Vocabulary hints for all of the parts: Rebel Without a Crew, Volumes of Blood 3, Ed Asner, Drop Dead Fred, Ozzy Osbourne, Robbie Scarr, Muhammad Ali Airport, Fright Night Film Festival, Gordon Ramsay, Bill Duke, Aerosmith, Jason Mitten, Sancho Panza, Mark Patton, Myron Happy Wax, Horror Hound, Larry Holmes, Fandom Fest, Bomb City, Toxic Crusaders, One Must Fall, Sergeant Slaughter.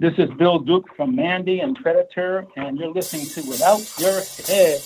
This is Bill Duke from Mandy and Predator, and you're listening to Without Your Head.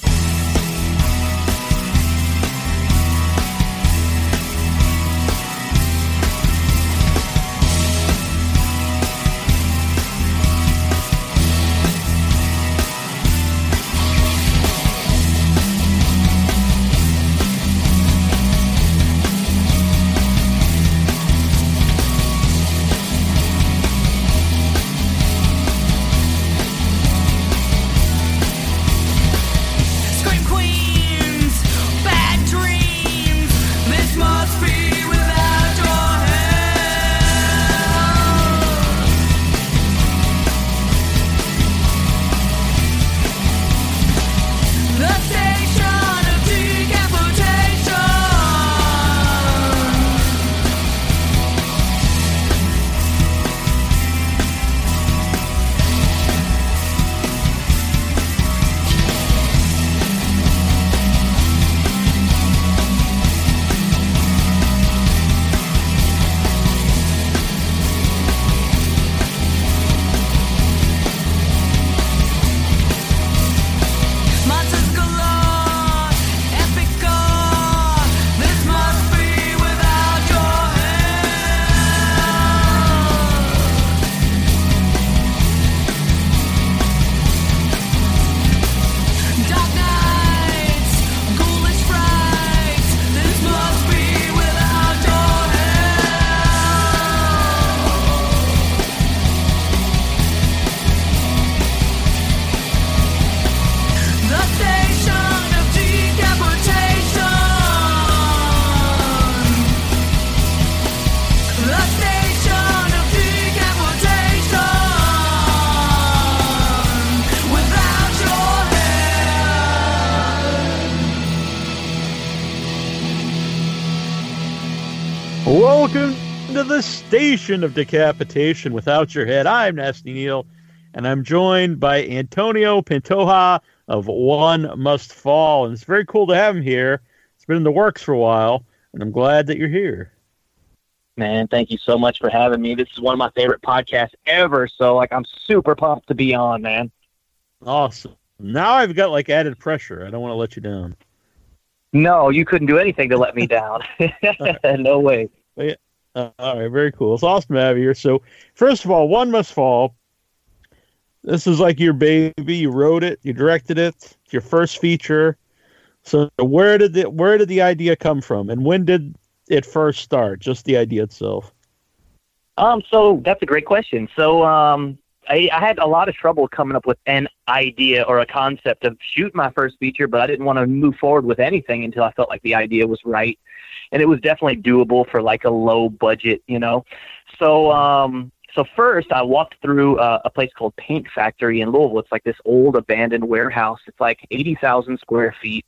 Station of Decapitation Without Your Head. I'm Nasty Neil, and I'm joined by Antonio Pantoja of One Must Fall. And it's very cool to have him here. It's been in the works for a while, and I'm glad that you're here. Man, thank you so much for having me. This is one of my favorite podcasts ever, so I'm super pumped to be on, man. Awesome. Now I've got added pressure. I don't want to let you down. No, you couldn't do anything to let me down. No way. But yeah. All right, very cool. It's awesome to have you here. So, first of all, One Must Fall. This is your baby. You wrote it, you directed it. It's your first feature. So, where did the idea come from, and when did it first start? Just the idea itself. So that's a great question. So, I had a lot of trouble coming up with an idea or a concept to shoot my first feature, but I didn't want to move forward with anything until I felt like the idea was right. And it was definitely doable for a low budget, you know? So, so first I walked through a place called Paint Factory in Louisville. It's this old abandoned warehouse. It's 80,000 square feet.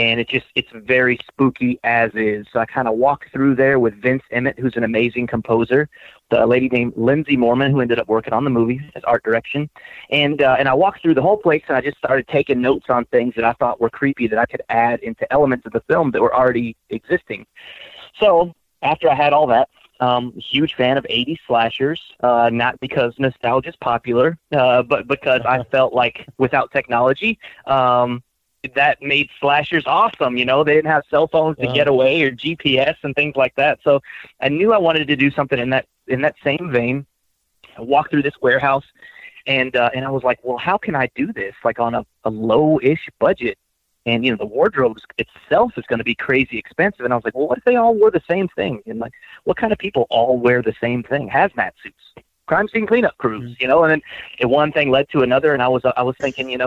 And it's very spooky as is. So I kind of walked through there with Vince Emmett, who's an amazing composer, the lady named Lindsay Mormon, who ended up working on the movie as art direction. And I walked through the whole place, and I just started taking notes on things that I thought were creepy that I could add into elements of the film that were already existing. So after I had all that, huge fan of 80s slashers, not because nostalgia is popular, but because I felt without technology, that made slashers awesome. You know, they didn't have cell phones to get away or GPS and things like that. So I knew I wanted to do something in that same vein. I walked through this warehouse and I was like, well, how can I do this? On a low-ish budget, and the wardrobe itself is going to be crazy expensive. And I was like, well, what if they all wore the same thing? And what kind of people all wear the same thing? Hazmat suits. Crime scene cleanup crews, you know, and then one thing led to another, and I was thinking,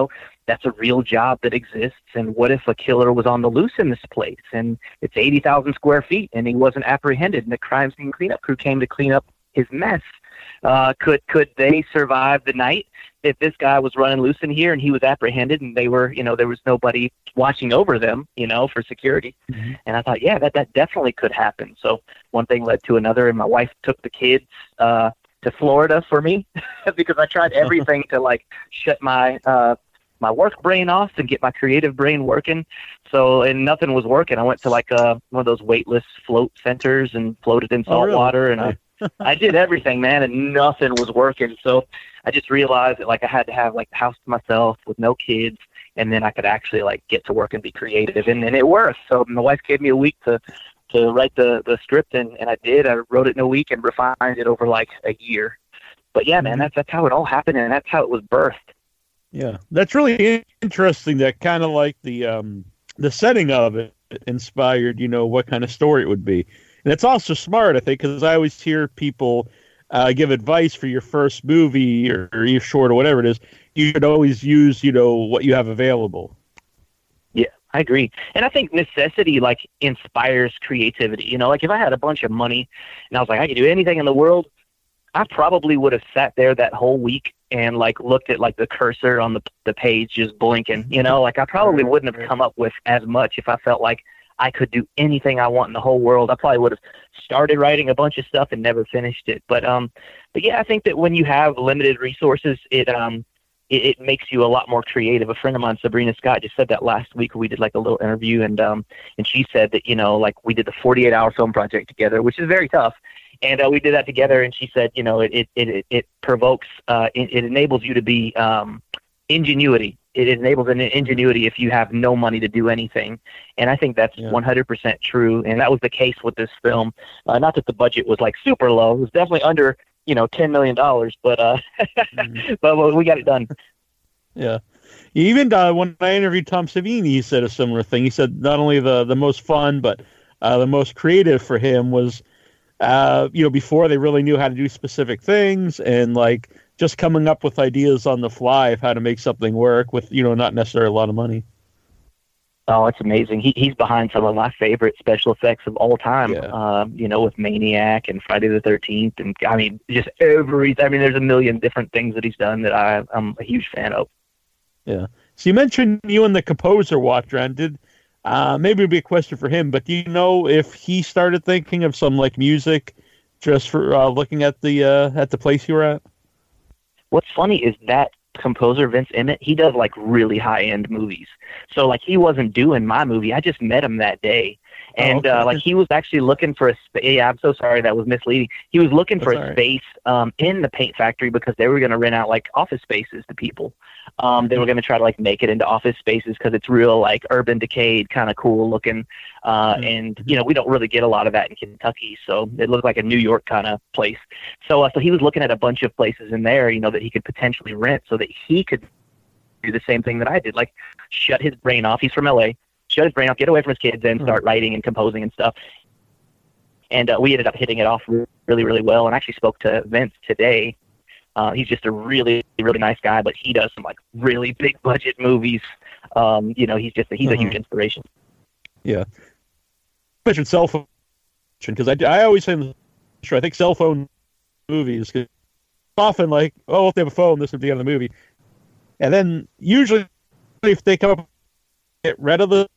that's a real job that exists, and what if a killer was on the loose in this place, and it's 80,000 square feet, and he wasn't apprehended, and the crime scene cleanup crew came to clean up his mess. Could they survive the night if this guy was running loose in here and he was apprehended, and they were, there was nobody watching over them, for security. Mm-hmm. And I thought, yeah, that definitely could happen. So one thing led to another, and my wife took the kids, to Florida for me because I tried everything to shut my work brain off and get my creative brain working. So, and nothing was working. I went to one of those weightless float centers and floated in salt water. And I did everything, man, and nothing was working. So I just realized that, like, I had to have, like, the house to myself with no kids, and then I could actually, like, get to work and be creative. And it worked. So my wife gave me a week to write the script, and I did. I wrote it in a week and refined it over, like, a year. But, yeah, man, that's how it all happened, and that's how it was birthed. Yeah, that's really interesting, that kind of like the setting of it inspired, you know, what kind of story it would be. And it's also smart, I think, because I always hear people give advice for your first movie or your short or whatever it is. You should always use, you know, what you have available. Yeah, I agree. And I think necessity, like, inspires creativity. You know, like, if I had a bunch of money and I was like, I could do anything in the world, I probably would have sat there that whole week and, like, looked at, like, the cursor on the page just blinking, you know? Like, I probably wouldn't have come up with as much if I felt like I could do anything I want in the whole world. I probably would have started writing a bunch of stuff and never finished it. But yeah, I think that when you have limited resources, it makes you a lot more creative. A friend of mine, Sabrina Scott, just said that last week. We did, like, a little interview, and she said that, you know, like, we did the 48-hour film project together, which is very tough. And we did that together, and she said, you know, it provokes, it enables you to be ingenuity. It enables an ingenuity if you have no money to do anything. And I think that's 100% true, and that was the case with this film. Not that the budget was, like, super low. It was definitely under, you know, $10 million, but we got it done. Yeah. Even when I interviewed Tom Savini, he said a similar thing. He said not only the most fun, but the most creative for him was, you know, before they really knew how to do specific things, and, like, just coming up with ideas on the fly of how to make something work with, you know, not necessarily a lot of money. Oh, it's amazing. He's behind some of my favorite special effects of all time, you know, with Maniac and Friday the 13th. And I mean, just there's a million different things that he's done that I'm a huge fan of. Yeah. So you mentioned you and the composer walked around. Maybe it would be a question for him, but do you know if he started thinking of some, like, music just for looking at the place you were at? What's funny is that composer, Vince Emmett, he does, like, really high-end movies. So, like, he wasn't doing my movie. I just met him that day. And, like, he was actually looking for a space. Yeah, I'm so sorry. That was misleading. He was looking for a space in the Paint Factory because they were going to rent out, like, office spaces to people. They were going to try to, like, make it into office spaces because it's real, like, urban decayed, kind of cool looking. And, you know, we don't really get a lot of that in Kentucky. So it looked like a New York kind of place. So he was looking at a bunch of places in there, you know, that he could potentially rent so that he could do the same thing that I did, like, shut his brain off. He's from L.A., shut his brain off, get away from his kids, and start writing and composing and stuff. And we ended up hitting it off really, really well. And I actually spoke to Vince today. He's just a really, really nice guy, but he does some, like, really big budget movies. You know, he's a huge inspiration. Yeah. I mentioned cell phone, because I always say, I think cell phone movies, cause often, like, oh, if they have a phone, this would be on the movie. And then usually if they come up, get rid of the.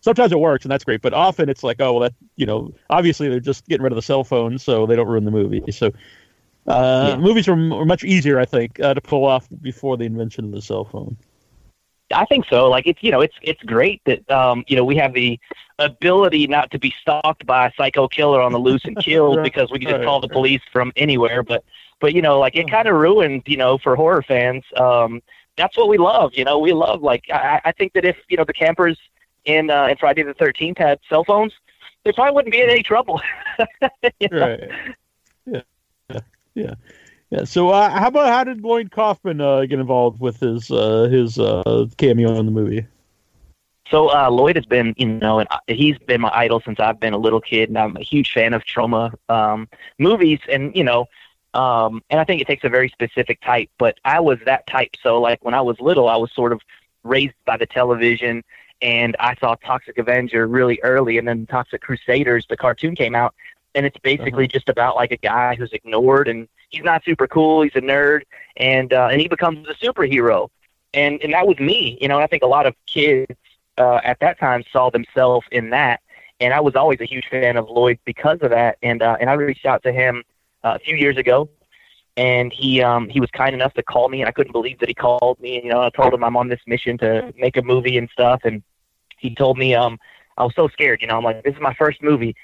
Sometimes it works, and that's great, but often it's like, oh, well, that, you know, obviously they're just getting rid of the cell phone, so they don't ruin the movie. So movies were much easier, I think, to pull off before the invention of the cell phone. I think so. Like, it's, you know, it's great that, you know, we have the ability not to be stalked by a psycho killer on the loose and killed because we can just call the police from anywhere. But you know, like, it kind of ruined, you know, for horror fans, that's what we love, you know. We love, like, I think that if, you know, the campers in Friday the 13th had cell phones, they probably wouldn't be in any trouble. You know? Right. Yeah. So, how did Lloyd Kaufman get involved with his cameo in the movie? So Lloyd has been, you know, and he's been my idol since I've been a little kid, and I'm a huge fan of trauma movies, and, you know. And I think it takes a very specific type, but I was that type. So, like, when I was little, I was sort of raised by the television, and I saw Toxic Avenger really early, and then Toxic Crusaders, the cartoon, came out, and it's basically just about, like, a guy who's ignored, and he's not super cool. He's a nerd, and he becomes a superhero. And that was me, you know, and I think a lot of kids, at that time saw themselves in that. And I was always a huge fan of Lloyd because of that. And I reached out to him a few years ago, and he was kind enough to call me, and I couldn't believe that he called me. And, you know, I told him I'm on this mission to make a movie and stuff, and he told me, I was so scared, you know, I'm like, this is my first movie,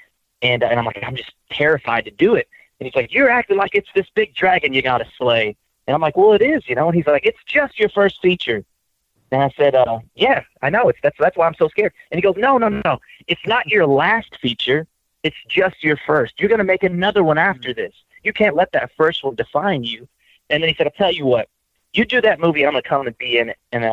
and I'm like, I'm just terrified to do it. And he's like, you're acting like it's this big dragon you got to slay. And I'm like, well, it is, you know. And he's like, it's just your first feature. And I said, yeah, I know. That's why I'm so scared. And he goes, no. It's not your last feature. It's just your first. You're going to make another one after this. You can't let that first one define you. And then he said, I'll tell you what. You do that movie, I'm going to come and be in it. And,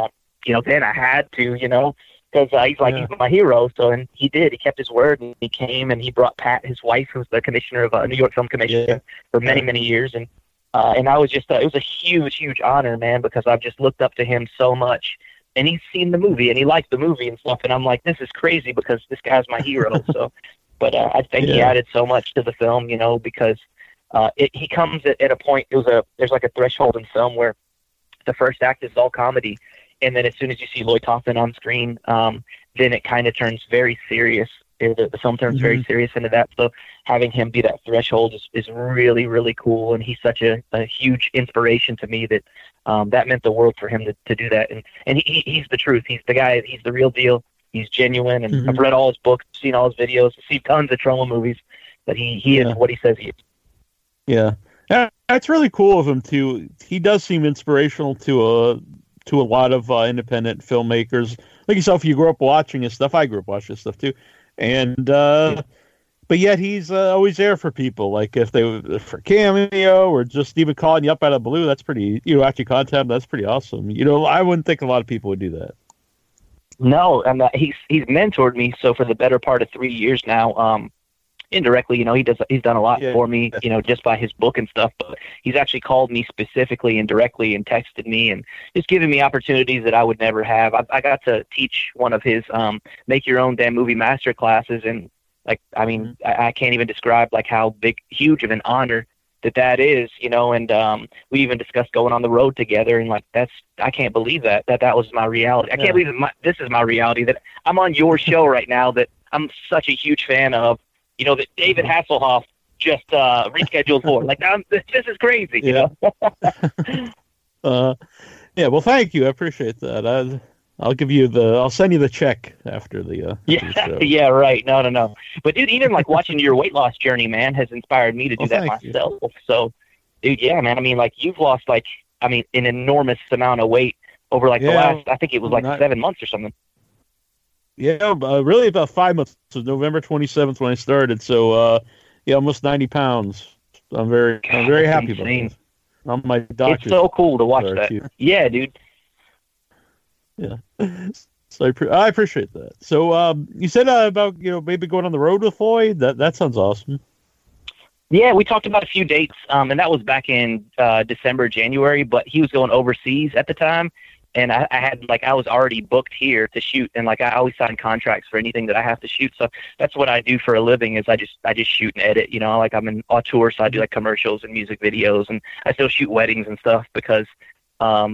you know, then I had to, you know, because he's like, he's my hero. So, and he did. He kept his word, and he came, and he brought Pat, his wife, who was the commissioner of New York Film Commission for many, many years. And I was just, it was a huge, huge honor, man, because I've just looked up to him so much. And he's seen the movie, and he liked the movie and stuff. And I'm like, this is crazy because this guy's my hero. So, but I think he added so much to the film, you know, because he comes at a point, there's like a threshold in film where the first act is all comedy. And then as soon as you see Lloyd Kaufman on screen, then it kind of turns very serious. The film turns very serious into that. So having him be that threshold is really, really cool. And he's such a huge inspiration to me that that meant the world for him to do that. And he's the truth. He's the guy. He's the real deal. He's genuine. And I've read all his books, seen all his videos, seen tons of trauma movies. But he is what he says he is. Yeah. That's really cool of him, too. He does seem inspirational to a lot of independent filmmakers like yourself. You grew up watching his stuff. I grew up watching his stuff too, and but yet he's always there for people. Like if they were for cameo or just even calling you up out of blue, that's pretty. You know, after you contact him, that's pretty awesome. You know, I wouldn't think a lot of people would do that. No, and he's mentored me so for the better part of 3 years now. Indirectly, you know, he's done a lot for me, you know, just by his book and stuff, but he's actually called me specifically and directly and texted me and just given me opportunities that I would never have. I got to teach one of his make your own damn movie master classes, and like, I mean, I can't even describe like how huge of an honor that is, you know. And we even discussed going on the road together, and like I can't believe that was my reality. I can't believe this is my reality, that I'm on your show right now, that I'm such a huge fan of. You know, that David Hasselhoff just rescheduled for. Like, this is crazy, you know? Yeah, well, thank you. I appreciate that. I'll give you I'll send you the check after the show. Yeah, right. No. But, dude, even, like, watching your weight loss journey, man, has inspired me to do that myself. You. So, dude, yeah, man, I mean, like, you've lost, like, I mean, an enormous amount of weight over, like, the last, I think it was, like, 7 months or something. Yeah, really about 5 months. So November 27th when I started. So, yeah, almost 90 pounds. I'm very happy about it. I'm my doctor. It's so cool to watch that. Too. Yeah, dude. Yeah. So I appreciate that. So you said about, you know, maybe going on the road with Lloyd. That sounds awesome. Yeah, we talked about a few dates, and that was back in December, January. But he was going overseas at the time. And I was already booked here to shoot, and like I always sign contracts for anything that I have to shoot. So that's what I do for a living is I just shoot and edit, you know. Like I'm an auteur, so I do like commercials and music videos, and I still shoot weddings and stuff because I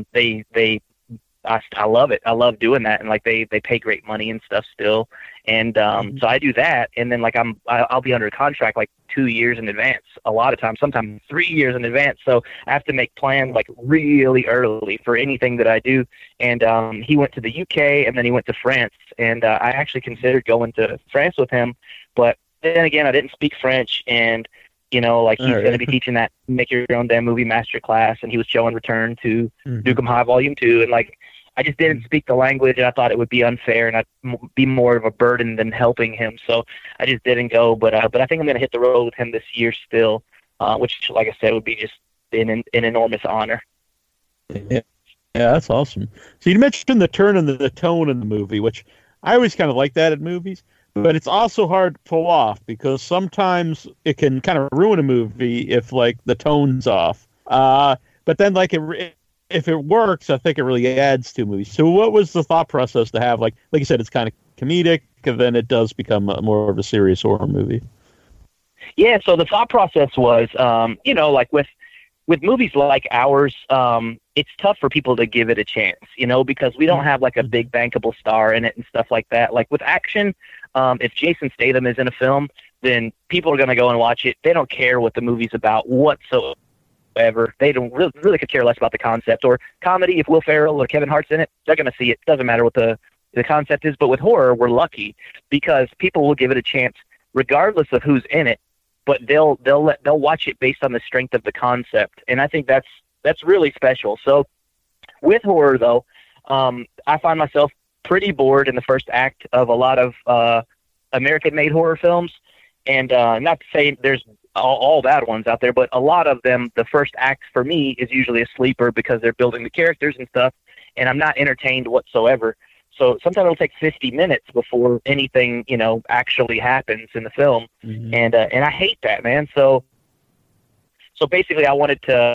love it. I love doing that, and like they pay great money and stuff still. And so I do that, and then like I'll be under contract like 2 years in advance a lot of times, sometimes 3 years in advance. So I have to make plans like really early for anything that I do. And he went to the UK, and then he went to France, and I actually considered going to France with him, but then again I didn't speak French, and you know, like he's going to be teaching that make your own damn movie master class, and he was showing Return to Duke 'Em High Volume 2, and like I just didn't speak the language, and I thought it would be unfair, and I'd be more of a burden than helping him. So I just didn't go. But I think I'm going to hit the road with him this year still, which, like I said, would be just an enormous honor. Yeah, that's awesome. So you mentioned the turn and the tone in the movie, which I always kind of like that in movies, but it's also hard to pull off because sometimes it can kind of ruin a movie if, like, the tone's off. But then, like, if it works, I think it really adds to movies. So what was the thought process to have, like you said, it's kind of comedic, and then it does become more of a serious horror movie? Yeah, so the thought process was, you know, like with movies like ours, it's tough for people to give it a chance, you know, because we don't have like a big bankable star in it and stuff like that. Like with action, if Jason Statham is in a film, then people are going to go and watch it. They don't care what the movie's about whatsoever. They don't really could care less about the concept. Or comedy, if Will Ferrell or Kevin Hart's in it, they're going to see it. Doesn't matter what the concept is. But with horror, we're lucky because people will give it a chance regardless of who's in it. but they'll watch it based on the strength of the concept. And I think that's really special. So with horror though, I find myself pretty bored in the first act of a lot of American-made horror films. And not to say there's all bad ones out there, but a lot of them, the first act for me is usually a sleeper because they're building the characters and stuff, and I'm not entertained whatsoever. So sometimes it'll take 50 minutes before anything, you know, actually happens in the film. Mm-hmm. And I hate that, man. So basically I wanted to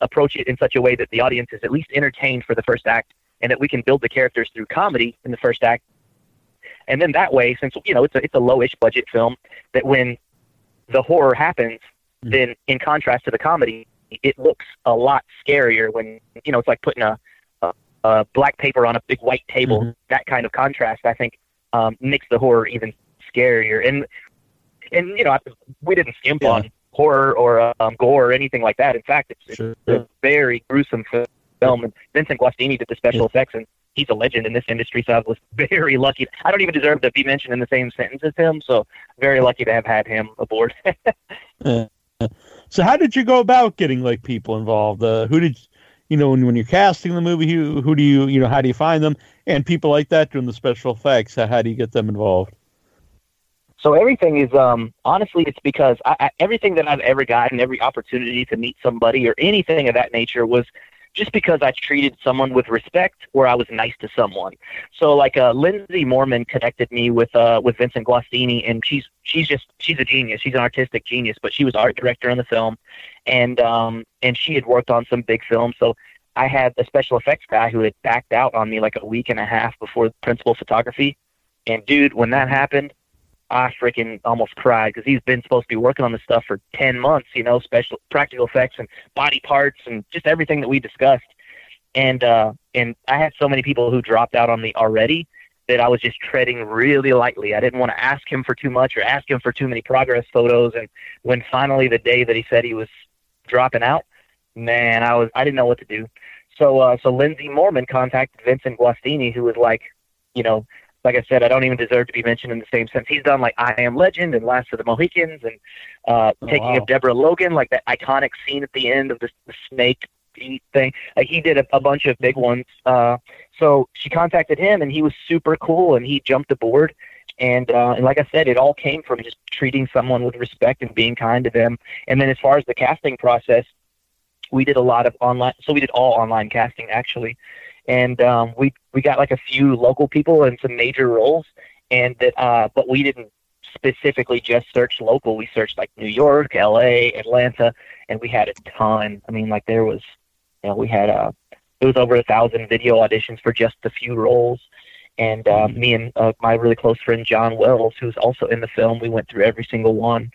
approach it in such a way that the audience is at least entertained for the first act and that we can build the characters through comedy in the first act. And then that way, since, you know, it's a lowish budget film, that when the horror happens, mm-hmm. then in contrast to the comedy, it looks a lot scarier when, you know, it's like putting a black paper on a big white table. Mm-hmm. That kind of contrast, I think, makes the horror even scarier. And you know, we didn't skimp on horror or gore or anything like that. In fact, it's a very gruesome film. And Vincent Guastini did the special effects, and he's a legend in this industry, so I was very lucky. I don't even deserve to be mentioned in the same sentence as him, so very lucky to have had him aboard. So how did you go about getting, like, people involved? Who did you know, when you're casting the movie, who do you, you know, how do you find them? And people like that doing the special effects, how do you get them involved? So everything is, honestly, it's because everything that I've ever gotten, every opportunity to meet somebody or anything of that nature was just because I treated someone with respect or I was nice to someone. So like Lindsay Mormon connected me with Vincent Guastini, and she's a genius. She's an artistic genius, but she was art director on the film, and she had worked on some big films. So I had a special effects guy who had backed out on me like a week and a half before principal photography. And dude, when that happened, I freaking almost cried because he's been supposed to be working on this stuff for 10 months, you know, special practical effects and body parts and just everything that we discussed. And I had so many people who dropped out on me already that I was just treading really lightly. I didn't want to ask him for too much or ask him for too many progress photos. And when finally the day that he said he was dropping out, man, I didn't know what to do. So Lindsay Mormon contacted Vincent Guastini, who was like, you know, like I said, I don't even deserve to be mentioned in the same sense. He's done like I Am Legend and Last of the Mohicans and Taking of Deborah Logan, like that iconic scene at the end of the snake thing. Like he did a bunch of big ones. So she contacted him, and he was super cool, and he jumped aboard. And like I said, it all came from just treating someone with respect and being kind to them. And then as far as the casting process, we did a lot of online. So we did all online casting, actually. And we got like a few local people in some major roles, and that but we didn't specifically just search local. We searched like New York, LA, Atlanta, and we had a ton. I mean, like there was, you know, we had it was over 1,000 video auditions for just a few roles. And me and my really close friend John Wells, who's also in the film, we went through every single one.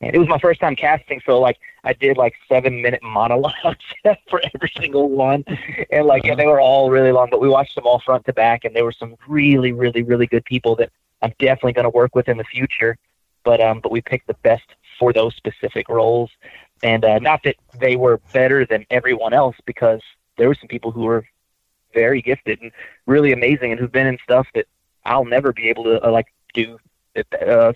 And it was my first time casting, so like I did like 7-minute monologues for every single one, and like and they were all really long, but we watched them all front to back, and there were some really, really, really good people that I'm definitely going to work with in the future. But we picked the best for those specific roles, and not that they were better than everyone else, because there were some people who were very gifted and really amazing, and who've been in stuff that I'll never be able to like do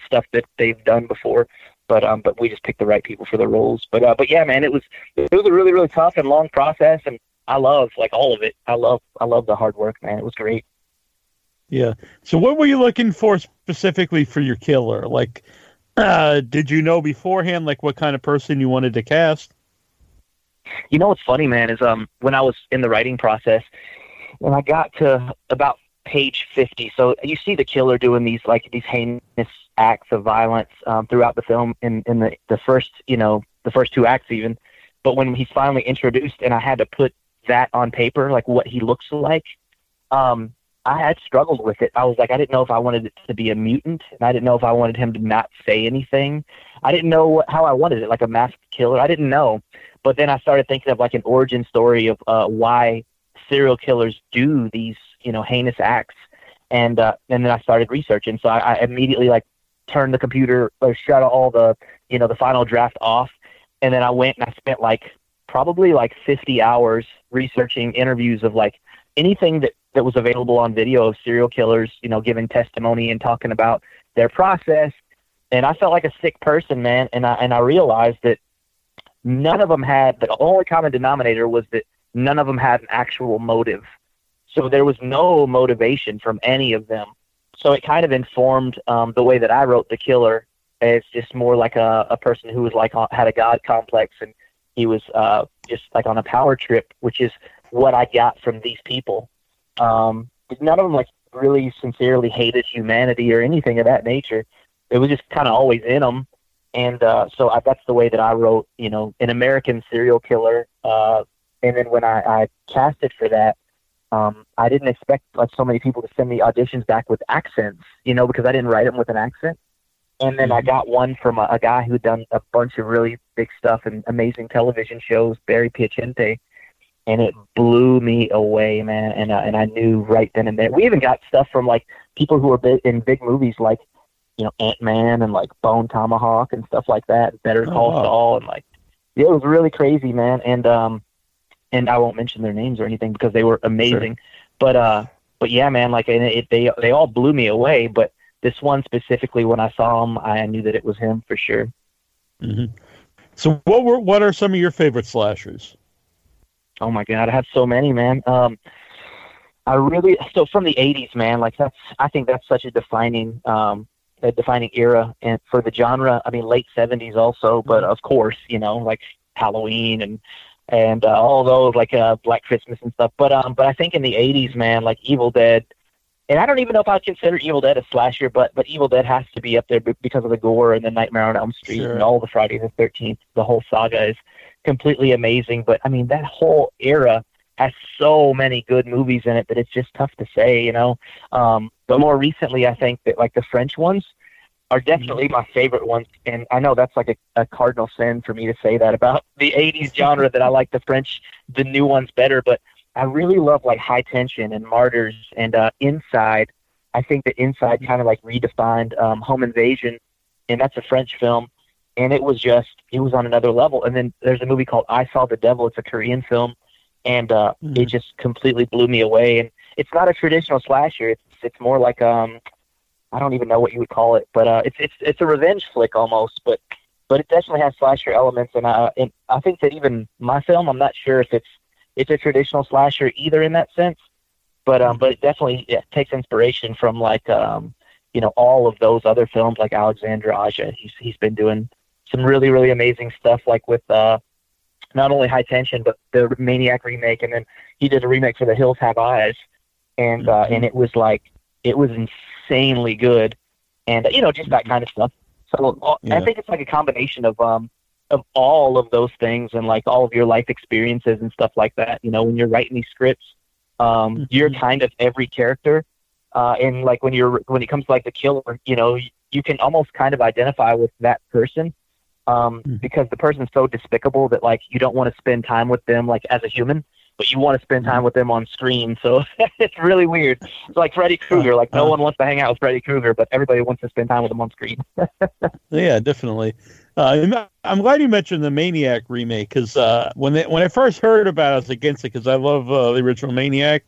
stuff that they've done before. But we just picked the right people for the roles. But yeah, man, it was a really, really tough and long process, and I love like all of it. I love the hard work, man. It was great. Yeah. So what were you looking for specifically for your killer? Like, did you know beforehand like what kind of person you wanted to cast? You know what's funny, man, is when I was in the writing process, when I got to about page 50, so you see the killer doing these like these heinous acts of violence throughout the film in the first, you know, the first two acts even. But when he's finally introduced and I had to put that on paper, like what he looks like, I had struggled with it. I was like, I didn't know if I wanted it to be a mutant, and I didn't know if I wanted him to not say anything. I didn't know how I wanted it, like a masked killer. I didn't know. But then I started thinking of like an origin story of why serial killers do these, you know, heinous acts. And then I started researching. So I immediately like turn the computer or shut all the, you know, the final draft off. And then I went and I spent like probably like 50 hours researching interviews of like anything that was available on video of serial killers, you know, giving testimony and talking about their process. And I felt like a sick person, man. And I realized that none of them had, the only common denominator was that none of them had an actual motive. So there was no motivation from any of them. So it kind of informed the way that I wrote The Killer. It's just more like a person who was like had a God complex, and he was just like on a power trip, which is what I got from these people. None of them like really sincerely hated humanity or anything of that nature. It was just kind of always in them. And so that's the way that I wrote, you know, an American serial killer. And then when I casted for that, I didn't expect like so many people to send me auditions back with accents, you know, because I didn't write them with an accent. And then I got one from a guy who'd done a bunch of really big stuff and amazing television shows, Barry Piacente, and it blew me away, man. And I knew right then and there. We even got stuff from like people who were in big movies, like, you know, Ant-Man and like Bone Tomahawk and stuff like that. Better Call Saul and like, yeah, it was really crazy, man. And I won't mention their names or anything because they were amazing. Sure. But yeah, man, like they all blew me away. But this one specifically, when I saw him, I knew that it was him for sure. Mm-hmm. So what are some of your favorite slashers? Oh my God, I have so many, man. So from the 80s, man, like I think that's such a defining era and for the genre. I mean, late 70s also, but of course, you know, like Halloween and all those, like Black Christmas and stuff. But I think in the 80s, man, like Evil Dead, and I don't even know if I'd consider Evil Dead a slasher, but Evil Dead has to be up there because of the gore and the Nightmare on Elm Street and all the Friday the 13th. The whole saga is completely amazing. But, I mean, that whole era has so many good movies in it that it's just tough to say, you know. But more recently, I think that, like, the French ones are definitely my favorite ones. And I know that's like a cardinal sin for me to say that about the 80s genre, that I like the French, the new ones better. But I really love like High Tension and Martyrs and Inside. I think that Inside kind of like redefined home invasion. And that's a French film. And it was on another level. And then there's a movie called I Saw the Devil. It's a Korean film. And it just completely blew me away. And it's not a traditional slasher. It's more like, I don't even know what you would call it, but it's a revenge flick almost, but it definitely has slasher elements, and I think that even my film, I'm not sure if it's a traditional slasher either in that sense, but it definitely takes inspiration from like you know, all of those other films like Alexander Aja. He's been doing some really really amazing stuff like with not only High Tension but the Maniac remake, and then he did a remake for The Hills Have Eyes, and it was like it was insanely good, and you know, just that kind of stuff. So yeah. I think it's like a combination of all of those things and like all of your life experiences and stuff like that. You know, when you're writing these scripts, you're kind of every character, and like when it comes to like the killer, you know, you can almost kind of identify with that person because the person's so despicable that like you don't want to spend time with them like as a human. But you want to spend time with them on screen, so it's really weird. It's like Freddy Krueger. Like, no one wants to hang out with Freddy Krueger, but everybody wants to spend time with him on screen. Yeah, definitely. I'm glad you mentioned the Maniac remake, because when I first heard about it, I was against it, because I love the original Maniac.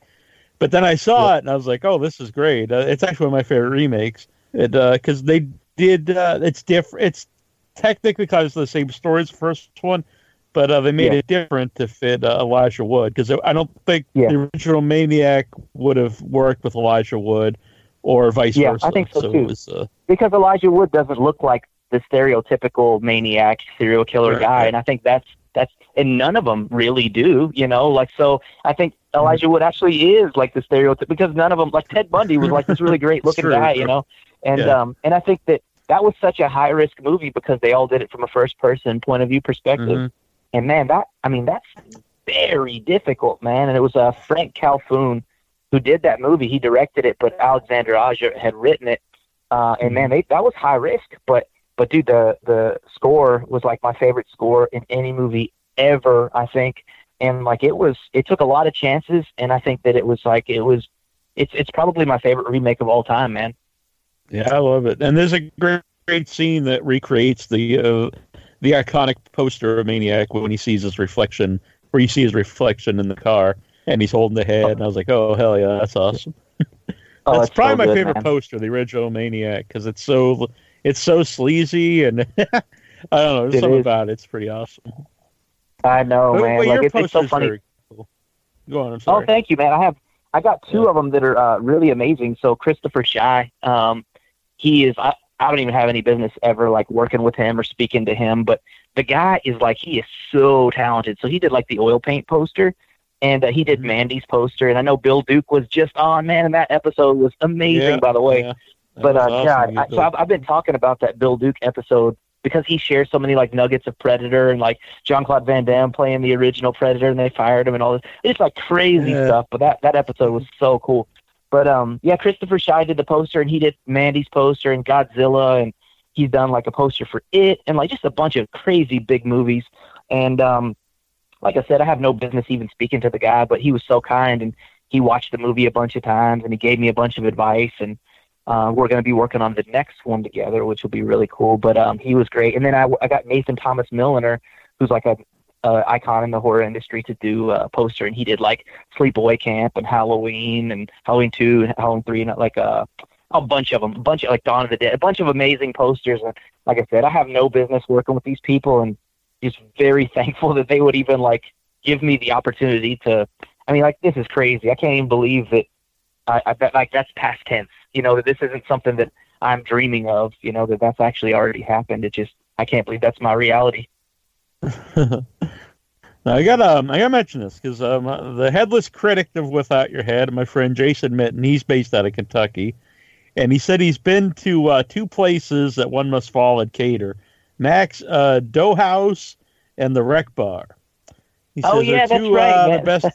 But then I saw it, and I was like, oh, this is great. It's actually one of my favorite remakes. Because they did, it's different. It's technically kind of the same story as the first one, but they made it different to fit Elijah Wood, because I don't think the original Maniac would have worked with Elijah Wood, or vice versa. Yeah, I think so too. It was, because Elijah Wood doesn't look like the stereotypical maniac serial killer guy, and I think that's and none of them really do, you know. Like, so I think Elijah Wood actually is like the stereotype, because none of them, like Ted Bundy was like this really great looking guy, you know, and and I think that was such a high risk movie because they all did it from a first person point of view perspective. Mm-hmm. And man, that's very difficult, man. And it was Frank Calhoun who did that movie. He directed it, but Alexander Aja had written it. And man, that was high risk. But dude, the score was like my favorite score in any movie ever, I think. And like it took a lot of chances. And I think that it's probably my favorite remake of all time, man. Yeah, I love it. And there's a great scene that recreates the iconic poster of Maniac when he sees his reflection, where you see his reflection in the car, and he's holding the head, and I was like, "Oh hell yeah, that's awesome!" That's probably my favorite poster, the original Maniac, because it's so it's so sleazy, and I don't know, there's something about it. It's pretty awesome. I know, but, man. But like, it's so funny. Very cool. Go on, I'm sorry. Oh, thank you, man. I got two of them that are really amazing. So Christopher Schei, he is. I don't even have any business ever like working with him or speaking to him, but the guy is like, he is so talented. So he did like the oil paint poster, and he did Mandy's poster. And I know Bill Duke was just on, man. And that episode was amazing, by the way. Yeah. But awesome. God, I've been talking about that Bill Duke episode because he shares so many like nuggets of Predator, and like Jean-Claude Van Damme playing the original Predator, and they fired him and all this. It's like crazy stuff. But that episode was so cool. But, Christopher Schei did the poster, and he did Mandy's poster and Godzilla, and he's done, like, a poster for It, and, like, just a bunch of crazy big movies. And, like I said, I have no business even speaking to the guy, but he was so kind, and he watched the movie a bunch of times, and he gave me a bunch of advice, and we're going to be working on the next one together, which will be really cool. But he was great. And then I got Nathan Thomas Milliner, who's, like, an icon in the horror industry, to do a poster, and he did like Sleepaway Camp and Halloween and Halloween 2 and Halloween 3 and like a bunch of them, a bunch of like Dawn of the Dead, a bunch of amazing posters. And like I said, I have no business working with these people, and just very thankful that they would even like give me the opportunity to. I mean, like, this is crazy. I can't even believe that I bet, like, that's past tense, you know, that this isn't something that I'm dreaming of, you know, that's actually already happened. It just, I can't believe that's my reality. Now, I gotta mention this because the headless critic of Without Your Head, my friend Jason Mitten, he's based out of Kentucky, and he said he's been to two places that One Must Fall and cater: Max Doe House and the Rec Bar. He says, that's right. Best...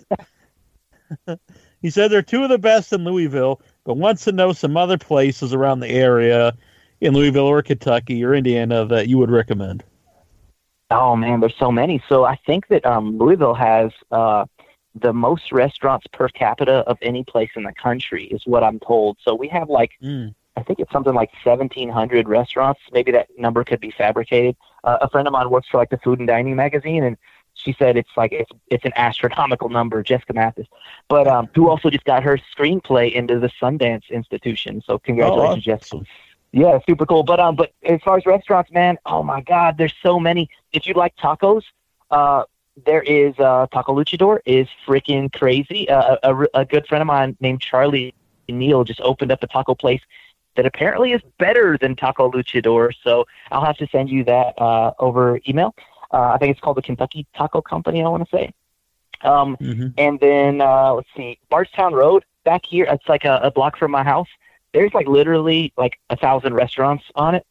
He said they're two of the best in Louisville, but wants to know some other places around the area in Louisville or Kentucky or Indiana that you would recommend. Oh, man, there's so many. So I think that Louisville has the most restaurants per capita of any place in the country is what I'm told. So we have like, I think it's something like 1,700 restaurants. Maybe that number could be fabricated. A friend of mine works for like the Food and Dining magazine, and she said it's an astronomical number, Jessica Mathis, but who also just got her screenplay into the Sundance Institution. So congratulations, Jessica. Yeah, super cool. But as far as restaurants, man, oh my God, there's so many. If you like tacos, there is Taco Luchador is freaking crazy. A good friend of mine named Charlie Neal just opened up a taco place that apparently is better than Taco Luchador. So I'll have to send you that over email. I think it's called the Kentucky Taco Company, I want to say. And then let's see, Bardstown Road back here. It's like a block from my house. There's like literally like 1,000 restaurants on it.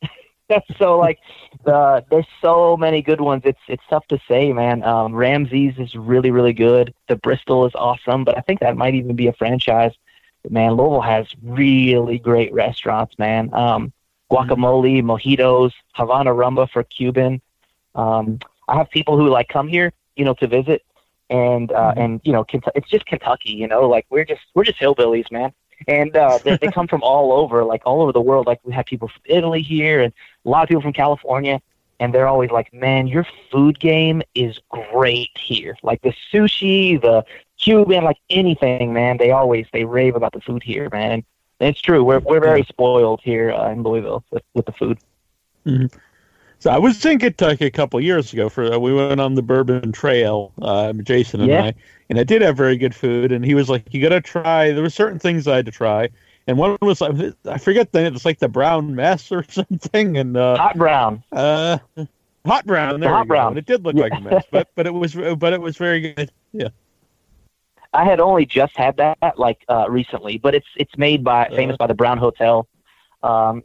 So like there's so many good ones. It's tough to say, man. Ramsey's is really, really good. The Bristol is awesome, but I think that might even be a franchise. But man, Louisville has really great restaurants, man. Guacamole, mojitos, Havana Rumba for Cuban. I have people who like come here, you know, to visit, and you know, it's just Kentucky, you know, like we're just hillbillies, man. And they come from all over, like all over the world. Like we have people from Italy here and a lot of people from California. And they're always like, man, your food game is great here. Like the sushi, the Cuban, like anything, man. They rave about the food here, man. And it's true. We're very spoiled here in Louisville with the food. Mm-hmm. So I was in Kentucky a couple of years ago. We went on the Bourbon Trail, Jason and I, and I did have very good food. And he was like, "You got to try." There were certain things I had to try, and one was like, I forget the name. It's like the brown mess or something, and hot brown. There hot brown. It did look like a mess, but it was very good. Yeah. I had only just had that like recently, but it's made by famous by the Brown Hotel.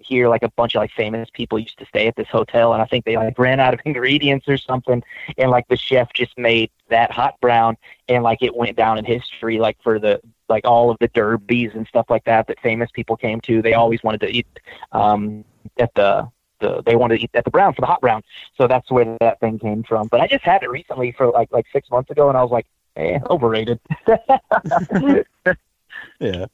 Here, like a bunch of like famous people used to stay at this hotel, and I think they like ran out of ingredients or something, and like the chef just made that hot brown, and like it went down in history, like for the like all of the derbies and stuff like that famous people came to. They always wanted to eat at they wanted to eat at the brown for the hot brown, so that's where that thing came from. But I just had it recently for like 6 months ago, and I was like, overrated. Yeah.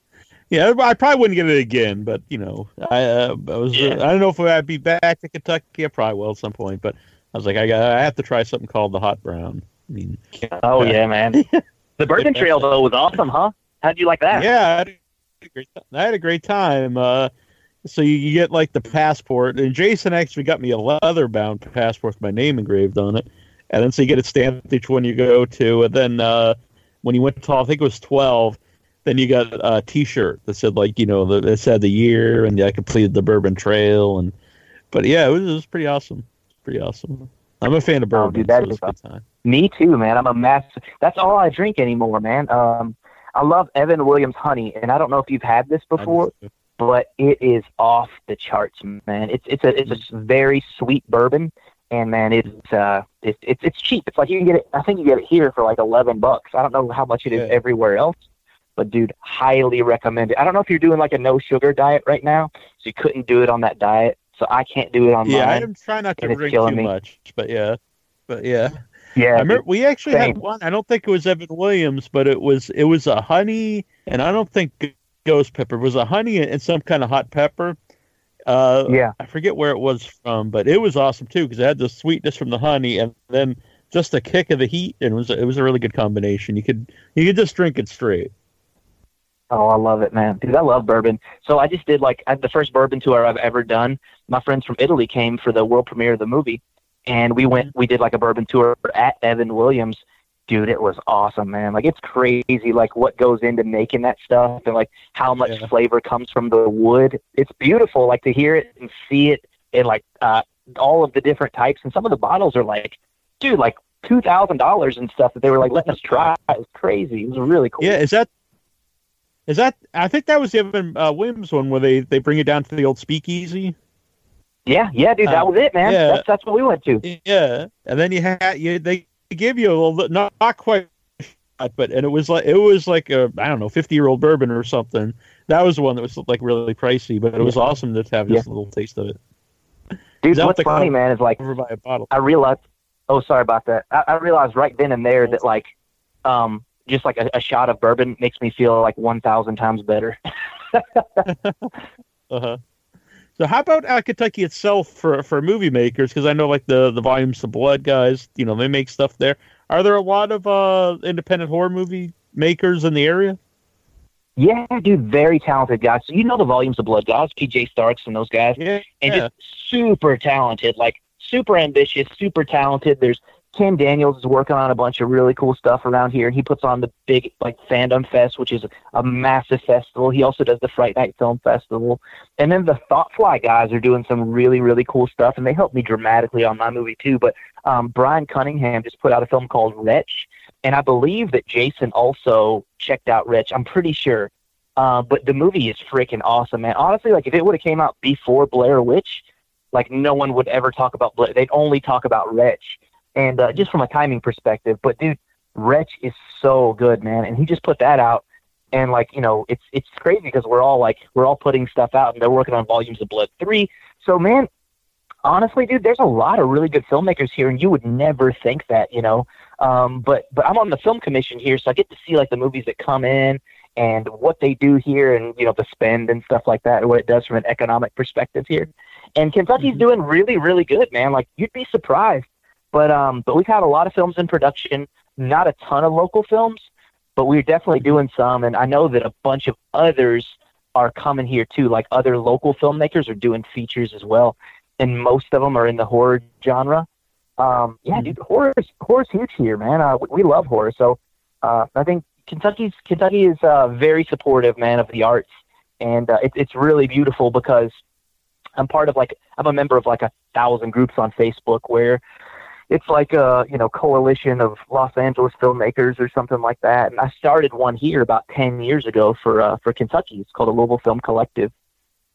Yeah, I probably wouldn't get it again, but you know, I don't know if I'd be back to Kentucky. I probably will at some point, but I was like, I have to try something called the hot brown. I mean, yeah, man, the Bourbon Trail though was awesome, huh? How'd you like that? Yeah, I had a great time. So you get like the passport, and Jason actually got me a leather-bound passport with my name engraved on it, and then so you get it stamped each one you go to, and then when you went to, I think it was 12, then you got a T-shirt that said like, you know, that said the year, and I completed the Bourbon Trail, and but yeah, it was pretty awesome. It's pretty awesome. I'm a fan of bourbon. Oh, dude, so time. Me too, man. I'm a master. That's all I drink anymore, man. I love Evan Williams Honey, and I don't know if you've had this before, but it is off the charts, man. It's a very sweet bourbon, and man, it's cheap. It's like you can get it. I think you get it here for like $11. I don't know how much it is everywhere else, but dude, highly recommend it. I don't know if you're doing like a no sugar diet right now, so you couldn't do it on that diet. So I can't do it on mine. Yeah, I'm trying not to drink too much, but yeah. Yeah, I remember we actually had one. I don't think it was Evan Williams, but it was a honey, and I don't think ghost pepper. It was a honey and some kind of hot pepper. Yeah, I forget where it was from, but it was awesome too because it had the sweetness from the honey and then just the kick of the heat, and it was a really good combination. You could just drink it straight. Oh, I love it, man. Dude, I love bourbon. So I just did the first bourbon tour I've ever done. My friends from Italy came for the world premiere of the movie, and we did like a bourbon tour at Evan Williams. Dude, it was awesome, man. Like, it's crazy, like, what goes into making that stuff and, like, how much flavor comes from the wood. It's beautiful, like, to hear it and see it and, like, all of the different types. And some of the bottles are, like, dude, like, $2,000 and stuff that they were, like, letting us try. It was crazy. It was really cool. Yeah, is that? I think that was the Evan Williams one where they bring it down to the old speakeasy. Yeah, dude, that was it, man. Yeah. That's what we went to. Yeah, and then they give you a little, not quite, but and it was like a, I don't know, 50-year-old bourbon or something. That was the one that was like really pricey, but it was awesome to have just a little taste of it. Dude, what's funny, man, is like over a bottle. I realized. Oh, sorry about that. I realized right then and there that like, just like a shot of bourbon makes me feel like 1,000 times better. So how about Kentucky itself for movie makers? Because I know like the Volumes of Blood guys, you know, they make stuff there. Are there a lot of independent horror movie makers in the area? Yeah, dude, very talented guys. So you know the Volumes of Blood guys, PJ Starks and those guys, and just super talented, like super ambitious, super talented. There's Ken Daniels is working on a bunch of really cool stuff around here. He puts on the big like Fandom Fest, which is a massive festival. He also does the Fright Night Film Festival. And then the Thoughtfly guys are doing some really, really cool stuff, and they helped me dramatically on my movie too. But Brian Cunningham just put out a film called Wretch, and I believe that Jason also checked out Wretch. I'm pretty sure. But the movie is freaking awesome, man. Honestly, like if it would have came out before Blair Witch, like no one would ever talk about Blair. They'd only talk about Wretch. And just from a timing perspective, but dude, Wretch is so good, man. And he just put that out, and like you know, it's crazy because we're all putting stuff out, and they're working on Volumes of Blood 3. So man, honestly, dude, there's a lot of really good filmmakers here, and you would never think that, you know. But I'm on the film commission here, so I get to see like the movies that come in and what they do here, and you know the spend and stuff like that, and what it does from an economic perspective here. And Kentucky's doing really, really good, man. Like you'd be surprised. But we've had a lot of films in production, not a ton of local films, but we're definitely doing some. And I know that a bunch of others are coming here too. Like other local filmmakers are doing features as well. And most of them are in the horror genre. Dude, horror's huge here, man. We love horror. So I think Kentucky is very supportive, man, of the arts. And it's really beautiful because I'm a member of like 1,000 groups on Facebook where it's like a, you know, coalition of Los Angeles filmmakers or something like that. And I started one here about 10 years ago for Kentucky. It's called the Louisville Film Collective.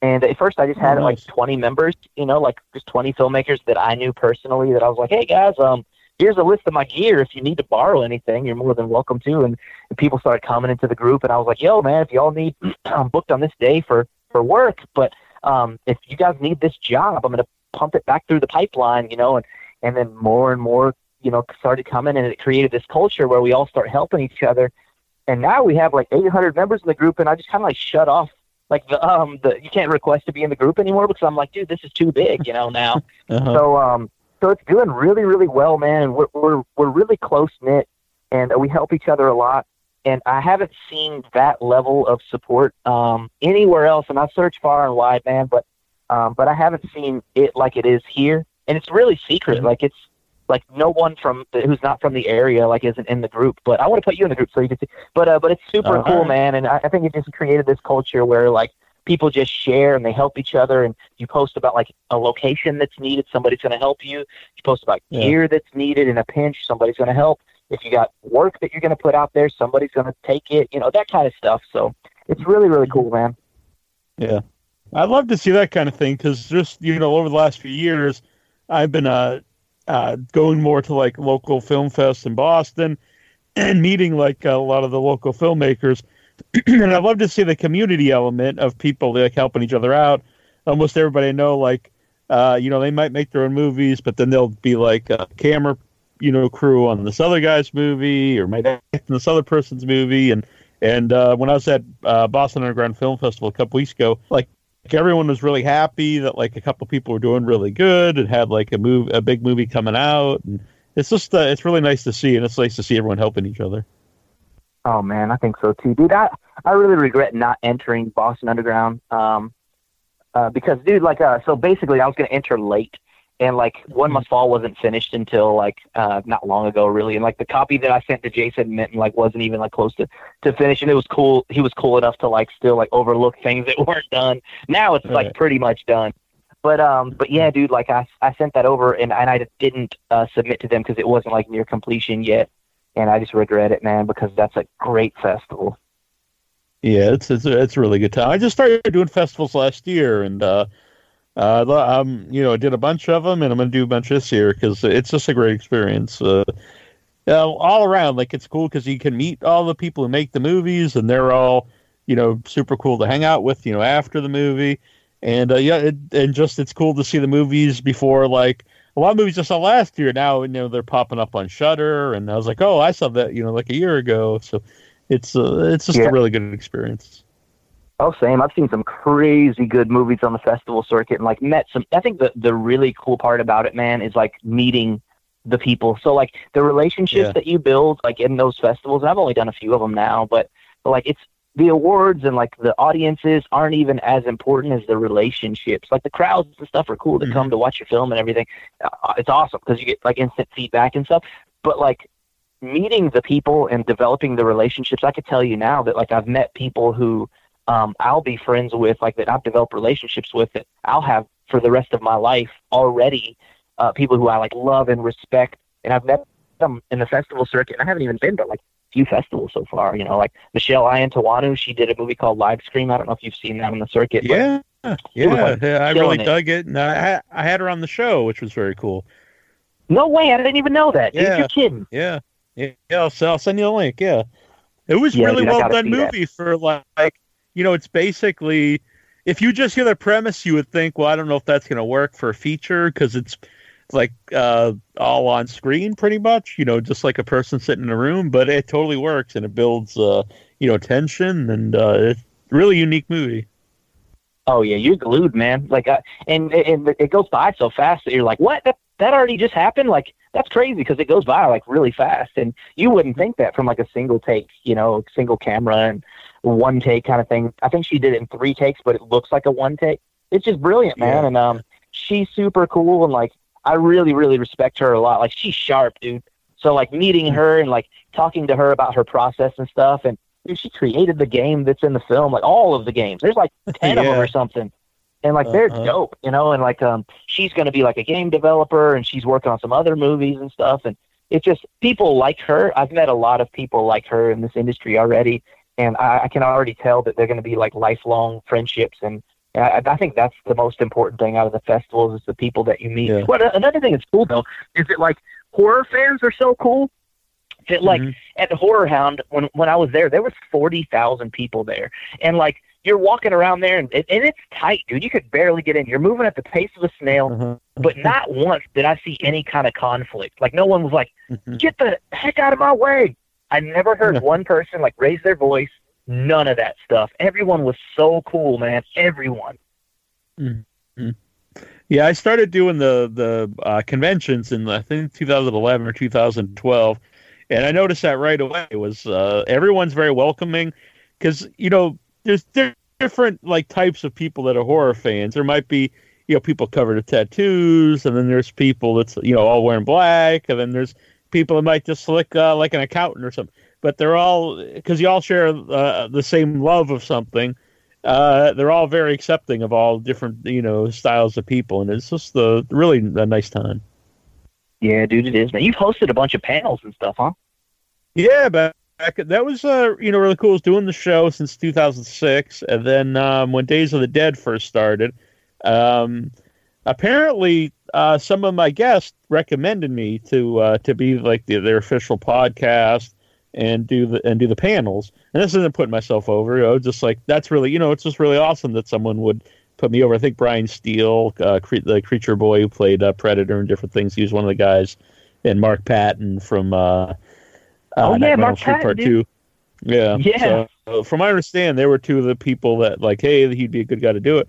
And at first I just had like 20 members, you know, like just 20 filmmakers that I knew personally that I was like, hey guys, here's a list of my gear. If you need to borrow anything, you're more than welcome to. And people started coming into the group and I was like, yo man, if y'all need, I'm booked on this day for work, but if you guys need this job, I'm going to pump it back through the pipeline, you know, and then more and more, you know, started coming, and it created this culture where we all start helping each other. And now we have like 800 members in the group, and I just kind of like shut off, like the you can't request to be in the group anymore because I'm like, dude, this is too big, you know, now. So it's doing really, really well, man. We're really close knit, and we help each other a lot. And I haven't seen that level of support anywhere else. And I've searched far and wide, man, but I haven't seen it like it is here. And it's really secret. Like, it's like no one who's not from the area, like, isn't in the group. But I want to put you in the group so you can see. But it's super cool, man. And I think it just created this culture where, like, people just share and they help each other. And you post about, like, a location that's needed, somebody's going to help you. You post about gear that's needed in a pinch, somebody's going to help. If you got work that you're going to put out there, somebody's going to take it, you know, that kind of stuff. So it's really, really cool, man. Yeah. I'd love to see that kind of thing because just, you know, over the last few years, I've been going more to, like, local film fests in Boston and meeting, like, a lot of the local filmmakers. And I'd love to see the community element of people, like, helping each other out. Almost everybody I know, like, you know, they might make their own movies, but then they'll be, like, a camera, you know, crew on this other guy's movie or might act in this other person's movie. And when I was at Boston Underground Film Festival a couple weeks ago, like everyone was really happy that, like, a couple people were doing really good and had, like, a big movie coming out. And it's just it's really nice to see, and it's nice to see everyone helping each other. Oh, man, I think so, too. Dude, I really regret not entering Boston Underground because, dude, like, so basically I was going to enter late. And, like, One Must Fall wasn't finished until, like, not long ago, really. And, like, the copy that I sent to Jason Minton, like, wasn't even, like, close to finish. And it was cool. He was cool enough to, like, still, like, overlook things that weren't done. Now it's, like, pretty much done. But yeah, dude, like, I sent that over, and I didn't submit to them because it wasn't, like, near completion yet. And I just regret it, man, because that's a great festival. Yeah, it's a really good time. I just started doing festivals last year, and you know, I did a bunch of them, and I'm going to do a bunch this year because it's just a great experience all around. Like, it's cool because you can meet all the people who make the movies, and they're all, you know, super cool to hang out with, you know, after the movie. And it's cool to see the movies before, like, a lot of movies I saw last year now, you know, they're popping up on Shudder, and I was like, oh, I saw that, you know, like a year ago. So it's just a really good experience. Oh, same. I've seen some crazy good movies on the festival circuit and, like, met some. I think the really cool part about it, man, is, like, meeting the people. So, like, the relationships that you build, like, in those festivals, and I've only done a few of them now, but like, it's the awards and, like, the audiences aren't even as important as the relationships. Like, the crowds and stuff are cool to come to watch your film and everything. It's awesome because you get, like, instant feedback and stuff. But, like, meeting the people and developing the relationships, I could tell you now that, like, I've met people who – I'll be friends with, like, that I've developed relationships with, that I'll have for the rest of my life already, people who I, like, love and respect. And I've met them in the festival circuit. I haven't even been to, like, a few festivals so far, you know, like Michelle Iannantuono. She did a movie called Live Scream. I don't know if you've seen that on the circuit. I really dug it. And I had her on the show, which was very cool. No way. I didn't even know that. Dude, you're kidding. Yeah. So I'll send you a link. Yeah. It was really well done movie for, like, you know, it's basically, if you just hear the premise, you would think, well, I don't know if that's going to work for a feature because it's like all on screen pretty much, you know, just like a person sitting in a room, but it totally works and it builds, you know, tension, and it's a really unique movie. Oh, yeah, you're glued, man. Like, and it goes by so fast that you're like, what? That already just happened? Like, that's crazy because it goes by, like, really fast. And you wouldn't think that from, like, a single take, you know, single camera and one take kind of thing. I think she did it in 3 takes, but it looks like a one take. It's just brilliant, man. Yeah. And she's super cool, and, like, I really, really respect her a lot. Like, she's sharp, dude. So, like, meeting her and, like, talking to her about her process and stuff, and, dude, she created the game that's in the film, like, all of the games. There's, like, 10 of them or something. And, like, they're dope, you know, and, like, she's going to be, like, a game developer, and she's working on some other movies and stuff, and it's just people like her. I've met a lot of people like her in this industry already, and I can already tell that they're going to be, like, lifelong friendships. And I think that's the most important thing out of the festivals is the people that you meet. Yeah. Well, another thing that's cool, though, is that, like, horror fans are so cool that, like, at the Horror Hound, when I was there was 40,000 people there. And, like, you're walking around there, and it's tight, dude. You could barely get in. You're moving at the pace of a snail, but not once did I see any kind of conflict. Like, no one was like, get the heck out of my way. I never heard one person, like, raise their voice. None of that stuff. Everyone was so cool, man. Everyone. Yeah, I started doing the conventions in, I think, 2011 or 2012, And I noticed that right away. It was everyone's very welcoming because, you know, there's different like types of people that are horror fans. There might be, you know, people covered in tattoos, and then there's people that's, you know, all wearing black, and then there's people that might just look like an accountant or something. But they're all, because you all share the same love of something. They're all very accepting of all different, you know, styles of people, and it's just really a nice time. Yeah, dude, it is, man. You've hosted a bunch of panels and stuff, huh? Yeah, but that was, you know, really cool. I was doing the show since 2006, and then when Days of the Dead first started, apparently some of my guests recommended me to be like their official podcast and do the panels. And this isn't putting myself over, you know, just like that's really, you know, it's just really awesome that someone would put me over. I think Brian Steele, the creature boy who played Predator and different things, he was one of the guys, and Mark Patton from Nightmare Mark Patton, Part 2. Yeah. So, from my understanding, they were two of the people that like, hey, he'd be a good guy to do it.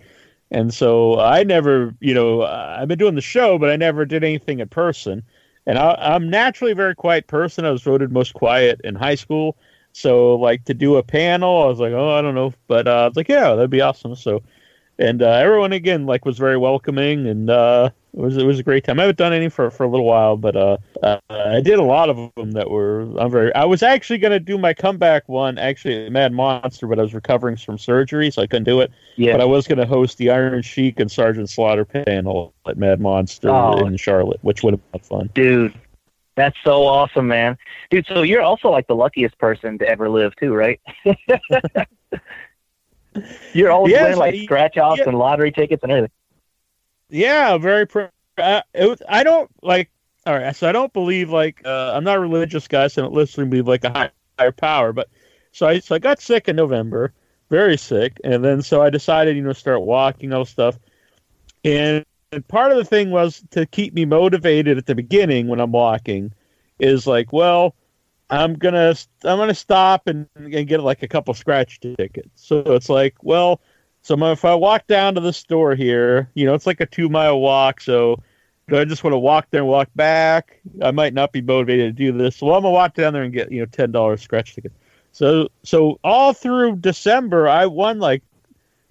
And so I never, you know, I've been doing the show, but I never did anything in person. And I'm naturally a very quiet person. I was voted most quiet in high school. So, like, to do a panel, I was like, oh, I don't know. But I was like, yeah, that'd be awesome. So, and everyone, again, like, was very welcoming. And it was a great time. I haven't done any for a little while. But I did a lot of them that were I was actually going to do my comeback one, actually, Mad Monster. But I was recovering from surgery, so I couldn't do it. Yeah. But I was going to host the Iron Sheik and Sergeant Slaughter panel at Mad Monster in Charlotte, which would have been fun. Dude. That's so awesome, man. Dude, so you're also like the luckiest person to ever live, too, right? You're always winning like scratch-offs and lottery tickets and everything. Yeah, very. I don't like. All right, so I don't believe like I'm not a religious guy, so I don't literally believe like a higher power. But so I got sick in November, very sick, and then so I decided, you know, start walking, all stuff, And part of the thing was to keep me motivated at the beginning when I'm walking is like, well, I'm gonna stop and get like a couple scratch tickets. So it's like, well, so if I walk down to the store here, you know, it's like a 2-mile walk. So do I just want to walk there and walk back? I might not be motivated to do this. So I'm gonna walk down there and get, you know, $10 scratch ticket. So all through December, I won like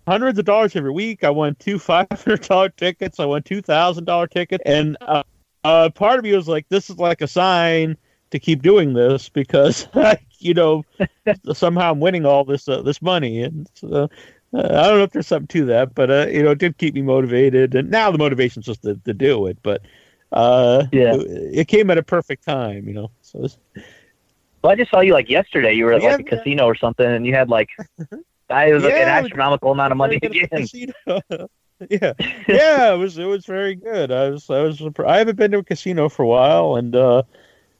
hundreds of dollars every week. I won two $500 tickets. I won $2,000 tickets. And part of me was like, this is like a sign to keep doing this because, you know, somehow I'm winning all this money. And so, I don't know if there's something to that, but, you know, it did keep me motivated. And now the motivation's just to do it. But it came at a perfect time, you know. So, well, I just saw you like yesterday. You were at like a casino or something, and you had like... It was an astronomical amount of money again. It was very good. I haven't been to a casino for a while, and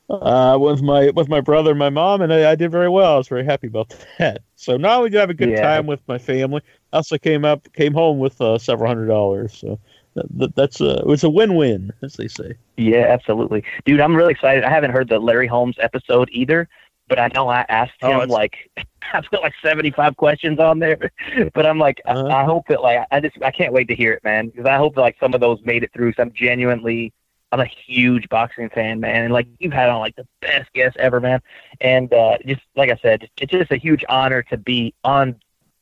with my brother and my mom, and I did very well. I was very happy about that. So not only did I have a good time with my family, I also came home with several $100s. So it was a win-win, as they say. Yeah, absolutely, dude. I'm really excited. I haven't heard the Larry Holmes episode either. But I know I asked him, I put, 75 questions on there. But I'm like, I hope that, like, I can't wait to hear it, man. Because I hope that, like, some of those made it through. So I'm a huge boxing fan, man. And, like, you've had on, like, the best guest ever, man. And just, like I said, it's just a huge honor to be on,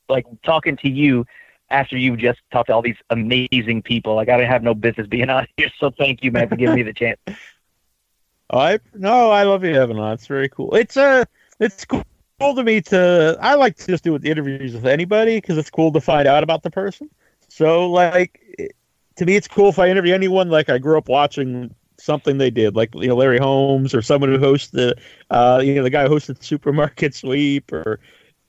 like, talking to you after you've just talked to all these amazing people. Like, I didn't have no business being on here. So thank you, man, for giving me the chance. I love you having on. It's very cool. It's cool to me I like to just do the interviews with anybody because it's cool to find out about the person. So, like, to me, it's cool if I interview anyone, like, I grew up watching something they did, like, you know, Larry Holmes or someone who hosted, you know, the guy who hosted Supermarket Sweep or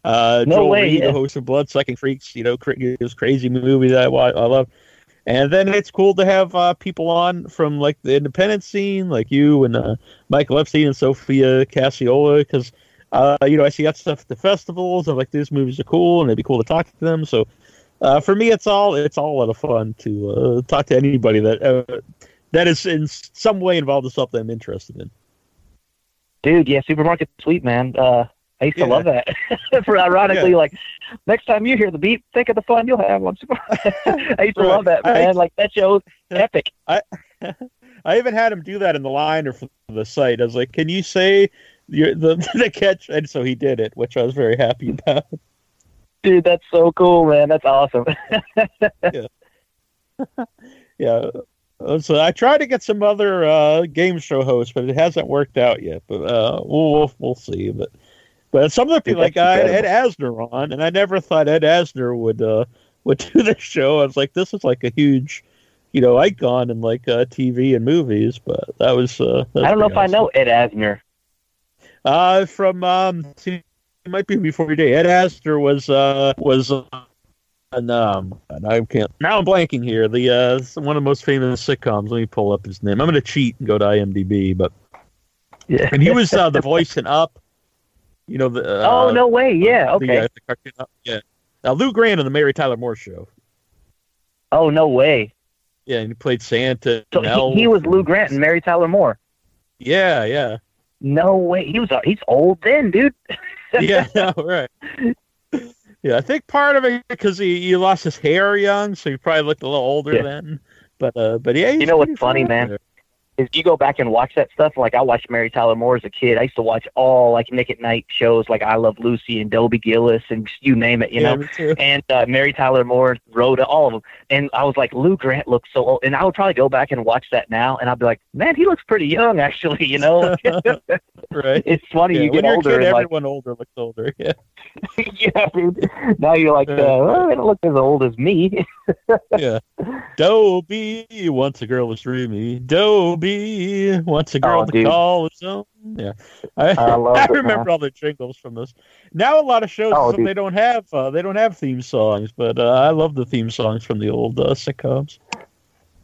Joel Reed, the host of Bloodsucking Freaks, you know, this crazy movie that I love. And then it's cool to have people on from, like, the independent scene, like you and Michael Epstein and Sophia Cassiola, because, you know, I see that stuff at the festivals. I'm like, these movies are cool, and it'd be cool to talk to them. So for me, it's all a lot of fun to talk to anybody that is in some way involved in something I'm interested in. Dude, yeah, Supermarket Sweep, man. I used to love that. For ironically, like, next time you hear the beat, think of the fun you'll have on Super. I used to love that, man. That show's epic. I even had him do that in the line or for the site. I was like, can you say the catch, and so he did it, which I was very happy about. Dude, that's so cool, man. That's awesome. Yeah. Yeah. So I tried to get some other game show hosts, but it hasn't worked out yet. But we'll see. But some of the people, like I had Ed Asner on, and I never thought Ed Asner would do this show. I was like, this is like a huge, icon in like TV and movies. But that was I don't know if awesome. I know Ed Asner. From it might be Before Your Day. Ed Asner was. I can't. Now I'm blanking here. The one of the most famous sitcoms. Let me pull up his name. I'm going to cheat and go to IMDb, but yeah. And he was the voice in Up. The. Oh no way! Yeah. Okay. The cartoon Up. Yeah. Now Lou Grant on the Mary Tyler Moore Show. Oh no way! Yeah, and he played Santa. So he was Lou Grant and Mary Tyler Moore. Yeah. Yeah. No way! He's old then, dude. Yeah. No, right. Yeah, I think part of it because he lost his hair young, so he probably looked a little older then. But yeah, you know what's funny, man? Is you go back and watch that stuff. Like I watched Mary Tyler Moore as a kid. I used to watch all like Nick at Night shows, like I Love Lucy and Dobie Gillis and you name it, me too. And Mary Tyler Moore, Rhoda, all of them. And I was like, Lou Grant looks so old. And I would probably go back and watch that now, and I'd be like, man, he looks pretty young, actually. Right? It's funny you get older. When you're a kid, everyone older looks older. Yeah. Yeah, dude. Now you're like, well, they don't look as old as me. Yeah. Dobie, once a girl was dreamy. Dobie. Wants a girl to call his own. Yeah, I remember all the jingles from this. Now a lot of shows they don't have theme songs, but I love the theme songs from the old sitcoms.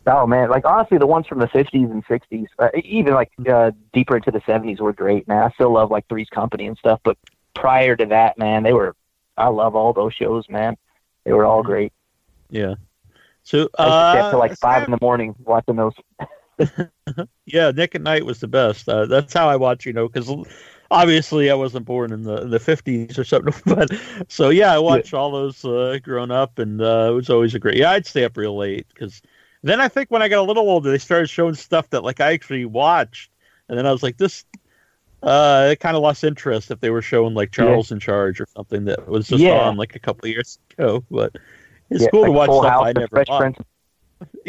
Oh man, like honestly, the ones from the 50s and 60s, even like deeper into the 70s were great. Man, I still love like Three's Company and stuff, but prior to that, man, they were. I love all those shows, man. They were all great. Yeah. So I used to sit till like 5 in the morning watching those. Yeah, Nick at Night was the best. That's how I watch, because obviously I wasn't born in the 50s or something. But so yeah, I watched all those growing up, and it was always a great. Yeah, I'd stay up real late because then I think when I got a little older, they started showing stuff that like I actually watched, and then I was like, this. I kind of lost interest if they were showing like Charles in Charge or something that was just on like a couple of years ago. But it's cool like to watch Full stuff House I never watched.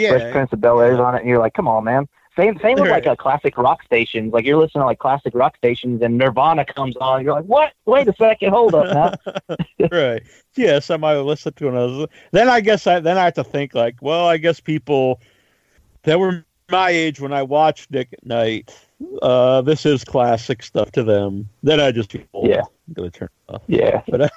Fresh Prince of Bel-Air's on it, and you're like, come on, man. Same with like a classic rock stations. Like you're listening to like classic rock stations, and Nirvana comes on. And you're like, what? Wait a second, hold up now. Right? Yeah, somebody would listen to another. Then I guess I have to think like, well, I guess people that were my age when I watched Nick at Night, this is classic stuff to them. Then I just I'm gonna turn it off. Yeah, but.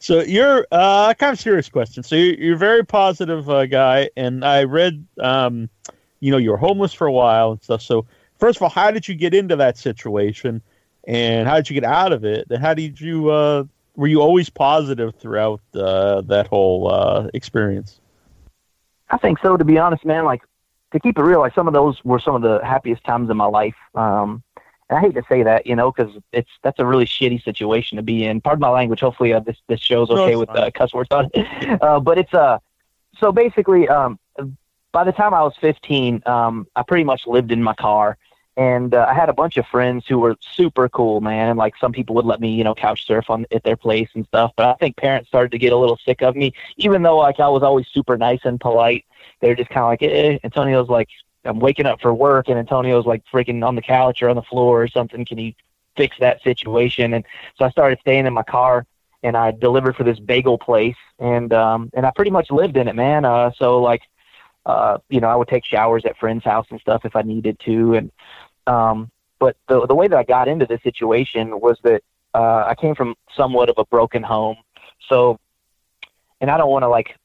So you're kind of serious question. So you're a very positive guy, and I read, you were homeless for a while and stuff. So first of all, how did you get into that situation, and how did you get out of it, and how did you were you always positive throughout that whole experience? I think so. To be honest, man, like to keep it real, like some of those were some of the happiest times in my life. And I hate to say that, because that's a really shitty situation to be in. Pardon my language. Hopefully this show's okay with cuss words on it. But it's so basically, by the time I was 15, I pretty much lived in my car, and I had a bunch of friends who were super cool, man. And like some people would let me, couch surf at their place and stuff. But I think parents started to get a little sick of me, even though like I was always super nice and polite. They're just kind of like, Antonio's like. I'm waking up for work, and Antonio's like freaking on the couch or on the floor or something. Can you fix that situation? And so I started staying in my car, and I delivered for this bagel place, and I pretty much lived in it, man. So like, I would take showers at friends' house and stuff if I needed to. And, but the way that I got into this situation was that, I came from somewhat of a broken home. So, and I don't want to like,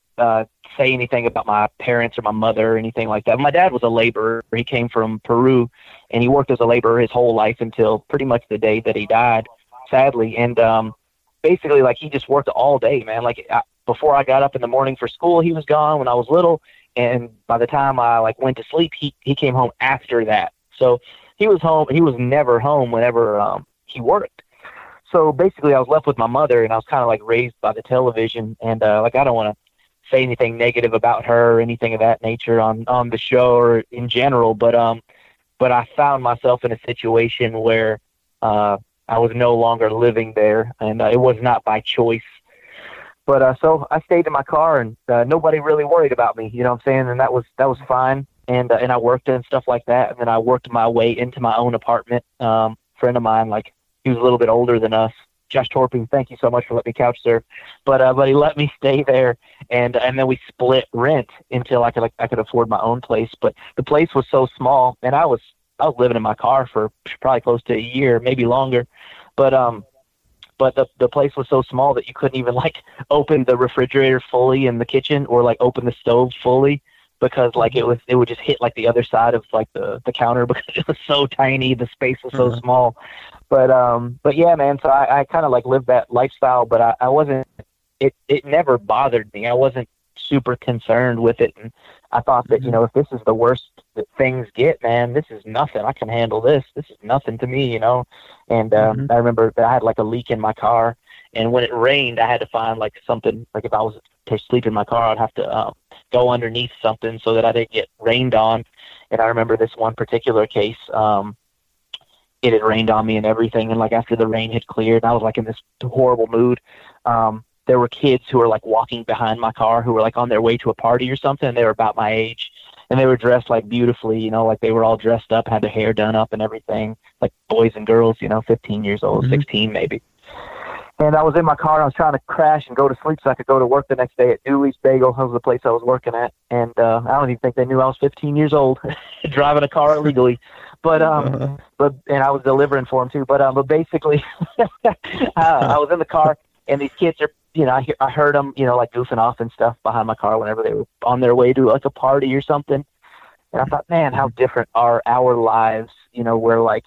say anything about my parents or my mother or anything like that. My dad was a laborer. He came from Peru, and he worked as a laborer his whole life until pretty much the day that he died, sadly. And basically, like, he just worked all day, man. Like, before I got up in the morning for school, he was gone when I was little, and by the time I, like, went to sleep, he came home after that. So he was home. He was never home whenever he worked. So basically, I was left with my mother, and I was kind of, like, raised by the television, and, like, I don't want to say anything negative about her or anything of that nature on the show or in general, but I found myself in a situation where I was no longer living there, and it was not by choice. But so I stayed in my car, and nobody really worried about me, you know what I'm saying? And that was fine. And I worked and stuff like that. And then I worked my way into my own apartment. Friend of mine, like, he was a little bit older than us. Josh Torping, thank you so much for letting me couch surf. But he let me stay there, and then we split rent until I could afford my own place. But the place was so small, and I was living in my car for probably close to a year, maybe longer. But the place was so small that you couldn't even like open the refrigerator fully in the kitchen, or like open the stove fully, because like it would just hit like the other side of like the counter, because it was so tiny, the space was so small. But yeah, man, so I kind of like lived that lifestyle, but it never bothered me. I wasn't super concerned with it. And I thought that, you know, if this is the worst that things get, man, this is nothing. I can handle this. This is nothing to me, you know? And, I remember that I had like a leak in my car, and when it rained, I had to find like something, like if I was to sleep in my car, I'd have to, go underneath something so that I didn't get rained on. And I remember this one particular case, it had rained on me and everything. And like after the rain had cleared, I was like in this horrible mood. There were kids who were like walking behind my car who were like on their way to a party or something. And they were about my age, and they were dressed like beautifully, you know, like they were all dressed up, had their hair done up and everything, like boys and girls, you know, 15 years old, 16 maybe. And I was in my car, and I was trying to crash and go to sleep so I could go to work the next day at Dooley's Bagel. That was the place I was working at. And I don't even think they knew I was 15 years old driving a car illegally. But I was delivering for them too. But basically, I was in the car, and these kids are, you know, I heard them, you know, like goofing off and stuff behind my car whenever they were on their way to like a party or something. And I thought, man, how different are our lives? You know, where like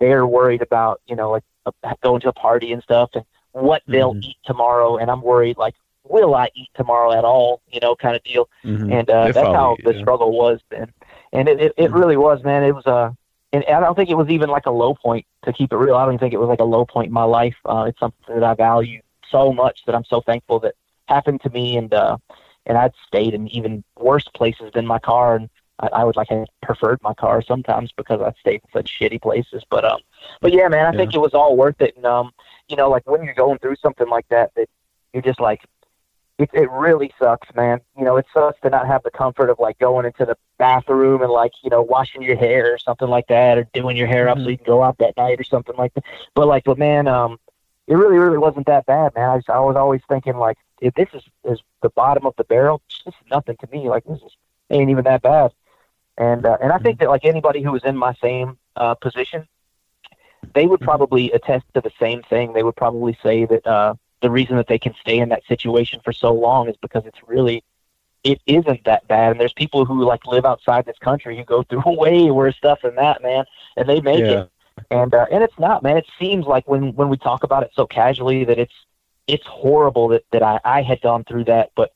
they're worried about, you know, like going to a party and stuff, and what they'll eat tomorrow. And I'm worried, like, will I eat tomorrow at all? You know, kind of deal. And that's how the struggle was then. And it really was, man. It was and I don't think it was even like a low point, to keep it real. I don't think it was like a low point in my life. It's something that I value so much that I'm so thankful that happened to me. And I'd stayed in even worse places than my car. And I would like have preferred my car sometimes, because I stayed in such shitty places. But yeah, man, I think it was all worth it. And, you know, like when you're going through something like that, that you're just like, it really sucks, man. You know, it sucks to not have the comfort of like going into the bathroom and like, you know, washing your hair or something like that, or doing your hair up so you can go out that night or something like that. But man, it really, really wasn't that bad, man. I was always thinking like, if this is the bottom of the barrel, this is nothing to me. Like, this ain't even that bad. And I think that like anybody who was in my same position, they would probably attest to the same thing. They would probably say that the reason that they can stay in that situation for so long is because it isn't that bad. And there's people who like live outside this country who go through way worse stuff than that, man, and they make it. And it's not, man. It seems like when we talk about it so casually that it's horrible that I had gone through that, but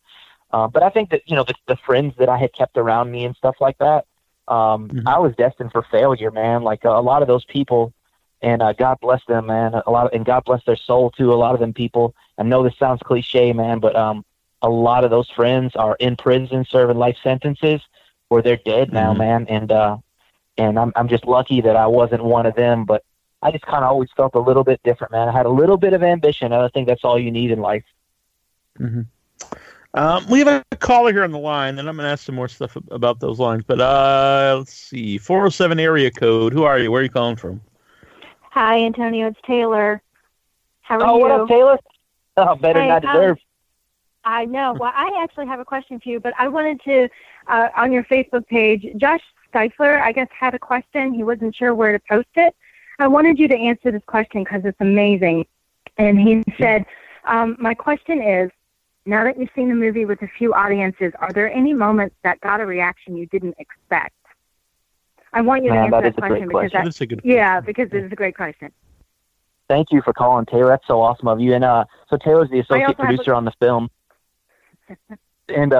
I think that, you know, the friends that I had kept around me and stuff like that, I was destined for failure, man. Like a lot of those people, and God bless them, man. And God bless their soul too. A lot of them people, I know this sounds cliche, man, but a lot of those friends are in prison serving life sentences, or they're dead now, man. And I'm just lucky that I wasn't one of them. But I just kind of always felt a little bit different, man. I had a little bit of ambition, and I think that's all you need in life. We have a caller here on the line, and I'm going to ask some more stuff about those lines. But let's see, 407 area code. Who are you? Where are you calling from? Hi, Antonio. It's Taylor. How are you? Oh, what up, Taylor? Oh, better than I deserve. I know. Well, I actually have a question for you, but I wanted to, on your Facebook page, Josh Stifter, I guess, had a question. He wasn't sure where to post it. I wanted you to answer this question because it's amazing. And he said, my question is, now that you've seen the movie with a few audiences, are there any moments that got a reaction you didn't expect? I want you to answer that question. Because it is a great question. Thank you for calling, Taylor. That's so awesome of you. And so Taylor's the associate producer on the film. And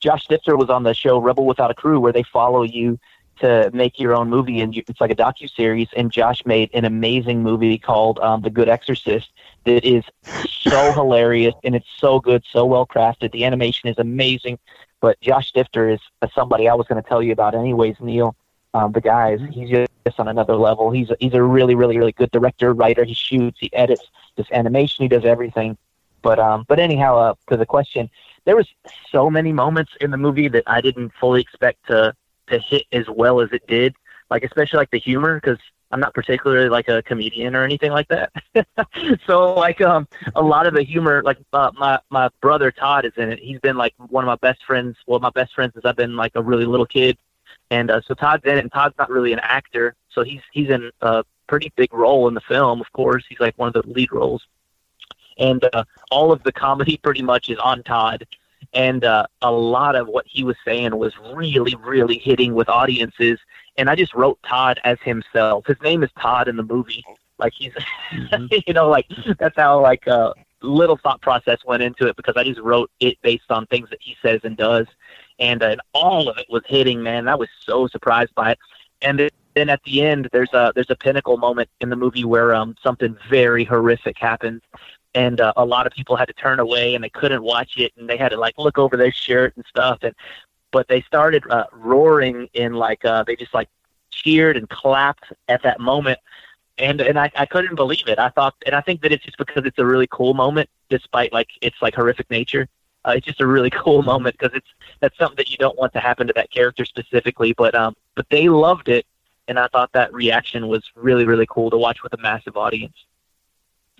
Josh Stifter was on the show Rebel Without a Crew, where they follow you to make your own movie, and it's like a docuseries. And Josh made an amazing movie called The Good Exorcist that is so hilarious, and it's so good, so well crafted. The animation is amazing, but Josh Stifter is somebody I was going to tell you about anyways, Neil. the guys. He's just on another level. He's a really, really, really good director, writer. He shoots, he edits, does animation, he does everything. But anyhow, to the question, there was so many moments in the movie that I didn't fully expect to hit as well as it did. Like, especially like the humor, because I'm not particularly like a comedian or anything like that. So like, a lot of the humor, like my brother Todd is in it. He's been like one of my best friends. Well, my best friend since I've been like a really little kid. And so Todd's in it, and Todd's not really an actor. So he's in a pretty big role in the film. Of course, he's like one of the lead roles. And all of the comedy pretty much is on Todd. And a lot of what he was saying was really, really hitting with audiences. And I just wrote Todd as himself. His name is Todd in the movie. Like, he's, you know, like, that's how, like, little thought process went into it, because I just wrote it based on things that he says and does. And all of it was hitting, man. I was so surprised by it. And then at the end, there's a pinnacle moment in the movie where something very horrific happens. And a lot of people had to turn away, and they couldn't watch it, and they had to like look over their shirt and stuff. But they started roaring, and like they just like cheered and clapped at that moment, and I couldn't believe it. I thought, and I think that it's just because it's a really cool moment, despite like it's like horrific nature. It's just a really cool moment because that's something that you don't want to happen to that character specifically. But they loved it, and I thought that reaction was really, really cool to watch with a massive audience.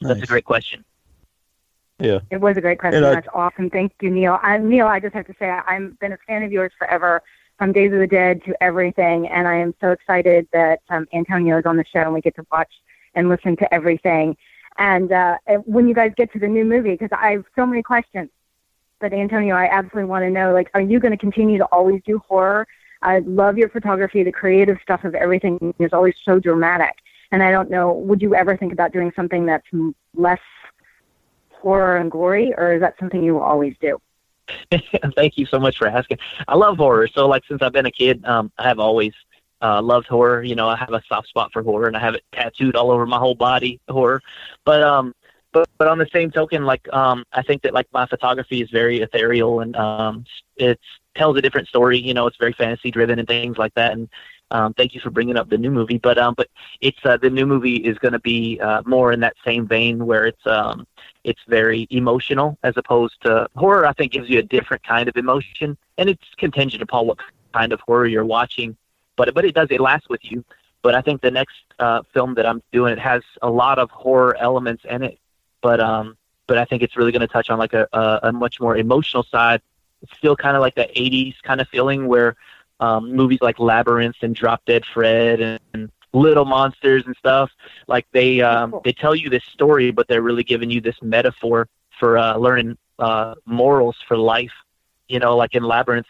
Nice. That's a great question. Yeah, it was a great question. That's awesome. Thank you, Neil. I just have to say I've been a fan of yours forever, from Days of the Dead to everything, and I am so excited that Antonio is on the show and we get to watch and listen to everything. And when you guys get to the new movie, because I have so many questions, but Antonio, I absolutely want to know, like, are you going to continue to always do horror? I love your photography. The creative stuff of everything is always so dramatic, and I don't know, would you ever think about doing something that's less horror and gory, or is that something you will always do? Thank you so much for asking. I love horror. So like, since I've been a kid, I have always loved horror. You know, I have a soft spot for horror, and I have it tattooed all over my whole body, horror. But on the same token, like, I think that like my photography is very ethereal, and it tells a different story. You know, it's very fantasy driven and things like that. And thank you for bringing up the new movie, but it's the new movie is going to be more in that same vein, where it's very emotional, as opposed to horror. I think gives you a different kind of emotion, and it's contingent upon what kind of horror you're watching. But it lasts with you. But I think the next film that I'm doing, it has a lot of horror elements in it, but I think it's really going to touch on like a much more emotional side. It's still kind of like the 80s kind of feeling where. Movies like Labyrinth and Drop Dead Fred and Little Monsters and stuff, like they tell you this story, but they're really giving you this metaphor for learning morals for life. You know, like in Labyrinth,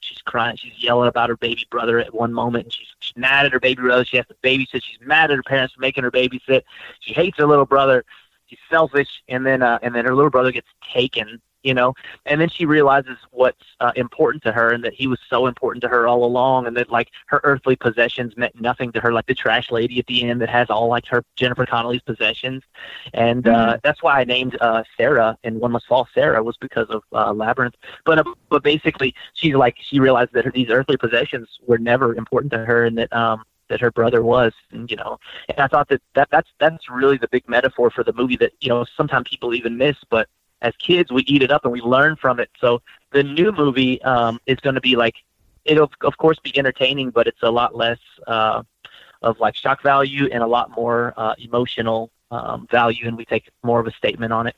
she's crying, she's yelling about her baby brother at one moment, and she's mad at her baby brother. She has to babysit. She's mad at her parents for making her babysit. She hates her little brother. She's selfish, and then her little brother gets taken. You know, and then she realizes what's important to her, and that he was so important to her all along, and that like her earthly possessions meant nothing to her, like the trash lady at the end that has all like her Jennifer Connelly's possessions. And that's why I named Sarah in One Must Fall Sarah, was because of Labyrinth. But basically, she realized that these earthly possessions were never important to her, and that her brother was, and, you know, and I thought that's really the big metaphor for the movie that, you know, sometimes people even miss, but as kids, we eat it up and we learn from it. So the new movie is going to be like, it'll of course be entertaining, but it's a lot less of like shock value and a lot more emotional value. And we take more of a statement on it.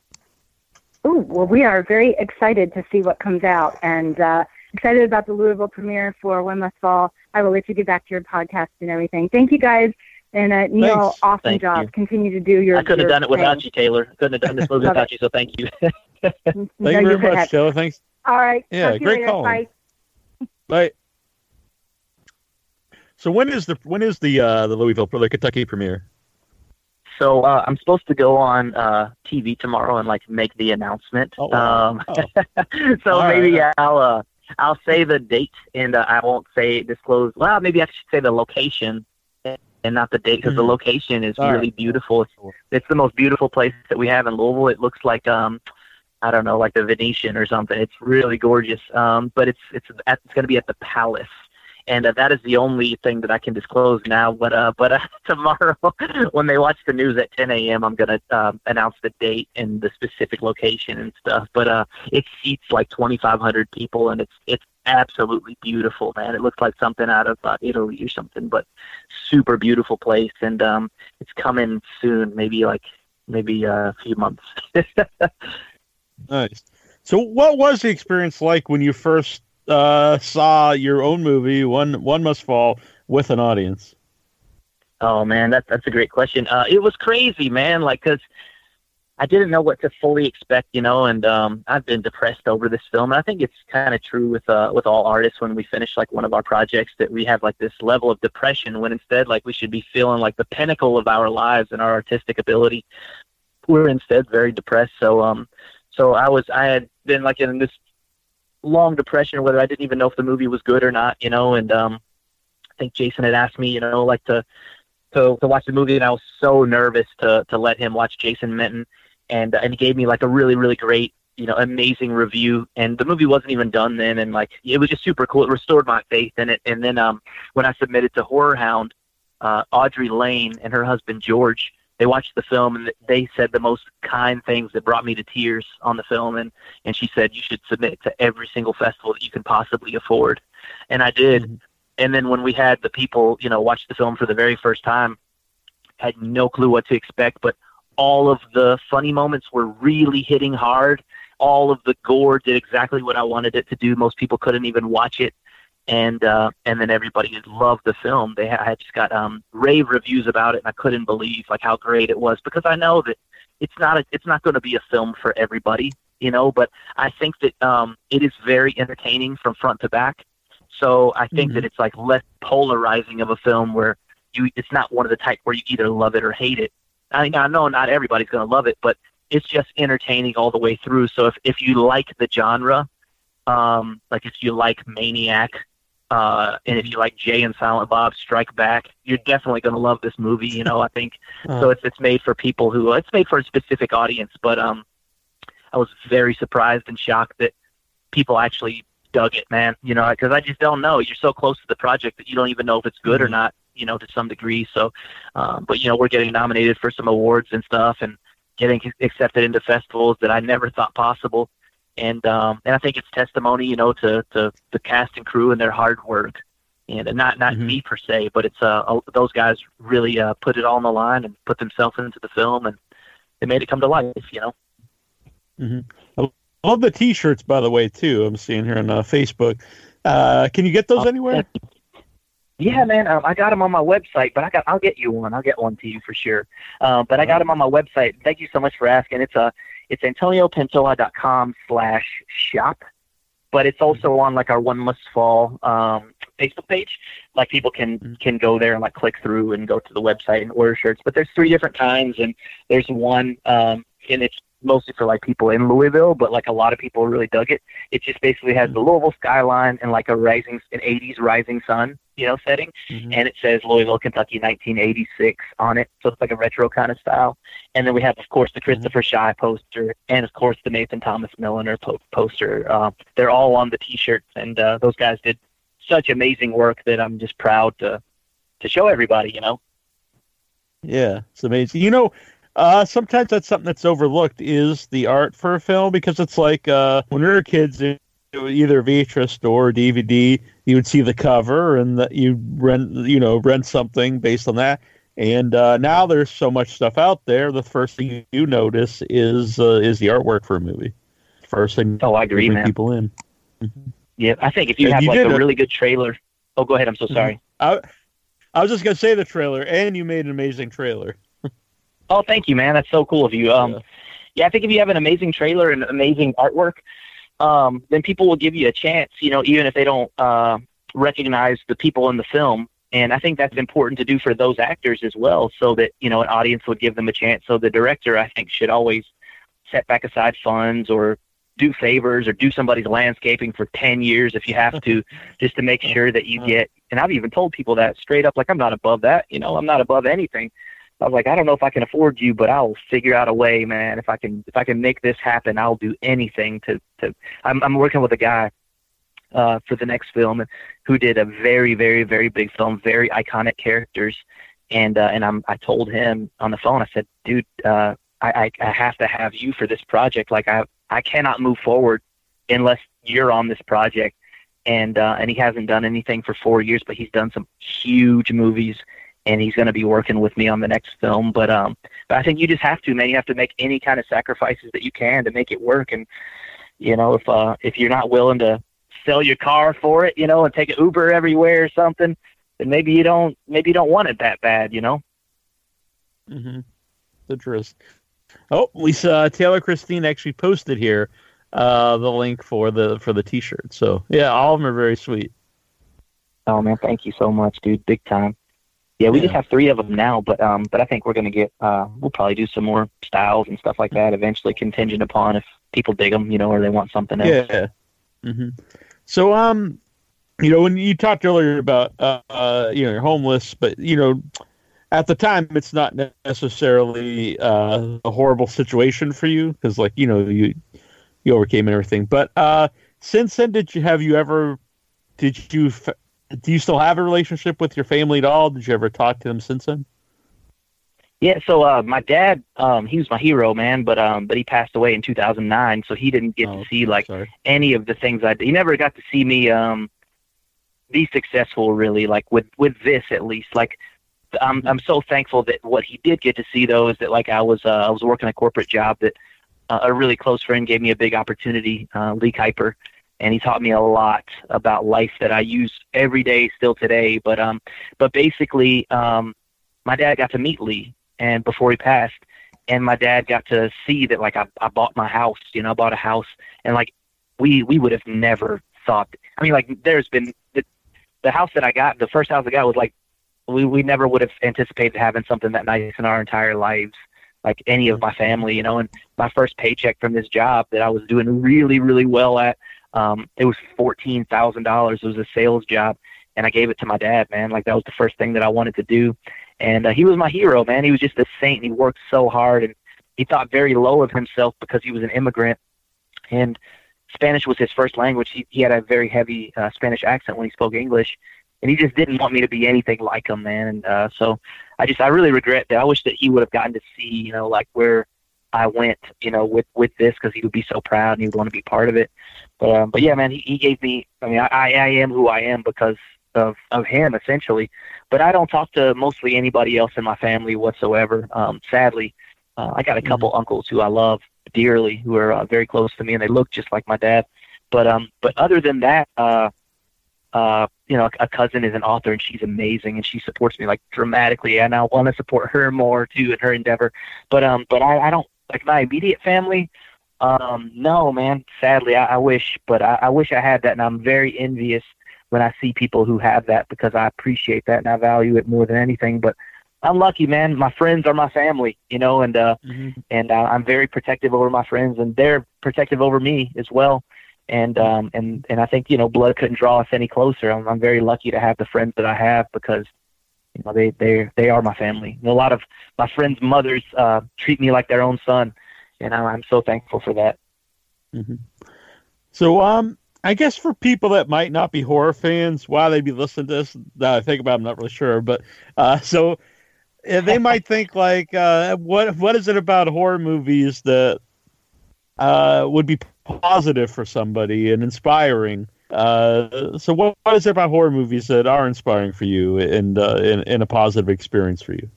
Oh, well, we are very excited to see what comes out, and excited about the Louisville premiere for One Must Fall. I will let you get back to your podcast and everything. Thank you guys. And Neil, thanks. Awesome thank job. You. Continue to do your. I couldn't have done it without you, Taylor. Couldn't have done this movie without you. So thank you. Thank you very much, Taylor. Thanks. All right. Yeah, great call. Bye. So when is the Louisville, the Kentucky premiere? So I'm supposed to go on TV tomorrow and like make the announcement. Oh, wow. So all maybe right. I'll say the date, and I won't say disclose. Well, maybe I should say the location. And not the date, because the location is really beautiful. It's the most beautiful place that we have in Louisville. It looks like, I don't know, like the Venetian or something. It's really gorgeous. But it's going to be at the Palace. And that is the only thing that I can disclose now. But tomorrow, when they watch the news at 10 a.m., I'm going to announce the date and the specific location and stuff. But it seats like 2,500 people, and it's absolutely beautiful, man. It looks like something out of Italy or something, but super beautiful place. And it's coming soon, maybe a few months. Nice. So what was the experience like when you first saw your own movie, One Must Fall, with an audience? Oh, man, that's a great question. It was crazy, man, because I didn't know what to fully expect, and I've been depressed over this film. And I think it's kind of true with all artists when we finish, one of our projects, that we have, this level of depression when instead, we should be feeling, the pinnacle of our lives and our artistic ability. We're instead very depressed. So, I had been, in this long depression, whether I didn't even know if the movie was good or not, and I think Jason had asked me, to watch the movie, and I was so nervous to let him watch Jason Minton, and he gave me a really, really great, amazing review, and the movie wasn't even done then, and it was just super cool. It restored my faith in it. And then when I submitted to Horror Hound, Audrey Lane and her husband George, they watched the film, and they said the most kind things that brought me to tears on the film. And she said, you should submit to every single festival that you can possibly afford. And I did. And then when we had the people, watch the film for the very first time, had no clue what to expect, but all of the funny moments were really hitting hard. All of the gore did exactly what I wanted it to do. Most people couldn't even watch it. And then everybody loved the film. I just got rave reviews about it, and I couldn't believe how great it was, because I know that it's not going to be a film for everybody, But I think that it is very entertaining from front to back. So I think that it's less polarizing of a film where it's not one of the type where you either love it or hate it. I know not everybody's going to love it, but it's just entertaining all the way through. So if you like the genre, if you like Maniac, and if you like Jay and Silent Bob Strike Back, you're definitely going to love this movie, I think. So it's made for people who, it's made for a specific audience, but I was very surprised and shocked that people actually dug it, man, because I just don't know. You're so close to the project that you don't even know if it's good or not, to some degree. So, but, we're getting nominated for some awards and stuff and getting accepted into festivals that I never thought possible. And I think it's testimony, to the cast and crew and their hard work, and not me per se, but it's those guys really put it all on the line and put themselves into the film, and they made it come to life, I love the T-shirts, by the way, too. I'm seeing here on Facebook. Can you get those anywhere? Yeah, man, I got them on my website, but I'll get you one. I'll get one to you for sure. But I got them on my website. Thank you so much for asking. It's AntonioPantoja.com/shop, but it's also on our One Must Fall Facebook page. People can go there and click through and go to the website and order shirts. But there's three different kinds, and there's one, and it's mostly for people in Louisville, but a lot of people really dug it. It just basically has the Louisville skyline and an 80s rising sun, setting. And it says Louisville, Kentucky, 1986 on it. So it's a retro kind of style. And then we have, of course, the Christopher Schei poster and, of course, the Nathan Thomas Milliner poster. They're all on the T-shirts, and those guys did such amazing work that I'm just proud to show everybody, Yeah, it's amazing. Sometimes that's something that's overlooked, is the art for a film, because it's when we were kids, it was either VHS store or DVD, you would see the cover and you rent something based on that. And now there's so much stuff out there. The first thing you notice is the artwork for a movie. First thing. Oh, I agree, man. People in. Mm-hmm. Yeah, I think if you have a really good trailer. Oh, go ahead. I'm so sorry. I was just gonna say the trailer, and you made an amazing trailer. Oh, thank you, man. That's so cool of you. I think if you have an amazing trailer and amazing artwork, then people will give you a chance, even if they don't recognize the people in the film. And I think that's important to do for those actors as well, so that, an audience would give them a chance. So the director, I think, should always set back aside funds or do favors or do somebody's landscaping for 10 years if you have to, just to make sure that you get – and I've even told people that straight up, I'm not above that. I'm not above anything. I was I don't know if I can afford you, but I'll figure out a way, man. If I can make this happen, I'll do anything to I'm working with a guy for the next film, who did a very, very, very big film, very iconic characters. And I told him on the phone, I said, dude, I have to have you for this project. Like I cannot move forward unless you're on this project. And he hasn't done anything for 4 years, but he's done some huge movies, and he's going to be working with me on the next film. But I think you just have to, man. You have to make any kind of sacrifices that you can to make it work. And, you know, if you're not willing to sell your car for it, you know, and take an Uber everywhere or something, then maybe you don't want it that bad, you know? Mm-hmm. Interesting. Oh, Lisa, Taylor Christine actually posted here the link for the T-shirt. So yeah, all of them are very sweet. Oh man, thank you so much, dude. Big time. Yeah, we just have 3 of them now, but I think we're gonna get we'll probably do some more styles and stuff like that eventually, contingent upon if people dig them, you know, or they want something else. Yeah. Mm-hmm. So you know, when you talked earlier about you know, you're homeless, but you know, at the time, it's not necessarily a horrible situation for you because, like, you know, you overcame everything. But since then, do you still have a relationship with your family at all? Did you ever talk to them since then? Yeah. So my dad, he was my hero, man. But he passed away in 2009, so he didn't get to see any of the things I did. He never got to see me be successful, really. Like with this, at least, like. I'm so thankful that what he did get to see, though, is that, like, I was working a corporate job that a really close friend gave me a big opportunity, Lee Kuiper, and he taught me a lot about life that I use every day still today. But basically, my dad got to meet Lee, and before he passed, and my dad got to see that, like, I bought my house, you know, I bought a house, and like we would have never thought. I mean, like, there's been the house that I got, the first house I got was like. We never would have anticipated having something that nice in our entire lives, like any of my family, you know. And my first paycheck from this job that I was doing really, really well at, it was $14,000. It was a sales job, and I gave it to my dad, man. Like, that was the first thing that I wanted to do. And he was my hero, man. He was just a saint, and he worked so hard, and he thought very low of himself because he was an immigrant, and Spanish was his first language. He had a very heavy Spanish accent when he spoke English. And he just didn't want me to be anything like him, man. And so I really regret that. I wish that he would have gotten to see, you know, like where I went, you know, with this, because he would be so proud and he would want to be part of it. But yeah, man, he gave me, I mean, I am who I am because of him, essentially. But I don't talk to mostly anybody else in my family whatsoever, sadly. I got a couple uncles who I love dearly, who are very close to me, and they look just like my dad. But other than that, you know, a cousin is an author, and she's amazing, and she supports me like dramatically, and I want to support her more too in her endeavor. But I don't, like, my immediate family. No, man, sadly, I wish, but I wish I had that, and I'm very envious when I see people who have that because I appreciate that and I value it more than anything. But I'm lucky, man. My friends are my family, you know, and I'm very protective over my friends, and they're protective over me as well. And I think, you know, blood couldn't draw us any closer. I'm very lucky to have the friends that I have because, you know, they are my family. And a lot of my friends' mothers treat me like their own son, and I'm so thankful for that. Mm-hmm. So I guess for people that might not be horror fans, why they'd be listening to this, now I think about it, I'm not really sure. But so they might think, like, what is it about horror movies that would be positive for somebody and inspiring? So what is it about horror movies that are inspiring for you and a positive experience for you?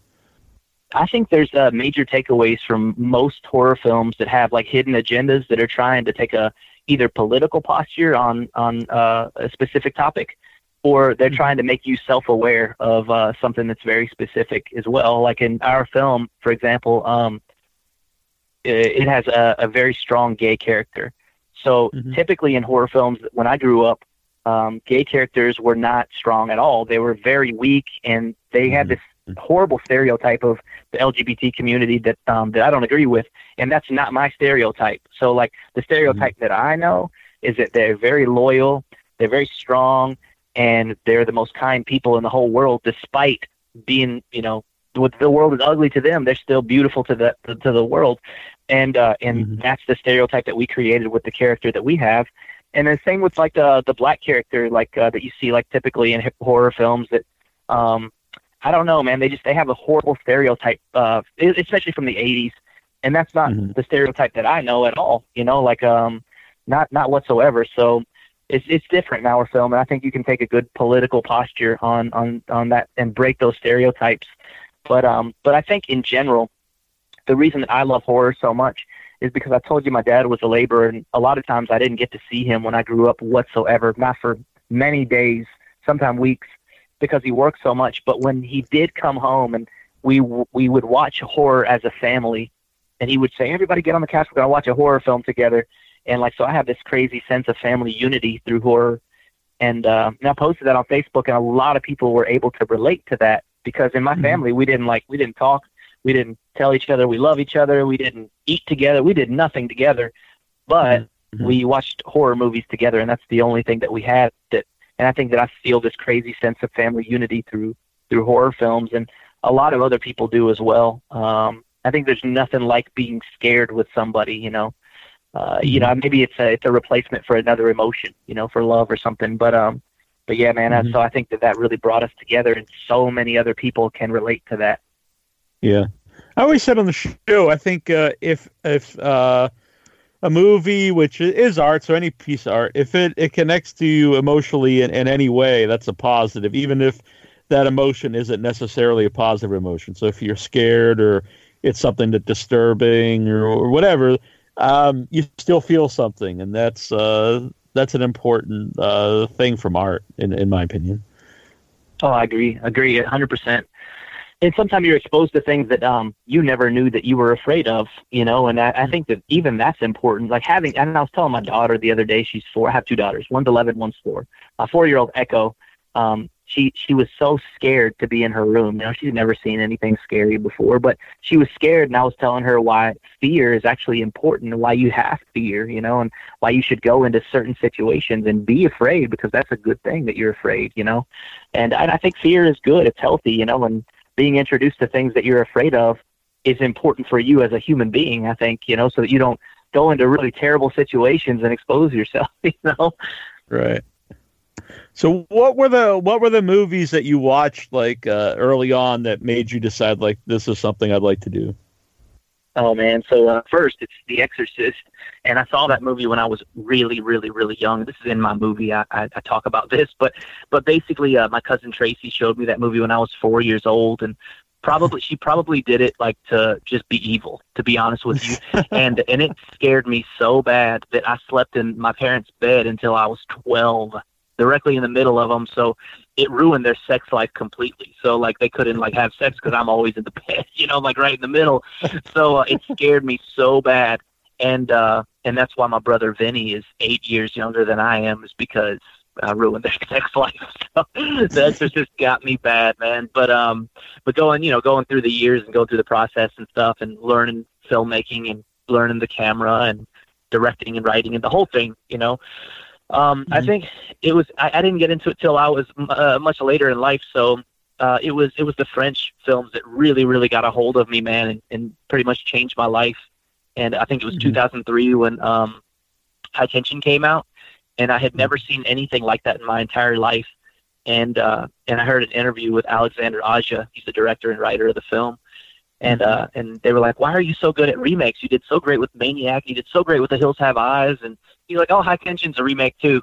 I think there's major takeaways from most horror films that have, like, hidden agendas that are trying to take a either political posture on a specific topic, or they're trying to make you self-aware of something that's very specific as well. Like in our film, for example, it has a very strong gay character. So typically in horror films, when I grew up, gay characters were not strong at all. They were very weak, and they had this horrible stereotype of the LGBT community that I don't agree with, and that's not my stereotype. So, like, the stereotype that I know is that they're very loyal, they're very strong, and they're the most kind people in the whole world, despite being, you know, the world is ugly to them. They're still beautiful to the world, and that's the stereotype that we created with the character that we have. And then same with like the black character, like that you see like typically in horror films. That I don't know, man. They have a horrible stereotype, especially from the '80s, and that's not the stereotype that I know at all. You know, like not whatsoever. So it's different in our film, and I think you can take a good political posture on that and break those stereotypes. But I think in general, the reason that I love horror so much is because I told you my dad was a laborer, and a lot of times I didn't get to see him when I grew up whatsoever, not for many days, sometimes weeks, because he worked so much. But when he did come home and we would watch horror as a family, and he would say, everybody get on the couch, we're going to watch a horror film together. And like, so I have this crazy sense of family unity through horror. And I posted that on Facebook, and a lot of people were able to relate to that, because in my family, we didn't talk. We didn't tell each other we love each other. We didn't eat together. We did nothing together, but we watched horror movies together, and that's the only thing that we had. And I think that I feel this crazy sense of family unity through horror films, and a lot of other people do as well. I think there's nothing like being scared with somebody, you know. Maybe it's a replacement for another emotion, you know, for love or something. But yeah, man. So I think that really brought us together, and so many other people can relate to that. Yeah, I always said on the show, I think if a movie, which is art, so any piece of art, if it connects to you emotionally in any way, that's a positive, even if that emotion isn't necessarily a positive emotion. So if you're scared, or it's something that's disturbing, or whatever, you still feel something, and that's an important thing from art, in my opinion. Oh, I agree 100%. And sometimes you're exposed to things that you never knew that you were afraid of, you know, and I think that even that's important. Like and I was telling my daughter the other day, she's 4. I have 2 daughters, one's 11, one's 4. My 4-year-old Echo, she was so scared to be in her room. You know, she's never seen anything scary before, but she was scared, and I was telling her why fear is actually important, and why you have fear, you know, and why you should go into certain situations and be afraid, because that's a good thing that you're afraid, you know. And I think fear is good. It's healthy, you know, and being introduced to things that you're afraid of is important for you as a human being, I think, you know, so that you don't go into really terrible situations and expose yourself, you know? Right. So what were the movies that you watched like early on that made you decide, like, this is something I'd like to do? Oh man. So first it's The Exorcist. And I saw that movie when I was really, really, really young. This is in my movie. I talk about this, but basically my cousin Tracy showed me that movie when I was 4 years old, and she probably did it like to just be evil, to be honest with you. And it scared me so bad that I slept in my parents' bed until I was 12, directly in the middle of them. So it ruined their sex life completely. So like they couldn't like have sex because I'm always in the bed, you know, like right in the middle. So it scared me so bad. And that's why my brother Vinny is 8 years younger than I am, is because I ruined their sex life. So The Exorcist got me bad, man. But going through the years and going through the process and stuff, and learning filmmaking and learning the camera and directing and writing and the whole thing, you know. I think it was, I didn't get into it till I was much later in life. So it was the French films that really, really got a hold of me, man, and pretty much changed my life. And I think it was 2003 when High Tension came out, and I had never seen anything like that in my entire life. And I heard an interview with Alexander Aja. He's the director and writer of the film. And they were like, why are you so good at remakes? You did so great with Maniac. You did so great with The Hills Have Eyes. And he's like, oh, High Tension's a remake too.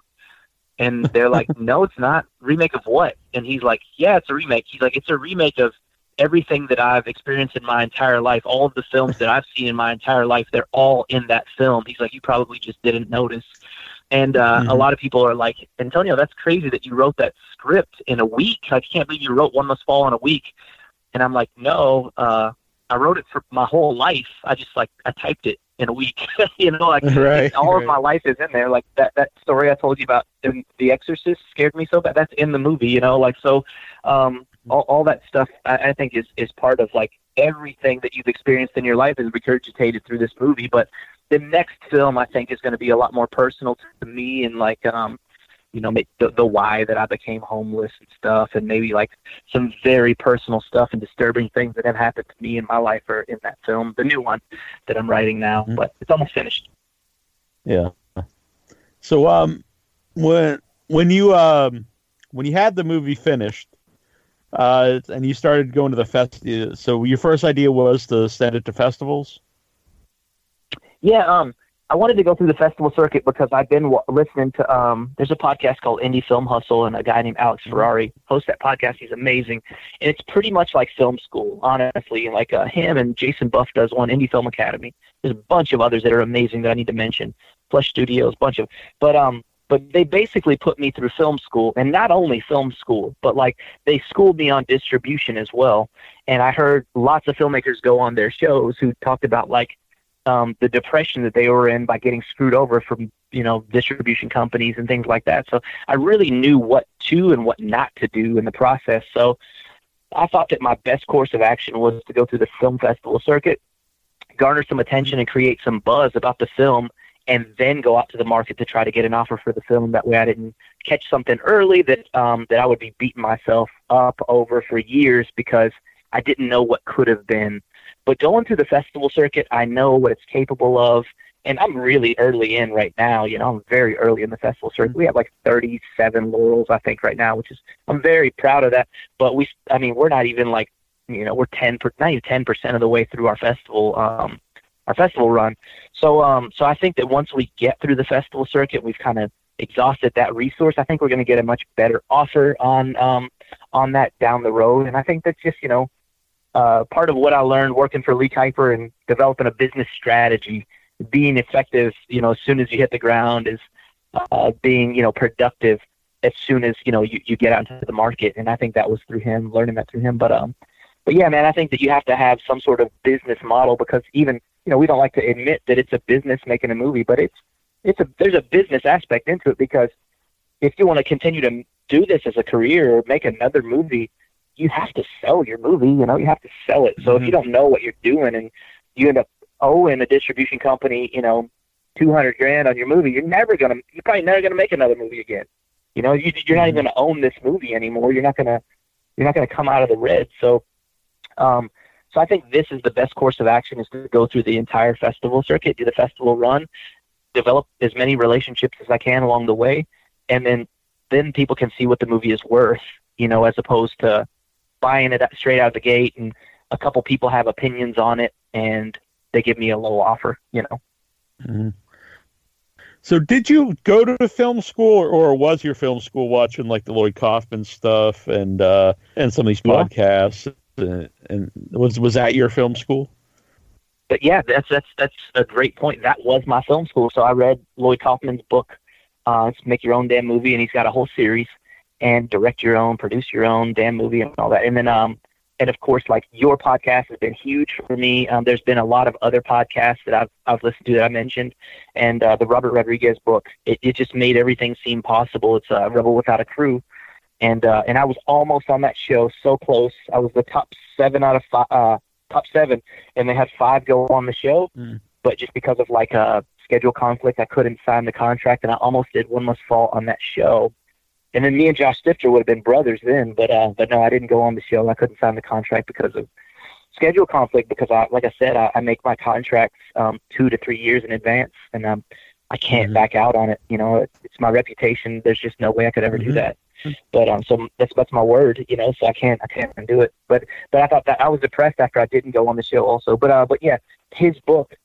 And they're like, no, it's not. Remake of what? And he's like, yeah, it's a remake. He's like, it's a remake of everything that I've experienced in my entire life. All of the films that I've seen in my entire life, they're all in that film. He's like, you probably just didn't notice. And a lot of people are like, Antonio, that's crazy that you wrote that script in a week. I can't believe you wrote One Must Fall in a week. And I'm like, no, I wrote it for my whole life. I just I typed it in a week, you know, like all of my life is in there. Like that story I told you about, The Exorcist, scared me so bad. That's in the movie, you know, like, so, all that stuff I think is part of like everything that you've experienced in your life is regurgitated through this movie. But the next film I think is going to be a lot more personal to me, and like, the why that I became homeless and stuff, and maybe like some very personal stuff and disturbing things that have happened to me in my life are in that film, the new one that I'm writing now, but it's almost finished. Yeah. So when you had the movie finished and you started going to the festival, so your first idea was to send it to festivals? Yeah, I wanted to go through the festival circuit because I've been listening to there's a podcast called Indie Film Hustle, and a guy named Alex Ferrari hosts that podcast. He's amazing. And it's pretty much like film school, honestly. Like him and Jason Buff does one, Indie Film Academy. There's a bunch of others that are amazing that I need to mention. Flesh Studios, bunch of, but they basically put me through film school, and not only film school, but like they schooled me on distribution as well. And I heard lots of filmmakers go on their shows who talked about like, the depression that they were in by getting screwed over from, you know, distribution companies and things like that. So I really knew what to and what not to do in the process. So I thought that my best course of action was to go through the film festival circuit, garner some attention and create some buzz about the film, and then go out to the market to try to get an offer for the film. That way I didn't catch something early that, that I would be beating myself up over for years because I didn't know what could have been. But going through the festival circuit, I know what it's capable of, and I'm really early in right now. You know, I'm very early in the festival circuit. We have like 37 laurels, I think, right now, which is, I'm very proud of that. But we, I mean, we're not even like, you know, we're 10% of the way through our festival run. So, so I think that once we get through the festival circuit, we've kind of exhausted that resource. I think we're going to get a much better offer on that down the road, and I think that's just, you know. Part of what I learned working for Lee Kuiper and developing a business strategy, being effective, you know, as soon as you hit the ground, is being, you know, productive as soon as, you know, you get out into the market. And I think that was through him, learning that through him. But yeah, man, I think that you have to have some sort of business model because even, you know, we don't like to admit that it's a business making a movie, but there's a business aspect into it because if you want to continue to do this as a career or make another movie, you have to sell your movie, you know, you have to sell it. So if you don't know what you're doing and you end up owing a distribution company, you know, $200,000 on your movie, you're probably never going to make another movie again. You know, you're not even going to own this movie anymore. You're not going to come out of the red. So, so I think this is the best course of action, is to go through the entire festival circuit, do the festival run, develop as many relationships as I can along the way. And then people can see what the movie is worth, you know, as opposed to buying it straight out of the gate, and a couple people have opinions on it, and they give me a low offer, you know. Mm-hmm. So, did you go to film school, or was your film school watching like the Lloyd Kaufman stuff and some of these podcasts? And was that your film school? But yeah, that's a great point. That was my film school. So I read Lloyd Kaufman's book, it's Make Your Own Damn Movie, and he's got a whole series. And direct your own, produce your own damn movie and all that. And then, and of course, like your podcast has been huge for me. There's been a lot of other podcasts that I've listened to that I mentioned. And the Robert Rodriguez book, it just made everything seem possible. It's Rebel Without a Crew. And I was almost on that show, so close. I was the top seven, and they had 5 go on the show. But just because of like a schedule conflict, I couldn't sign the contract, and I almost did One Must Fall on that show. And then me and Josh Stifter would have been brothers then, but no, I didn't go on the show. I couldn't sign the contract because of schedule conflict. Because I make my contracts 2 to 3 years in advance, and I can't back out on it. You know, it's my reputation. There's just no way I could ever do that. But so that's my word. You know, so I can't do it. But I thought that I was depressed after I didn't go on the show also. But yeah, his book,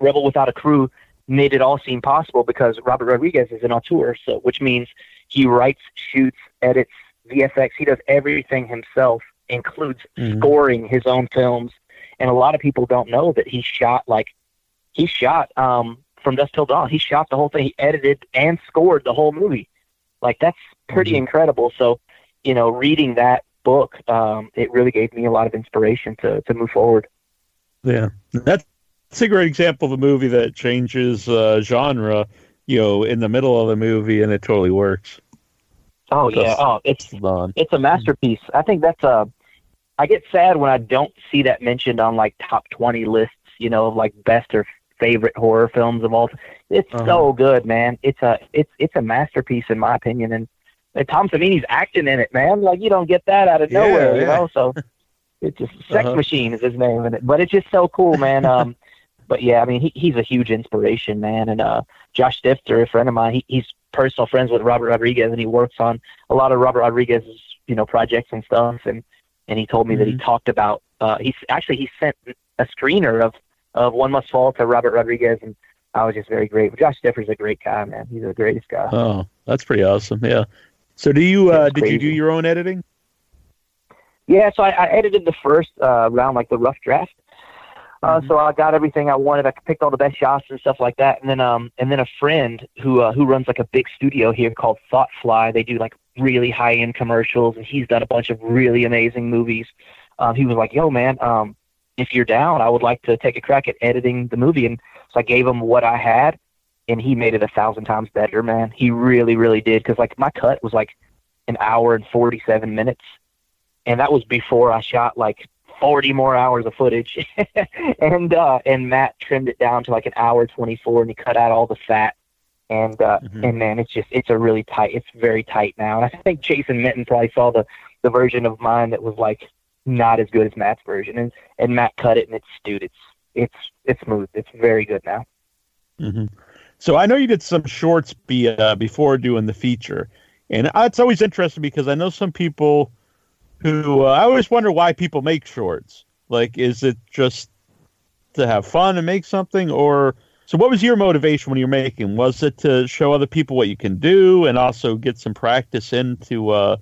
Rebel Without a Crew, made it all seem possible because Robert Rodriguez is an auteur, so which means he writes, shoots, edits, VFX. He does everything himself, includes scoring his own films. And a lot of people don't know that he shot From Dusk Till Dawn. He shot the whole thing. He edited and scored the whole movie. Like, that's pretty incredible. So, you know, reading that book, it really gave me a lot of inspiration to move forward. Yeah, that's a great example of a movie that changes genre, you know, in the middle of the movie, and it totally works. Oh, yeah. Oh, it's a masterpiece. I think that's I get sad when I don't see that mentioned on like top 20 lists, you know, of like best or favorite horror films of all time. It's so good, man. It's a masterpiece in my opinion. And Tom Savini's acting in it, man. Like, you don't get that out of nowhere, you know? So it's just Sex Machine is his name in it, but it's just so cool, man. But yeah, I mean, he's a huge inspiration, man. And Josh Stifter, a friend of mine, he's personal friends with Robert Rodriguez, and he works on a lot of Robert Rodriguez's, you know, projects and stuff. And he told me that he talked about, he sent a screener of One Must Fall to Robert Rodriguez, and I was just very grateful. Josh Stifter's a great guy, man. He's the greatest guy. Oh, that's pretty awesome. Yeah. So do you, did you do your own editing? Yeah. So I edited the first round, like the rough draft. So I got everything I wanted. I picked all the best shots and stuff like that. And then a friend who runs like a big studio here called Thoughtfly. They do like really high end commercials, and he's done a bunch of really amazing movies. He was like, "Yo, man, if you're down, I would like to take a crack at editing the movie." And so I gave him what I had, and he made it 1,000 times better, man. He really, really did. Because like my cut was like an hour and 47 minutes, and that was before I shot like 40 more hours of footage. and Matt trimmed it down to like an hour 24, and he cut out all the fat. And man, it's very tight now. And I think Jason Minton probably saw the version of mine that was like not as good as Matt's version. And Matt cut it, and it's smooth. It's very good now. Mm-hmm. So I know you did some shorts before doing the feature, and it's always interesting because I know some people who I always wonder why people make shorts. Like, is it just to have fun and make something? Or so what was your motivation when you were making? Was it to show other people what you can do and also get some practice into,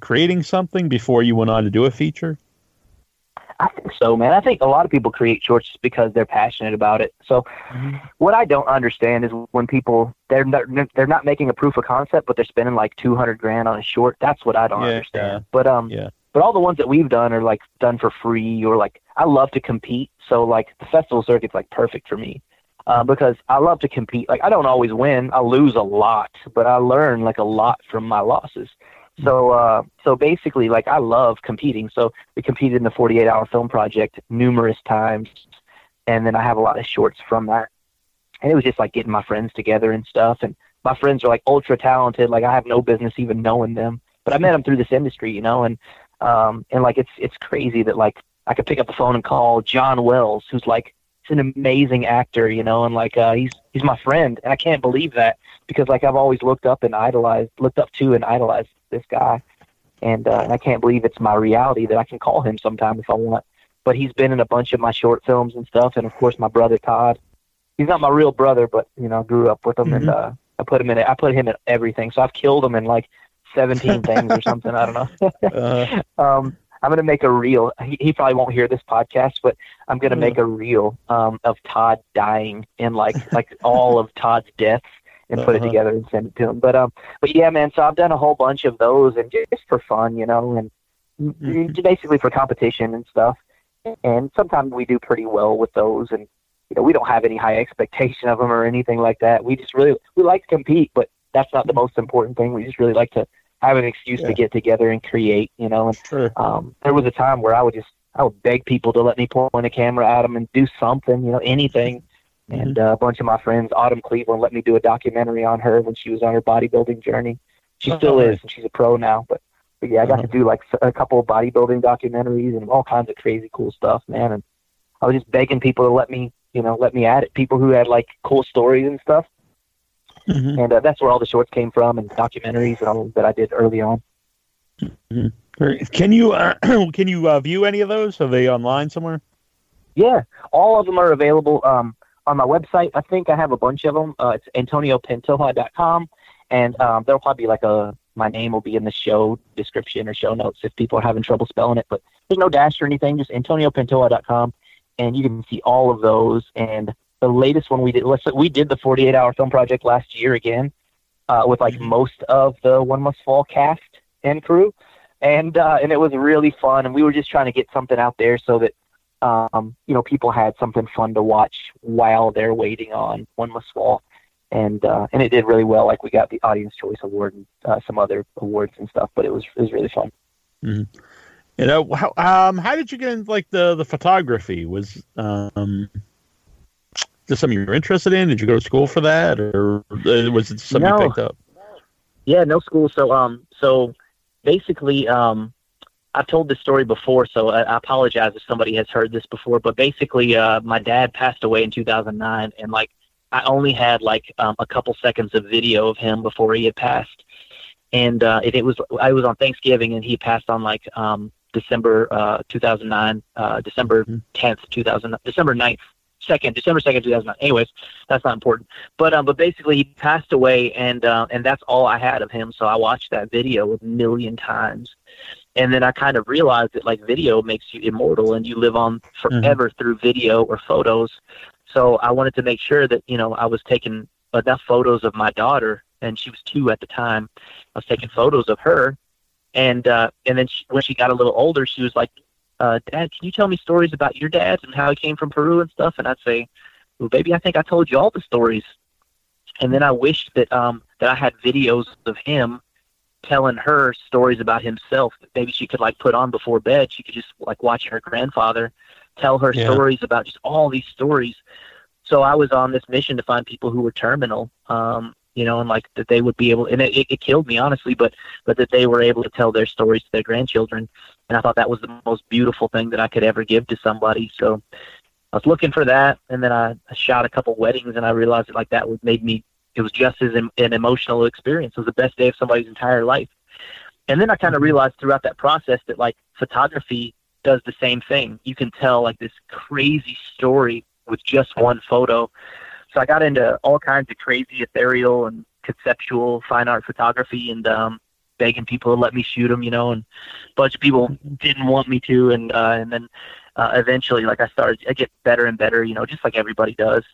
creating something before you went on to do a feature? I think so, man. I think a lot of people create shorts just because they're passionate about it. So what I don't understand is when people, they're not making a proof of concept, but they're spending like $200,000 on a short. That's what I don't understand. But all the ones that we've done are like done for free, or like, I love to compete. So like the festival circuit's like perfect for me because I love to compete. Like I don't always win. I lose a lot, but I learn like a lot from my losses. So basically, like, I love competing. So we competed in the 48-hour film project numerous times, and then I have a lot of shorts from that. And it was just like getting my friends together and stuff. And my friends are like ultra talented. Like I have no business even knowing them, but I met them through this industry, you know. And like it's crazy that like I could pick up the phone and call John Wells, who's like an amazing actor, you know, and like he's my friend, and I can't believe that because like I've always looked up to and idolized this guy, and I can't believe it's my reality that I can call him sometime if I want. But he's been in a bunch of my short films and stuff, and of course my brother Todd. He's not my real brother, but you know, I grew up with him, and I put him in everything. So I've killed him in like 17 things or something. I don't know. I'm gonna make a reel. He probably won't hear this podcast, but I'm gonna make a reel of Todd dying and like all of Todd's deaths, and put it together and send it to him. But yeah, man. So I've done a whole bunch of those, and just for fun, you know, and basically for competition and stuff. And sometimes we do pretty well with those, and you know, we don't have any high expectation of them or anything like that. We just really we like to compete, but that's not the most important thing. We just really like to have an excuse to get together and create, you know. And there was a time where I would beg people to let me point a camera at them and do something, you know, anything. And a bunch of my friends, Autumn Cleveland, let me do a documentary on her when she was on her bodybuilding journey. She still is, and she's a pro now. But yeah, I got to do like a couple of bodybuilding documentaries and all kinds of crazy cool stuff, man. And I was just begging people to let me at it. People who had like cool stories and stuff. And that's where all the shorts came from, and documentaries and all that I did early on. Can you view any of those? Are they online somewhere? Yeah, all of them are available on my website. I think I have a bunch of them. It's AntonioPantoja.com, and there'll probably be like my name will be in the show description or show notes if people are having trouble spelling it. But there's no dash or anything. Just AntonioPantoja.com, and you can see all of those. And the latest one we did, the 48-hour film project last year again, with like most of the One Must Fall cast and crew, and it was really fun. And we were just trying to get something out there so that you know, people had something fun to watch while they're waiting on One Must Fall, and it did really well. Like we got the Audience Choice Award and some other awards and stuff, but it was really fun. Mm-hmm. You know, how did you get into like the photography? Was just something you were interested in? Did you go to school for that, or was it something you picked up? Yeah, no school. So basically, I've told this story before, so I apologize if somebody has heard this before, but basically my dad passed away in 2009, and like I only had like a couple seconds of video of him before he had passed. And it was on Thanksgiving, and he passed on like December 2009, December 10th, 2000, December 9th, 2nd, December 2nd, 2009. Anyways, that's not important. But basically he passed away, and that's all I had of him. So I watched that video a million times. And then I kind of realized that like video makes you immortal, and you live on forever through video or photos. So I wanted to make sure that, you know, I was taking enough photos of my daughter, and she was 2 at the time. I was taking photos of her. And then when she got a little older, she was like, Dad, can you tell me stories about your dad and how he came from Peru and stuff? And I'd say, well, baby, I think I told you all the stories. And then I wished that that I had videos of him telling her stories about himself that maybe she could like put on before bed. She could just like watch her grandfather tell her stories about just all these stories. So I was on this mission to find people who were terminal, you know, and like that they would be able, and it killed me honestly, but that they were able to tell their stories to their grandchildren. And I thought that was the most beautiful thing that I could ever give to somebody. So I was looking for that. And then I shot a couple weddings, and I realized that like that would made me, it was just as an emotional experience. It was the best day of somebody's entire life. And then I kind of realized throughout that process that like photography does the same thing. You can tell like this crazy story with just one photo. So I got into all kinds of crazy, ethereal and conceptual fine art photography, and begging people to let me shoot them, you know, and a bunch of people didn't want me to. And then eventually, like I get better and better, you know, just like everybody does.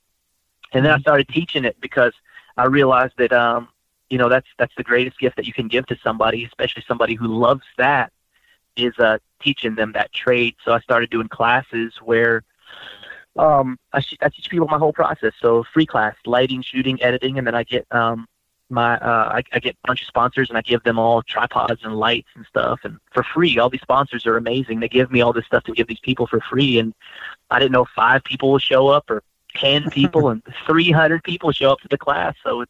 And then I started teaching it, because I realized that, you know, that's the greatest gift that you can give to somebody, especially somebody who loves that, is teaching them that trade. So I started doing classes where I teach people my whole process. So free class, lighting, shooting, editing, and then I get I get a bunch of sponsors, and I give them all tripods and lights and stuff, and for free. All these sponsors are amazing. They give me all this stuff to give these people for free, and I didn't know 5 people would show up, or 10 people, and 300 people show up to the class. So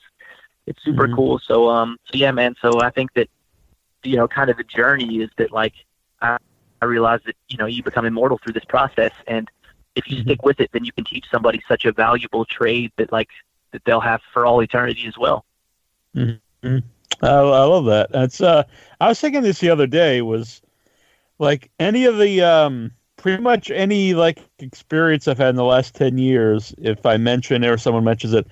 it's super cool. So, so yeah, man. So I think that, you know, kind of the journey is that like, I realized that, you know, you become immortal through this process. And if you stick with it, then you can teach somebody such a valuable trade that like, that they'll have for all eternity as well. I love that. That's, I was thinking this the other day, was like any of the, pretty much any like experience I've had in the last 10 years, if I mention it or someone mentions it,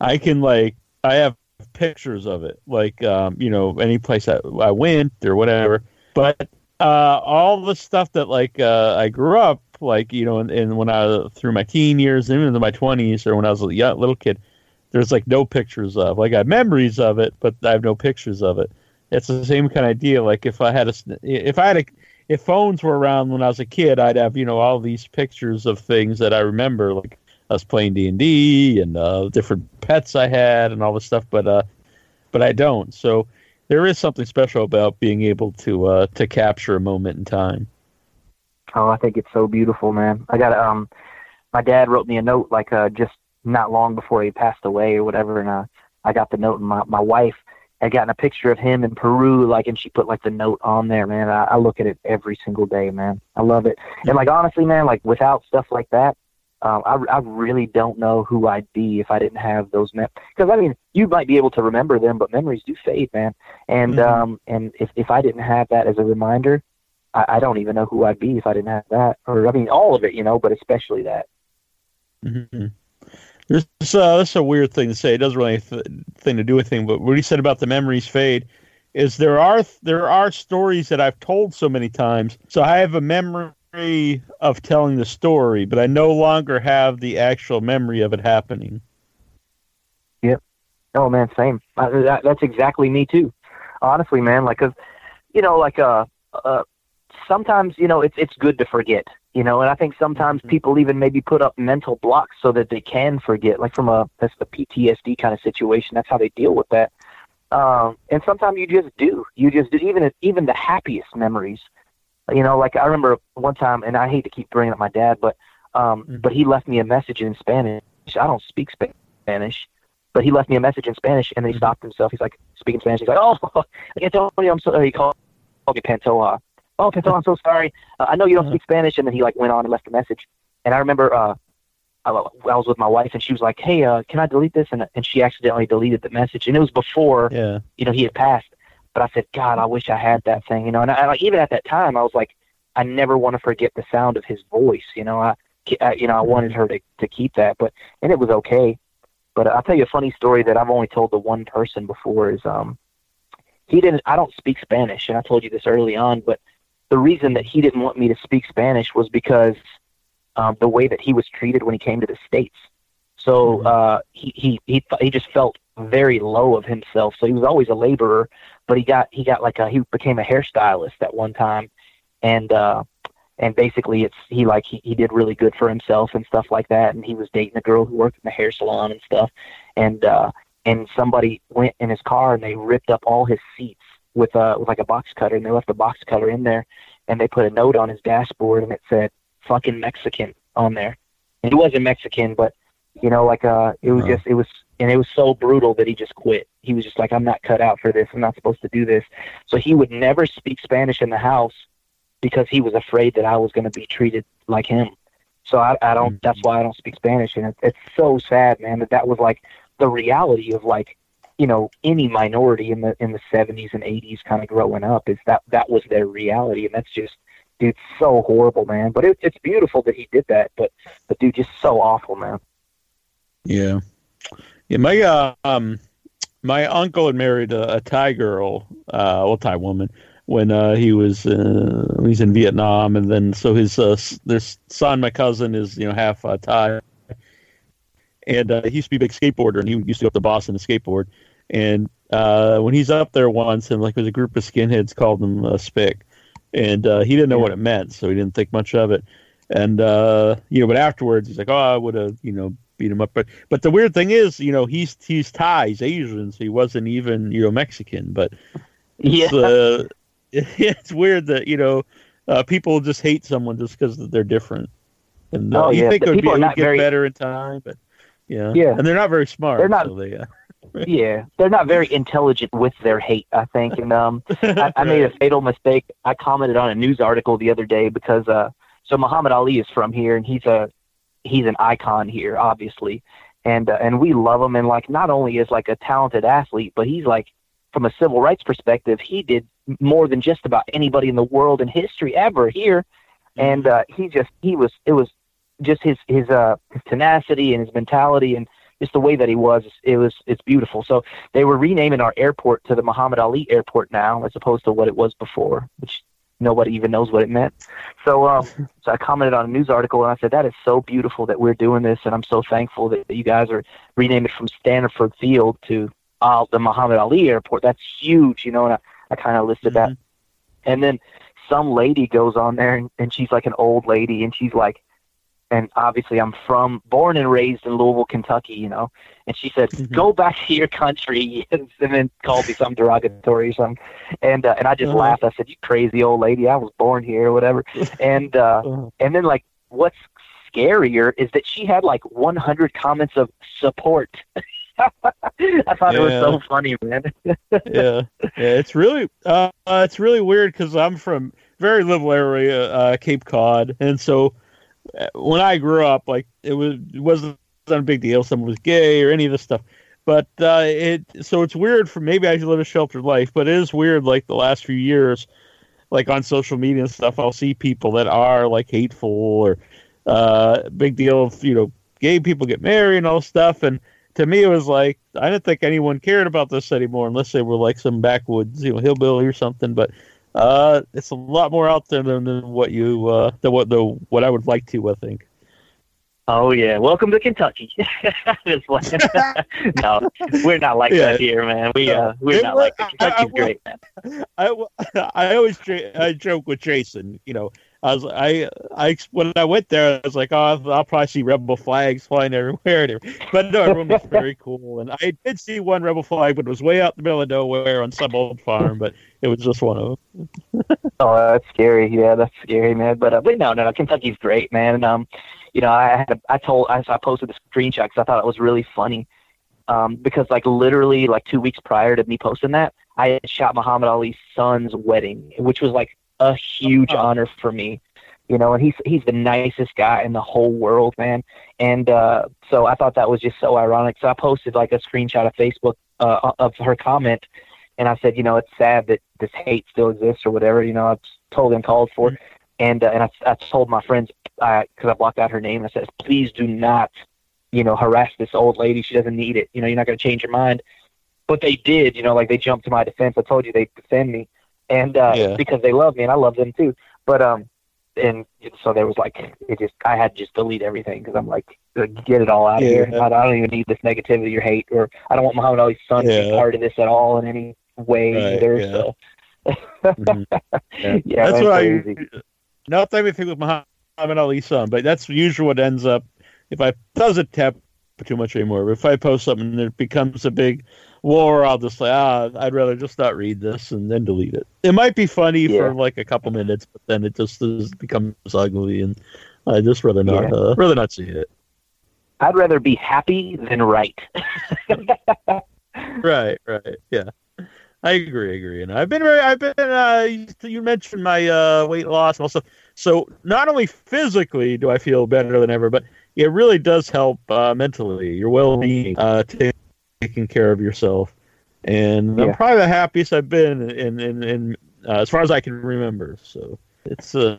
I can like, I have pictures of it. Like, you know, any place I went or whatever, but, all the stuff that like, I grew up, like, you know, and when I, through my teen years, even into my 20s, or when I was a little kid, there's like no pictures of, like I have memories of it, but I have no pictures of it. It's the same kind of idea. Like if phones were around when I was a kid, I'd have, you know, all these pictures of things that I remember, like us playing D&D and different pets I had and all this stuff, but I don't. So there is something special about being able to capture a moment in time. Oh, I think it's so beautiful, man. I got my dad wrote me a note like just not long before he passed away or whatever, and I got the note, and my wife had gotten a picture of him in Peru, like, and she put like the note on there, man. I look at it every single day, man. I love it. And like, honestly, man, like without stuff like that, I really don't know who I'd be if I didn't have those memories. Because I mean, you might be able to remember them, but memories do fade, man. And and if I didn't have that as a reminder, I don't even know who I'd be if I didn't have that. Or I mean, all of it, you know, but especially that. That's a weird thing to say. It doesn't really have anything to do with thing. But what he said about the memories fade is there are stories that I've told so many times. So I have a memory of telling the story, but I no longer have the actual memory of it happening. Yep. Oh man, same. That's exactly me too. Honestly, man, like, 'cause, you know, like, sometimes, you know, it's good to forget. You know, and I think sometimes people even maybe put up mental blocks so that they can forget, like that's the PTSD kind of situation. That's how they deal with that. And sometimes you just do even the happiest memories, you know, like I remember one time, and I hate to keep bringing up my dad, but he left me a message in Spanish. I don't speak Spanish, but he left me a message in Spanish, and then he stopped himself. He's like, speaking Spanish. He's like, oh, Antonio, I'm sorry. He called me Pantoja. oh, Pantoja, I'm so sorry. I know you don't speak Spanish. And then he like went on and left a message. And I remember I was with my wife, and she was like, hey, can I delete this? And she accidentally deleted the message. And it was before, you know, he had passed. But I said, God, I wish I had that thing, you know. And I, even at that time, I was like, I never want to forget the sound of his voice, you know. I wanted her to keep that, and it was okay. But I'll tell you a funny story that I've only told the one person before is, I don't speak Spanish, and I told you this early on, but the reason that he didn't want me to speak Spanish was because the way that he was treated when he came to the States. So he just felt very low of himself. So he was always a laborer, but he became a hairstylist at one time, and basically he did really good for himself and stuff like that. And he was dating a girl who worked in the hair salon and stuff. And somebody went in his car and they ripped up all his seats with like a box cutter, and they left a box cutter in there, and they put a note on his dashboard, and it said fucking Mexican on there. And he wasn't Mexican, but you know, like, and it was so brutal that he just quit. He was just like, I'm not cut out for this. I'm not supposed to do this. So he would never speak Spanish in the house, because he was afraid that I was going to be treated like him. So that's why I don't speak Spanish. And it's so sad, man, that was like the reality of, like, you know, any minority in the 70s and 80s kind of growing up, is that was their reality. And that's just, dude, so horrible, man. But it's beautiful that he did that, but dude, just so awful, man. Yeah. Yeah. My, my uncle had married a Thai girl, Thai woman, when he was in Vietnam, and then so his this son, my cousin, is, you know, half Thai, and he used to be a big skateboarder, and he used to go up to Boston to skateboard. And when he's up there once, and like, it was a group of skinheads called him Spick, and he didn't know what it meant, so he didn't think much of it. And you know, but afterwards he's like, I would have, you know, beat him up. But the weird thing is, you know, he's Thai, he's Asian, so he wasn't even, you know, Mexican. But yeah. It's weird that, you know, people just hate someone just because they're different. And you think it would get better in time, but yeah, and they're not very smart. They're not. So yeah, they're not very intelligent with their hate, I think. And I made a fatal mistake. I commented on a news article the other day because so Muhammad Ali is from here, and he's an icon here, obviously, and we love him. And like, not only is like a talented athlete, but he's like, from a civil rights perspective, he did more than just about anybody in the world in history ever here. And his tenacity and his mentality and just the way that he was, it's beautiful. So they were renaming our airport to the Muhammad Ali Airport now, as opposed to what it was before, which nobody even knows what it meant. So so I commented on a news article, and I said, that is so beautiful that we're doing this, and I'm so thankful that you guys are renaming from Stanford Field to the Muhammad Ali Airport. That's huge, you know. And I kind of listed that. And then some lady goes on there, and she's like an old lady, and she's like, and obviously I'm born and raised in Louisville, Kentucky, you know. And she said, go back to your country, and then called me something derogatory or something. And I just laughed. I said, you crazy old lady, I was born here or whatever. And and then, like, what's scarier is that she had like 100 comments of support. I thought it was so funny, man. It's really weird, because I'm from very liberal area, Cape Cod, and so when I grew up, like, it wasn't a big deal if someone was gay or any of this stuff. But it's weird. For maybe I should live a sheltered life, but it is weird. Like, the last few years, like on social media and stuff, I'll see people that are like hateful or big deal. You know, gay people get married and all stuff, and to me, it was like, I didn't think anyone cared about this anymore, unless they were like some backwoods, you know, hillbilly or something. But it's a lot more out there than what you what I would like to, I think. Oh yeah, welcome to Kentucky. No, we're not like that here, man. We're not like that. Kentucky's great, man. I always joke with Jason, you know. When I went there, I was like, I'll probably see rebel flags flying everywhere. But no, everyone was very cool, and I did see one rebel flag, but it was way out in the middle of nowhere on some old farm. But it was just one of them. Oh, that's scary. Yeah, that's scary, man. But no, Kentucky's great, man. And you know, I posted the screenshot because I thought it was really funny. Because like, literally like 2 weeks prior to me posting that, I had shot Muhammad Ali's son's wedding, which was like a huge honor for me, you know, and he's the nicest guy in the whole world, man. And so I thought that was just so ironic. So I posted like a screenshot of Facebook of her comment, and I said, you know, it's sad that this hate still exists or whatever, you know, I've totally uncalled for it. And I told my friends, because I blocked out her name, and I said, please do not, you know, harass this old lady. She doesn't need it. You know, you're not going to change your mind. But they did, you know, like they jumped to my defense. I told you they defend me, and because they love me and I love them too. But and so there was like, it just, I had to just delete everything because I'm like, get it all out of here. I don't even need this negativity or hate, or I don't want Muhammad Ali's son to be part of this at all in any way either. So yeah, that's what crazy. Not everything with Muhammad Ali's son, but that's usually what ends up. If I doesn't happen too much anymore, but if I post something and it becomes a big war, I'll just say, I'd rather just not read this, and then delete it. It might be funny for like a couple minutes, but then it just becomes ugly, and I just rather not, rather not see it. I'd rather be happy than right. Right. Yeah. I agree. And you mentioned my weight loss and all stuff. So not only physically do I feel better than ever, but it really does help mentally, your well-being, taking care of yourself. And I'm probably the happiest I've been in as far as I can remember. So it's I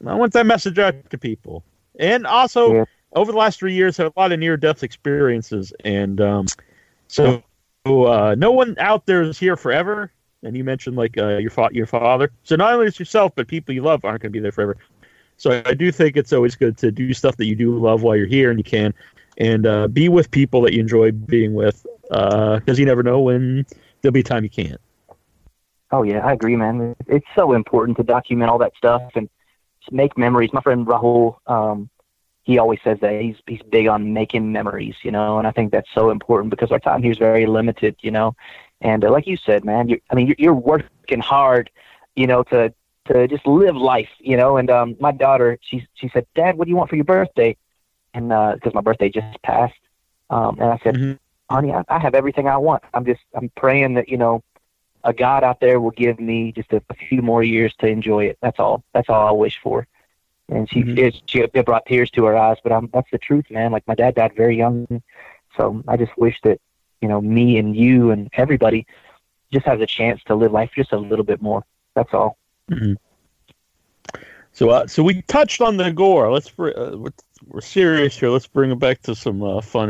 want that message out to people. And also, over the last 3 years, I had a lot of near-death experiences. And no one out there is here forever. And you mentioned like your father. So not only is yourself, but people you love aren't going to be there forever. So I do think it's always good to do stuff that you do love while you're here and you can, and be with people that you enjoy being with, because you never know when there'll be a time you can't. Oh, yeah, I agree, man. It's so important to document all that stuff and make memories. My friend Rahul, he always says that he's big on making memories, you know, and I think that's so important because our time here is very limited, you know. And like you said, man, you're working hard, you know, to just live life, you know. And my daughter, she said, Dad, what do you want for your birthday? And because my birthday just passed, and I said, honey, I have everything I want. I'm praying that, you know, a God out there will give me just a few more years to enjoy it. That's all I wish for. And it brought tears to her eyes, but that's the truth, man. Like, my dad died very young, so I just wish that, you know, me and you and everybody just has a chance to live life just a little bit more. That's all. Mm-hmm. So we touched on the gore. We're serious here. Let's bring it back to some fun.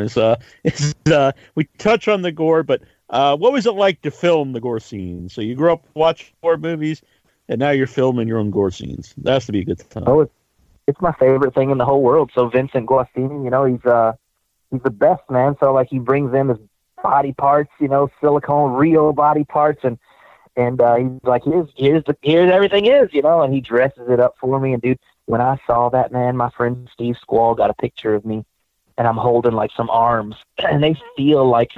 We touch on the gore, but what was it like to film the gore scene? So you grew up watching horror movies, and now you're filming your own gore scenes. That has to be a good time. Oh, it's my favorite thing in the whole world. So Vincent Guastini, you know, he's the best, man. So like, he brings in his body parts, you know, silicone, real body parts, and he's like, here's everything is, you know, and he dresses it up for me. And dude, when I saw that, man, my friend Steve Squall got a picture of me, and I'm holding like some arms, and they feel like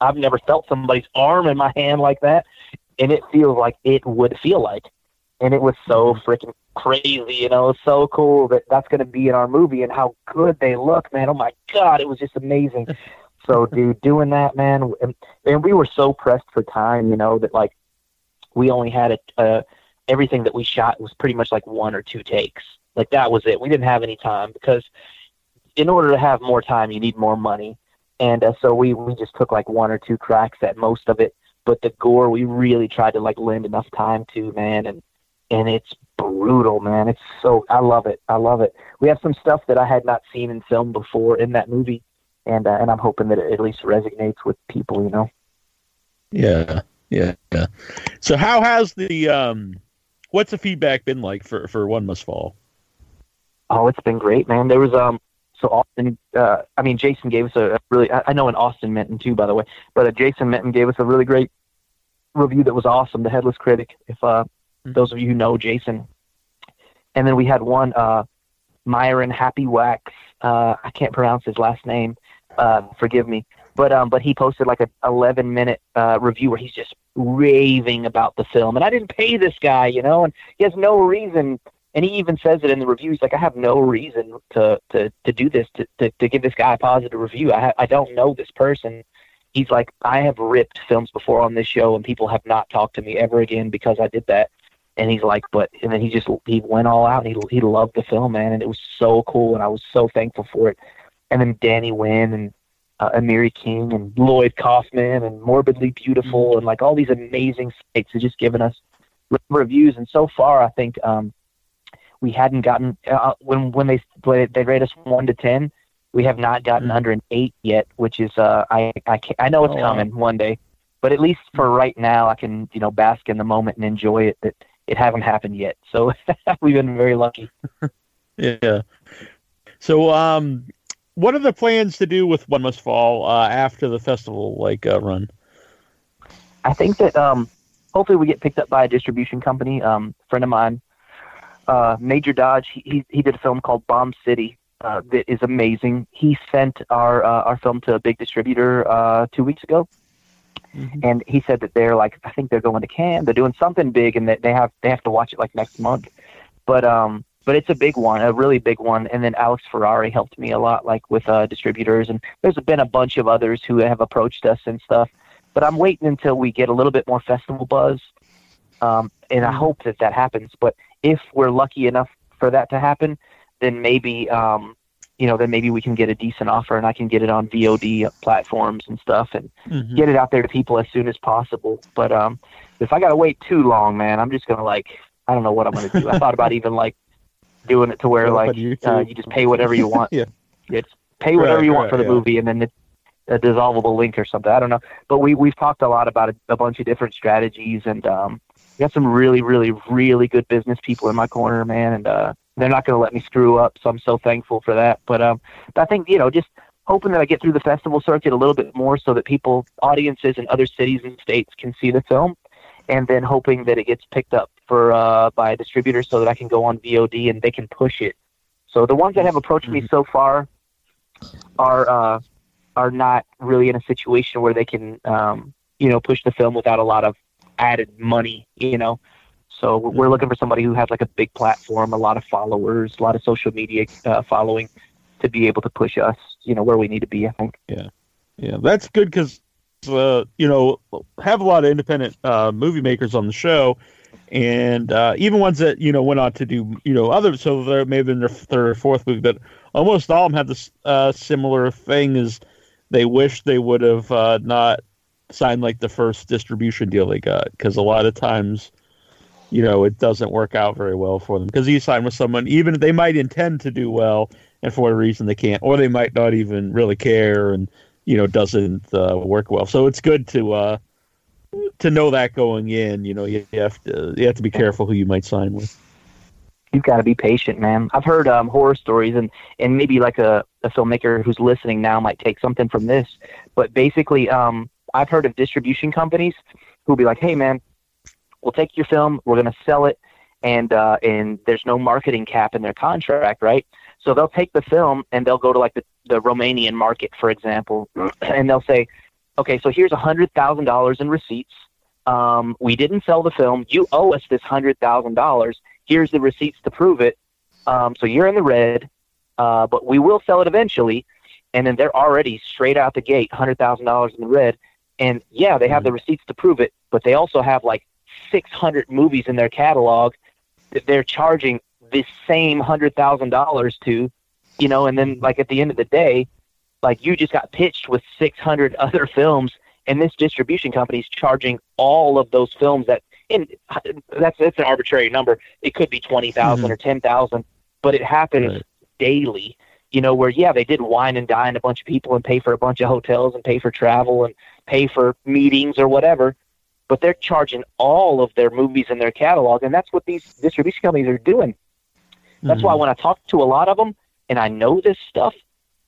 I've never felt somebody's arm in my hand like that, and it feels like it would feel like, and it was so freaking crazy, you know. It's so cool that's going to be in our movie, and how good they look, man. Oh my God, it was just amazing. So, dude, doing that, man, and we were so pressed for time, you know, that like, we only had everything that we shot was pretty much like one or two takes. Like, that was it. We didn't have any time, because in order to have more time, you need more money. And so we just took like one or two cracks at most of it. But the gore, we really tried to like lend enough time to, man. And it's brutal, man. It's so, I love it. We have some stuff that I had not seen in film before in that movie. And I'm hoping that it at least resonates with people, you know? Yeah. So how has what's the feedback been like for One Must Fall? Oh, it's been great, man. There was, Austin, Jason gave us a really, I know, and Austin Minton too, by the way, but Jason Minton gave us a really great review that was awesome. The Headless Critic, if those of you who know Jason. And then we had one, Myron Happy Wax. I can't pronounce his last name. Forgive me. But he posted like a 11-minute review where he's just raving about the film. And I didn't pay this guy, you know, and he has no reason. And he even says it in the review. He's like, I have no reason to do this, to give this guy a positive review. I don't know this person. He's like, I have ripped films before on this show, and people have not talked to me ever again because I did that. And he's like, but, and then he went all out. He loved the film, man. And it was so cool. And I was so thankful for it. And then Danny Wynn and Amiri King and Lloyd Kaufman and Morbidly Beautiful and like all these amazing sites have just given us reviews. And so far, I think we hadn't gotten, when they rate us 1 to 10, we have not gotten under an 8 yet, which is, I know it's coming one day, but at least for right now, I can, bask in the moment and enjoy it that it hasn't happened yet. So we've been very lucky. Yeah. So, what are the plans to do with One Must Fall after the festival run? I think that hopefully we get picked up by a distribution company. A friend of mine, Major Dodge, he did a film called Bomb City that is amazing. He sent our film to a big distributor 2 weeks ago, and he said that they're I think they're going to Cannes. They're doing something big, and that they have to watch it next month. But it's a big one, a really big one. And then Alex Ferrari helped me a lot, with distributors. And there's been a bunch of others who have approached us and stuff. But I'm waiting until we get a little bit more festival buzz. And I hope that happens. But if we're lucky enough for that to happen, then maybe, we can get a decent offer and I can get it on VOD platforms and stuff and get it out there to people as soon as possible. But if I got to wait too long, man, I'm just going to I don't know what I'm going to do. I thought about even doing it to where you just pay whatever you want. Yeah. Pay whatever you want for the movie and then a dissolvable link or something. I don't know. But we've talked a lot about a bunch of different strategies and we got some really, really, really good business people in my corner, man. And they're not going to let me screw up. So I'm so thankful for that. But I think, just hoping that I get through the festival circuit a little bit more so that people, audiences in other cities and states can see the film. And then hoping that it gets picked up by a distributor so that I can go on VOD and they can push it. So the ones that have approached me so far are not really in a situation where they can, push the film without a lot of added money, So we're looking for somebody who has a big platform, a lot of followers, a lot of social media following to be able to push us, where we need to be, I think. Yeah. Yeah, that's good because, have a lot of independent movie makers on the show, and even ones that went on to do others. So there may have been their third or fourth movie, but almost all of them had this similar thing is they wish they would have not signed the first distribution deal they got because a lot of times it doesn't work out very well for them because you sign with someone even if they might intend to do well and for whatever reason they can't, or they might not even really care and. Doesn't work well. So it's good to know that going in. You have to be careful who you might sign with. You've got to be patient, man. I've heard horror stories, and maybe a filmmaker who's listening now might take something from this. But basically, I've heard of distribution companies who'll be like, "Hey, man, we'll take your film, we're going to sell it," and there's no marketing cap in their contract, right? So they'll take the film and they'll go to the Romanian market, for example, and they'll say, okay, so here's $100,000 in receipts. We didn't sell the film. You owe us this $100,000. Here's the receipts to prove it. So you're in the red, but we will sell it eventually. And then they're already straight out the gate, $100,000 in the red. And yeah, they have the receipts to prove it, but they also have 600 movies in their catalog that they're charging this same $100,000 to, and then at the end of the day, you just got pitched with 600 other films, and this distribution company is charging all of those films that's an arbitrary number. It could be 20,000 or 10,000, but it happens daily, where they did wine and dine a bunch of people and pay for a bunch of hotels and pay for travel and pay for meetings or whatever. But they're charging all of their movies in their catalog, and that's what these distribution companies are doing. That's why when I talk to a lot of them, and I know this stuff,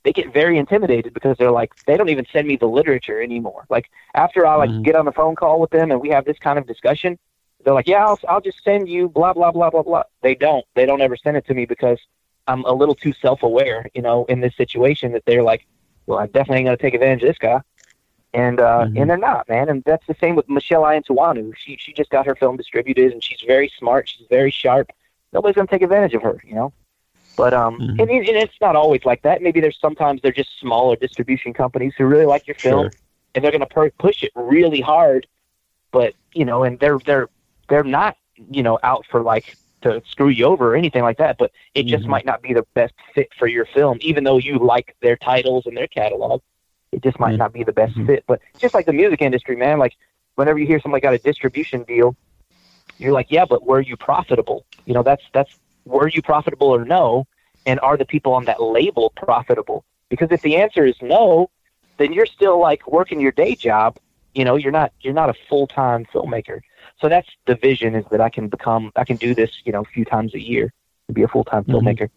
they get very intimidated because they're they don't even send me the literature anymore. After I get on the phone call with them and we have this kind of discussion, they're like, yeah, I'll just send you blah, blah, blah, blah, blah. They don't ever send it to me because I'm a little too self-aware, in this situation that they're like, well, I definitely ain't going to take advantage of this guy. And and they're not, man. And that's the same with Michelle Iannantuono. She just got her film distributed, and she's very smart. She's very sharp. Nobody's going to take advantage of her, But and it's not always like that. Maybe sometimes they're just smaller distribution companies who really like your film, and they're going to push it really hard. But and they're not you know, out for like to screw you over or anything like that, but it just might not be the best fit for your film, even though you like their titles and their catalog. It just might not be the best fit. But just like the music industry, man, like whenever you hear somebody got a distribution deal, you're like, yeah, but were you profitable? You know, that's were you profitable or no? And are the people on that label profitable? Because if the answer is no, then you're still like working your day job. You know, you're not a full-time filmmaker. So that's the vision, is that I can do this, you know, a few times a year to be a full-time filmmaker.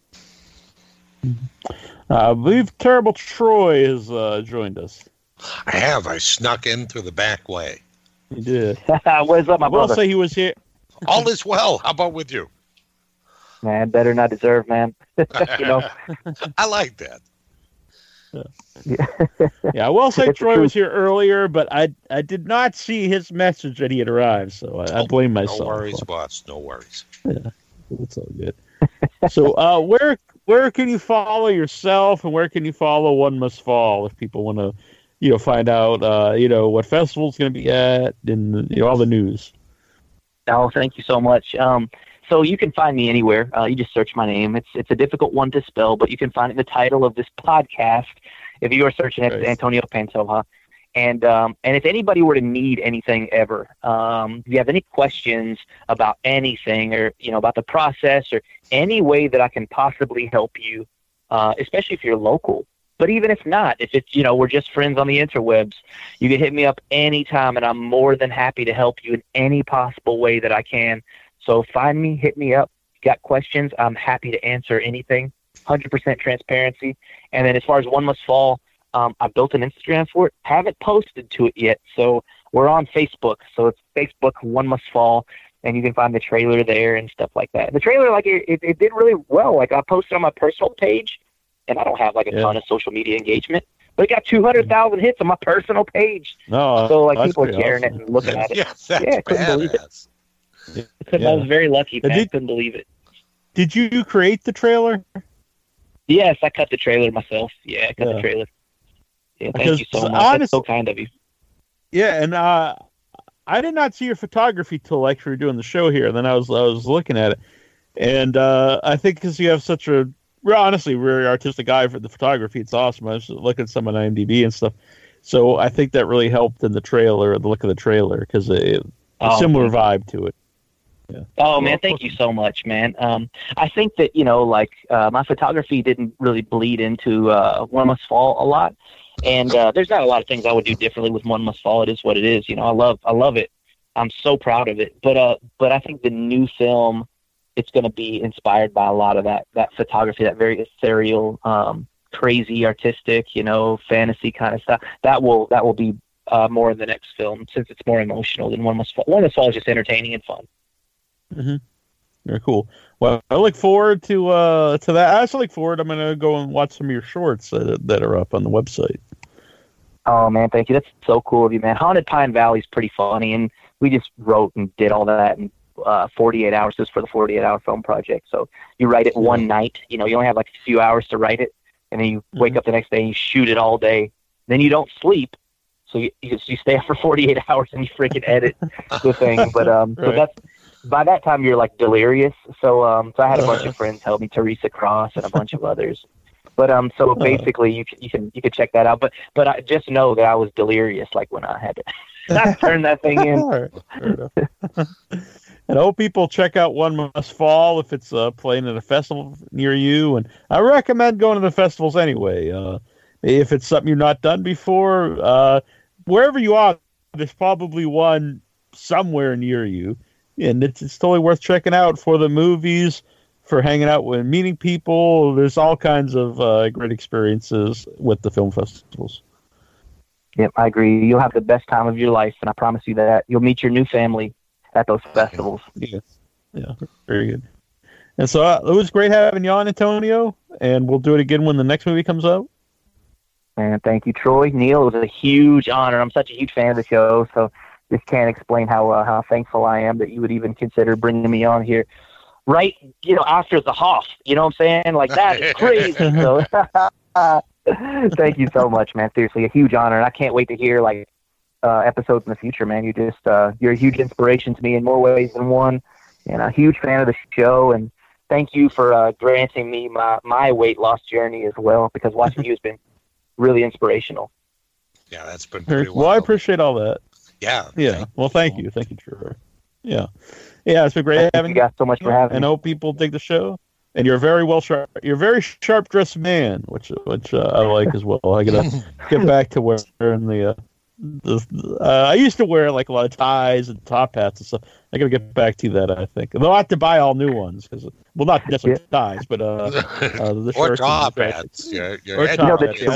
I believe Terrible Troy has joined us. I have. I snuck in through the back way. You did. Where's up, my brother? I'll say he was here. All is well. How about with you? Man, better not deserve, man. You know, I like that. Yeah, I will say Troy was here earlier, but I did not see his message that he had arrived, so I blame myself. No worries, boss. No worries. Yeah, it's all good. So, where can you follow yourself, and where can you follow One Must Fall if people want to, you know, find out, you know, what festival's going to be at, and you know, all the news? Oh, thank you so much. So you can find me anywhere. You just search my name. It's a difficult one to spell, but you can find it in the title of this podcast. If you are searching it, Antonio Pantoja. And if anybody were to need anything ever, if you have any questions about anything, or, you know, about the process or any way that I can possibly help you, especially if you're local, but even if not, if it's, you know, we're just friends on the interwebs, you can hit me up anytime, and I'm more than happy to help you in any possible way that I can. So find me, hit me up. Got questions? I'm happy to answer anything. 100% transparency. And then as far as One Must Fall, I built an Instagram for it. Haven't posted to it yet, so we're on Facebook. So it's Facebook One Must Fall, and you can find the trailer there and stuff like that. The trailer, like it did really well. Like I posted on my personal page, and I don't have like a ton of social media engagement, but it got 200,000 hits on my personal page. No, so like people are sharing it and looking at it. Yes, that's badass. I was very lucky. I couldn't believe it. Did you create the trailer? Yes, I cut the trailer myself. Yeah, I cut the trailer. Yeah, thank you so much. Honestly, that's so kind of you. Yeah, and I did not see your photography till like we were doing the show here. And then I was looking at it, and I think because you have such a honestly really artistic eye for the photography, it's awesome. I was looking at some on IMDb and stuff, so I think that really helped in the trailer, the look of the trailer, because it. A similar vibe to it. Yeah. Oh, man, thank you so much, man. I think that, you know, like my photography didn't really bleed into One Must Fall a lot. And there's not a lot of things I would do differently with One Must Fall. It is what it is. You know, I love it. I'm so proud of it. But I think the new film, it's going to be inspired by a lot of that photography, that very ethereal, crazy, artistic, you know, fantasy kind of stuff. That will be more in the next film, since it's more emotional than One Must Fall. One Must Fall is just entertaining and fun. Very cool. Well, I look forward to that. I also look forward. I'm going to go and watch some of your shorts that are up on the website. Oh man, thank you. That's so cool of you, man. Haunted Pine Valley is pretty funny, and we just wrote and did all that in 48 hours, just for the 48-hour film project. So you write it one night. You know, you only have like a few hours to write it, and then you wake up the next day and you shoot it all day. Then you don't sleep. So you stay up for 48 hours and you freaking edit the thing. But so that's, by that time you're like delirious. So so I had a bunch of friends help me, Teresa Cross and a bunch of others. But so basically you can check that out. But I just know that I was delirious, like when I had to turn that thing in. And I hope people check out One Must Fall if it's playing at a festival near you. And I recommend going to the festivals anyway. If it's something you've not done before, wherever you are, there's probably one somewhere near you, and it's totally worth checking out for the movies, for hanging out with, meeting people. There's all kinds of great experiences with the film festivals. Yep, I agree. You'll have the best time of your life, and I promise you that. You'll meet your new family at those festivals. Yes. Yeah, very good. And so it was great having you on, Antonio, and we'll do it again when the next movie comes out. Man, thank you, Troy. Neil, it was a huge honor. I'm such a huge fan of the show, so just can't explain how thankful I am that you would even consider bringing me on here, right? You know, after the Hoff, you know what I'm saying? Like, that is crazy. So, thank you so much, man. Seriously, a huge honor, and I can't wait to hear like episodes in the future, man. You're a huge inspiration to me in more ways than one, and a huge fan of the show. And thank you for granting me my weight loss journey as well, because watching you has been really inspirational. Yeah, that's been pretty well. Well, I appreciate all that. Yeah. Yeah. Well, thank you. Thank you, Trevor. Yeah. Yeah, it's been great having you. Thank you guys so much for having me. And hope people dig the show. And you're very well sharp. You're a very sharp dressed man, which I like as well. I gotta get back to wearing I used to wear like a lot of ties and top hats and stuff. I gotta get back to that. I think, though, I have to buy all new ones not necessarily ties, but the or top hats.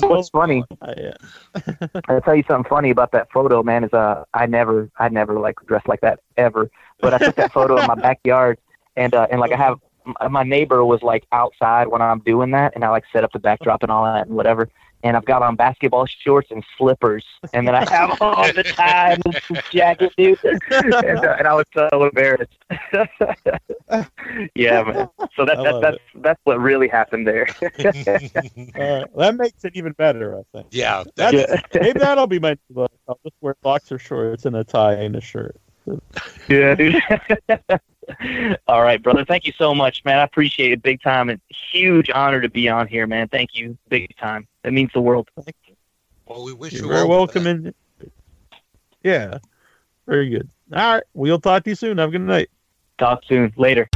What's funny? I'll tell you something funny about that photo, man. Is I never like dressed like that ever. But I took that photo in my backyard, and like I have. My neighbor was like outside when I'm doing that, and I like set up the backdrop and all that and whatever. And I've got on basketball shorts and slippers, and then I have on the tie and the jacket, dude. And I was so embarrassed. Yeah, man. So that's what really happened there. That makes it even better, I think. Yeah, maybe that'll be my look. I'll just wear boxer shorts and a tie and a shirt. Yeah, dude. All right, brother. Thank you so much, man. I appreciate it big time. It's a huge honor to be on here, man. Thank you big time. That means the world. Thank you. Well, we wish you all welcome in. Yeah. Very good. All right. We'll talk to you soon. Have a good night. Talk soon. Later.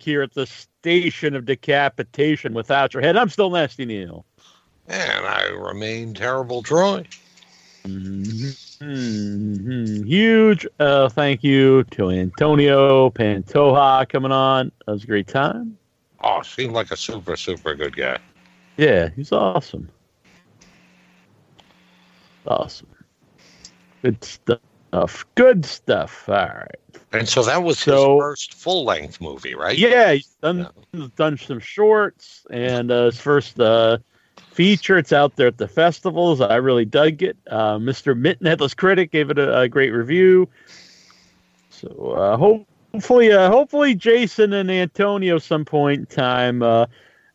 Here at the station of decapitation without your head. I'm still Nasty Neil. And I remain Terrible Troy. Mm-hmm. Huge thank you to Antonio Pantoja coming on. That was a great time. Oh, seemed like a super, super good guy. Yeah, he's awesome. Awesome. Good stuff. Good stuff. All right. And so that was his first full-length movie, right? Yeah, he's done some shorts and his first feature. It's out there at the festivals. I really dug it. Mr. Mittenheadless Critic gave it a great review. So hopefully Jason and Antonio some point in time.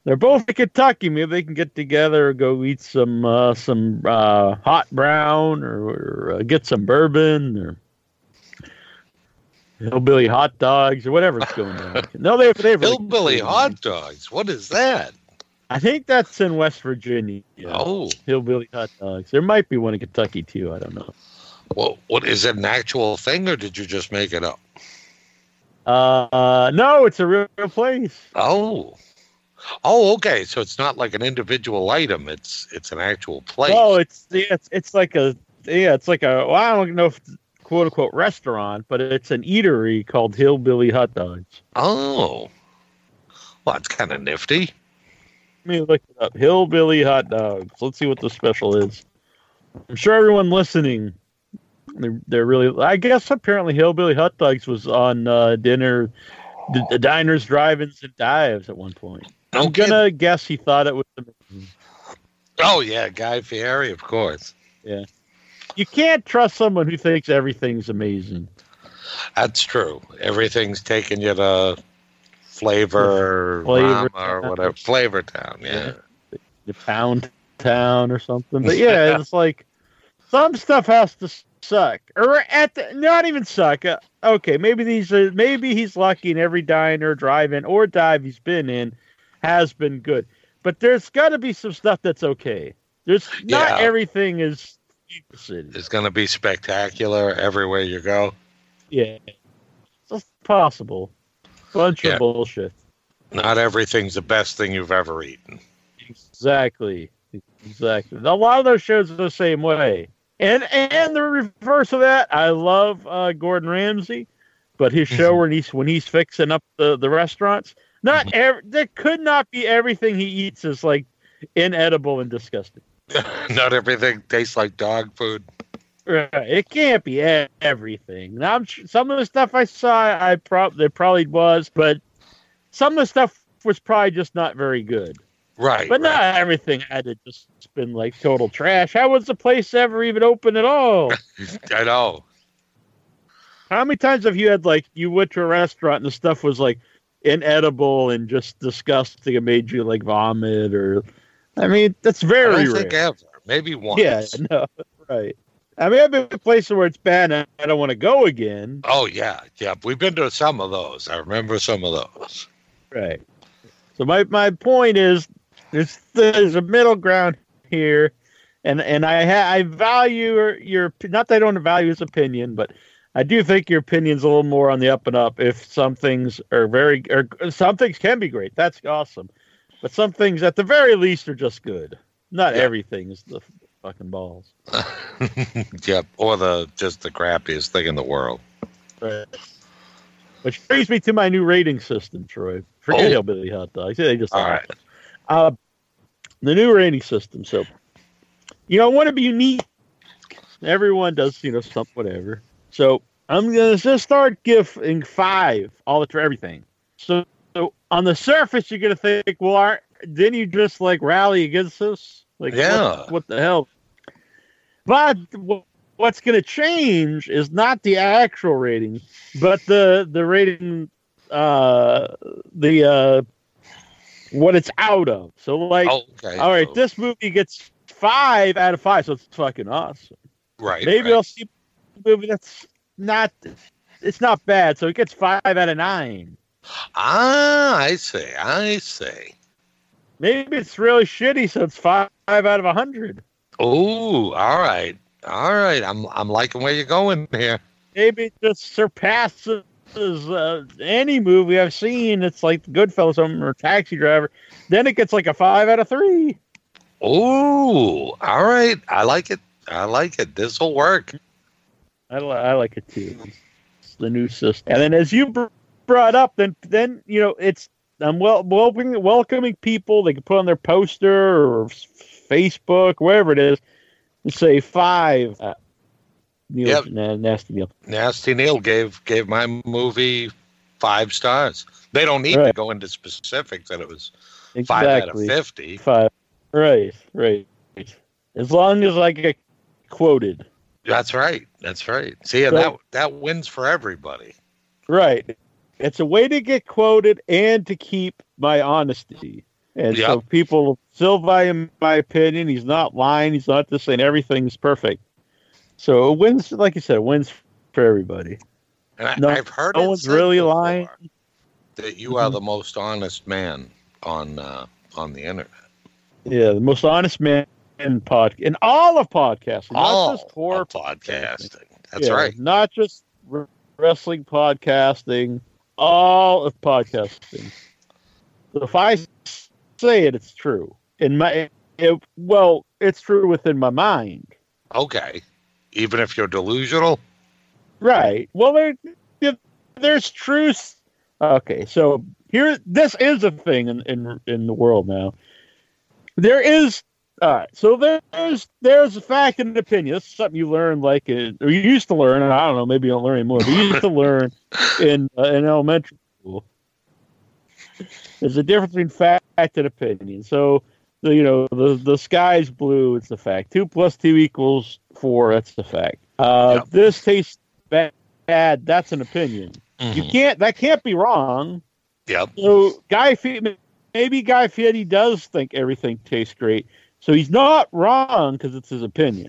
They're both in Kentucky. Maybe they can get together or go eat some hot brown or get some bourbon or hillbilly hot dogs or whatever's going on. No, they have hillbilly hot dogs. What is that? I think that's in West Virginia. Oh, hillbilly hot dogs. There might be one in Kentucky too. I don't know. Well, what is it, an actual thing, or did you just make it up? No, it's a real place. Oh, okay. So it's not like an individual item. It's an actual place. Oh, it's like a. Well, I don't know if it's quote unquote restaurant, but it's an eatery called Hillbilly Hot Dogs. Oh, well, that's kind of nifty. Let me look it up. Hillbilly Hot Dogs. Let's see what the special is. I'm sure everyone listening, they're really. I guess apparently Hillbilly Hot Dogs was on the diners, drive-ins, and dives at one point. I'm gonna guess he thought it was amazing. Oh yeah, Guy Fieri, of course. Yeah, you can't trust someone who thinks everything's amazing. That's true. Everything's taking you to Flavor Town. Or whatever, Flavor Town. Yeah, the Pound Town or something. But yeah, it's like some stuff has to suck, or not even suck. Okay, maybe he's lucky, and every diner, drive-in, or dive he's been in has been good, but there's got to be some stuff that's okay. There's not everything is. It's going to be spectacular everywhere you go. Yeah, it's possible. Bunch of bullshit. Not everything's the best thing you've ever eaten. Exactly. A lot of those shows are the same way. And the reverse of that, I love Gordon Ramsay, but his show when he's fixing up the restaurants, there could not be everything he eats is like inedible and disgusting. Not everything tastes like dog food. Right, it can't be everything. Now, some of the stuff I saw, there probably was, but some of the stuff was probably just not very good. Right, but not everything had to just been like total trash. How was the place ever even open at all? I know. How many times have you had you went to a restaurant and the stuff was like inedible and just disgusting and made you like vomit? Or that's very rare. I don't think ever. Maybe once. Yeah, no, right. I mean, I've been to places where it's bad and I don't want to go again. Oh yeah. We've been to some of those. I remember some of those. Right. So my point is, there's a middle ground here, and I value your, not that I don't value his opinion, but I do think your opinion's a little more on the up and up. If some things are some things can be great, that's awesome, but some things at the very least are just good. Not everything is the fucking balls. Yep, or just the crappiest thing in the world. Right. Which brings me to my new rating system, Troy. Forget hillbilly hot dogs. They just all right. The new rating system. So, I want to be unique. Everyone does, something, whatever. So I'm gonna just start giving 5 for everything. So on the surface, you're gonna think, well, didn't you just like rally against us? Like, yeah, what the hell? But what's going to change is not the actual rating, but the rating, what it's out of. So all right, this movie gets 5 out of 5, so it's fucking awesome. Right. Maybe I'll see a movie that's not bad, so it gets 5 out of 9. Ah, I see. Maybe it's really shitty, so it's 5 out of 100. Oh, all right. All right, I'm liking where you're going here. Maybe it just surpasses any movie I've seen. It's like Goodfellas or Taxi Driver. Then it gets like a 5 out of 3. Oh, all right. I like it. This will work. I like it too. It's the new system. And then, as you brought up, then you know, it's welcoming people. They can put on their poster or Facebook, wherever it is, and say five. Neil, yep. Nasty Neil. Nasty Neil gave my movie 5 stars. They don't need to go into specifics that it was 5 out of 50. 5. Right. As long as I get quoted. That's right. See, and that wins for everybody. Right. It's a way to get quoted and to keep my honesty. And so people still value my opinion. He's not lying. He's not just saying everything's perfect. So it wins, like you said, it wins for everybody. And I've heard no one's really lying. That you are the most honest man on the internet. Yeah, the most honest man in all of podcasting, not just horror podcasting. That's right. Not just wrestling podcasting, all of podcasting. So if I say it, it's true. It's true within my mind. Okay. Even if you're delusional? Right. Well, there's truth. Okay, so this is a thing in the world now. There is... All right, so there's a fact and an opinion. That's something you learn, or you used to learn, and I don't know, maybe you don't learn anymore, but you used to learn in elementary school. There's a difference between fact and opinion. So, you know, the sky's blue, it's a fact. 2 + 2 = 4, that's a fact. This tastes bad, that's an opinion. Mm-hmm. That can't be wrong. Yep. So Guy Fieri does think everything tastes great. So he's not wrong because it's his opinion.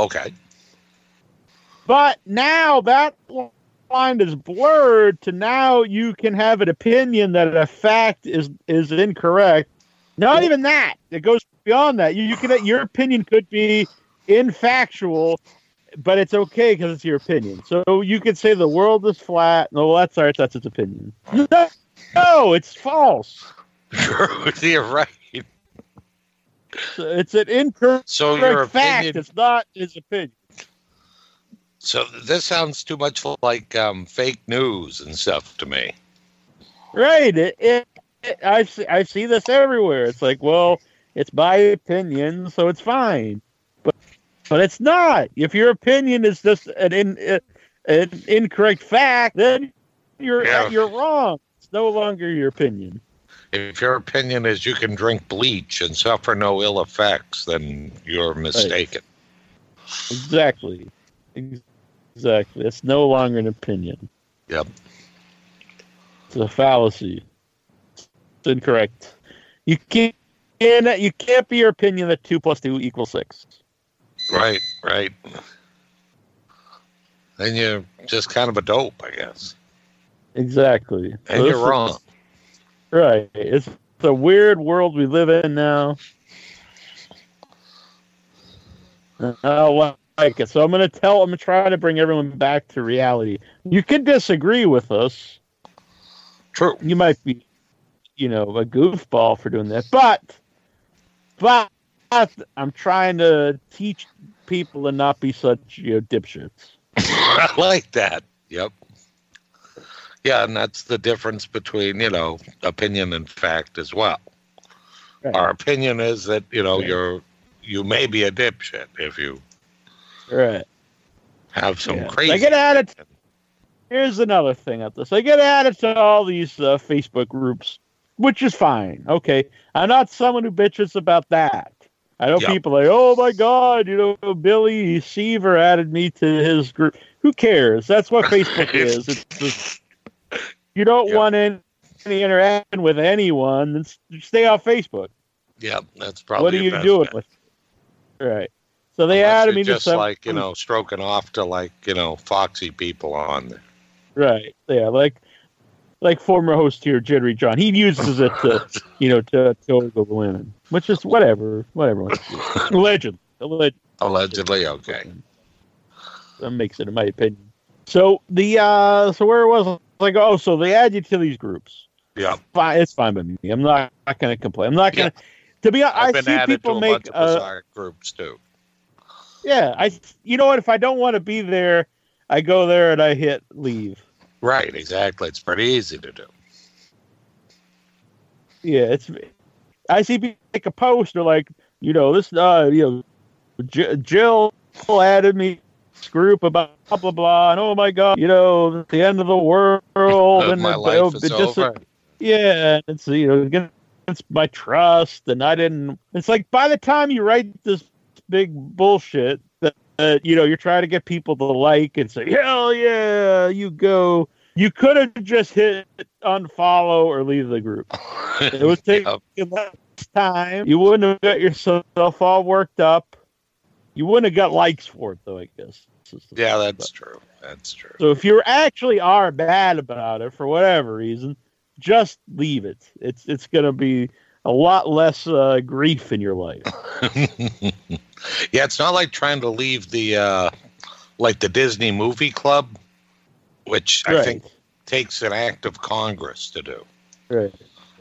Okay. But now that line is blurred to now you can have an opinion that a fact is incorrect. Not even that. It goes beyond that. Your opinion could be infactual, but it's okay because it's your opinion. So you could say the world is flat. No, that's all right. That's its opinion. No, it's false. You're right. So it's an incorrect fact. It's not his opinion. So this sounds too much like fake news and stuff to me. Right. I see this everywhere. It's like, well, it's my opinion, so it's fine. But it's not. If your opinion is just an incorrect fact, then you're wrong. It's no longer your opinion. If your opinion is you can drink bleach and suffer no ill effects, then you're mistaken. Right. Exactly. It's no longer an opinion. Yep. It's a fallacy. It's incorrect. You can't be your opinion that 2 + 2 = 6. Right. Then you're just kind of a dope, I guess. Exactly. And so you're wrong. Right. It's a weird world we live in now. I like it. So I'm going to try to bring everyone back to reality. You can disagree with us. True. You might be, you know, a goofball for doing that. But I'm trying to teach people to not be such, you know, dipshits. I like that. Yep. Yeah, and that's the difference between, you know, opinion and fact as well. Right. Our opinion is that, you know, you may be a dipshit if you have some crazy... I get added. Here's another thing at this. I get added to all these Facebook groups, which is fine. Okay, I'm not someone who bitches about that. I know people are like, oh my God, you know, Billy Seaver added me to his group. Who cares? That's what Facebook is. It's just... You don't want any interaction with anyone, then stay off Facebook. Yeah, that's probably what are you doing with it? Right. So they added me to some... like, you know, stroking off to, like, you know, foxy people on there. Right. Yeah, like former host here, Jittery John. He uses it to, you know, to go women, which is whatever. Allegedly, okay. That makes it, in my opinion. So the where was I? Like, oh, so they add you to these groups. Yeah, fine, it's fine by me. I'm not going to complain. I'm not going to be honest. I've been added to a bunch of bizarre groups too. Yeah, you know what? If I don't want to be there, I go there and I hit leave. Right, exactly. It's pretty easy to do. Yeah, I see people make a post or like, you know, this, Jill added me this group about blah, blah, blah, and oh my God, you know, the end of the world. And my life is over. Yeah, it's, you know, against my trust, and I didn't. It's like by the time you write this big bullshit that you know, you're trying to get people to like and say, hell yeah, you go. You could have just hit unfollow or leave the group. It would take less time. You wouldn't have got yourself all worked up. You wouldn't have got likes for it, though, I guess. Yeah, that's true. That's true. So if you actually are bad about it for whatever reason, just leave it. It's going to be a lot less grief in your life. Yeah, it's not like trying to leave the like the Disney Movie Club, which I think takes an act of Congress to do. Right.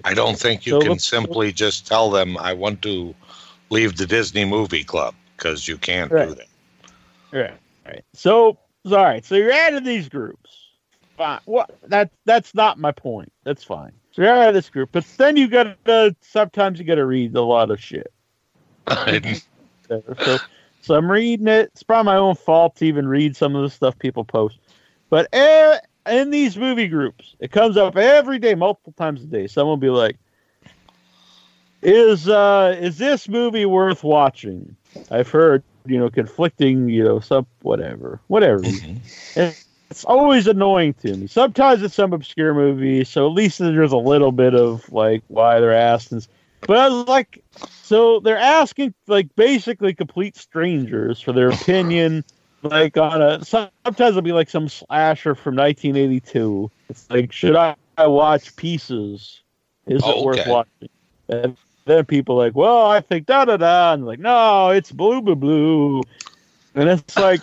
I don't think you can simply just tell them, I want to leave the Disney Movie Club, because you can't do that. Right. Right. So, all right. So you're out of these groups. Fine. Well, that's not my point. That's fine. So you're out of this group, but then you got to, sometimes you got to read a lot of shit. So I'm reading it. It's probably my own fault to even read some of the stuff people post. But in these movie groups, it comes up every day, multiple times a day. Someone will be like, "Is this movie worth watching?" I've heard, you know, conflicting, you know, some whatever. It's always annoying to me. Sometimes it's some obscure movie, so at least there's a little bit of like why they're asking. But I was like, so they're asking like basically complete strangers for their opinion. Like on sometimes it'll be like some slasher from 1982. It's like, should I watch Pieces? Is it worth watching? And then people are like, well, I think da da da, and like, no, it's blue blue blue, and it's like,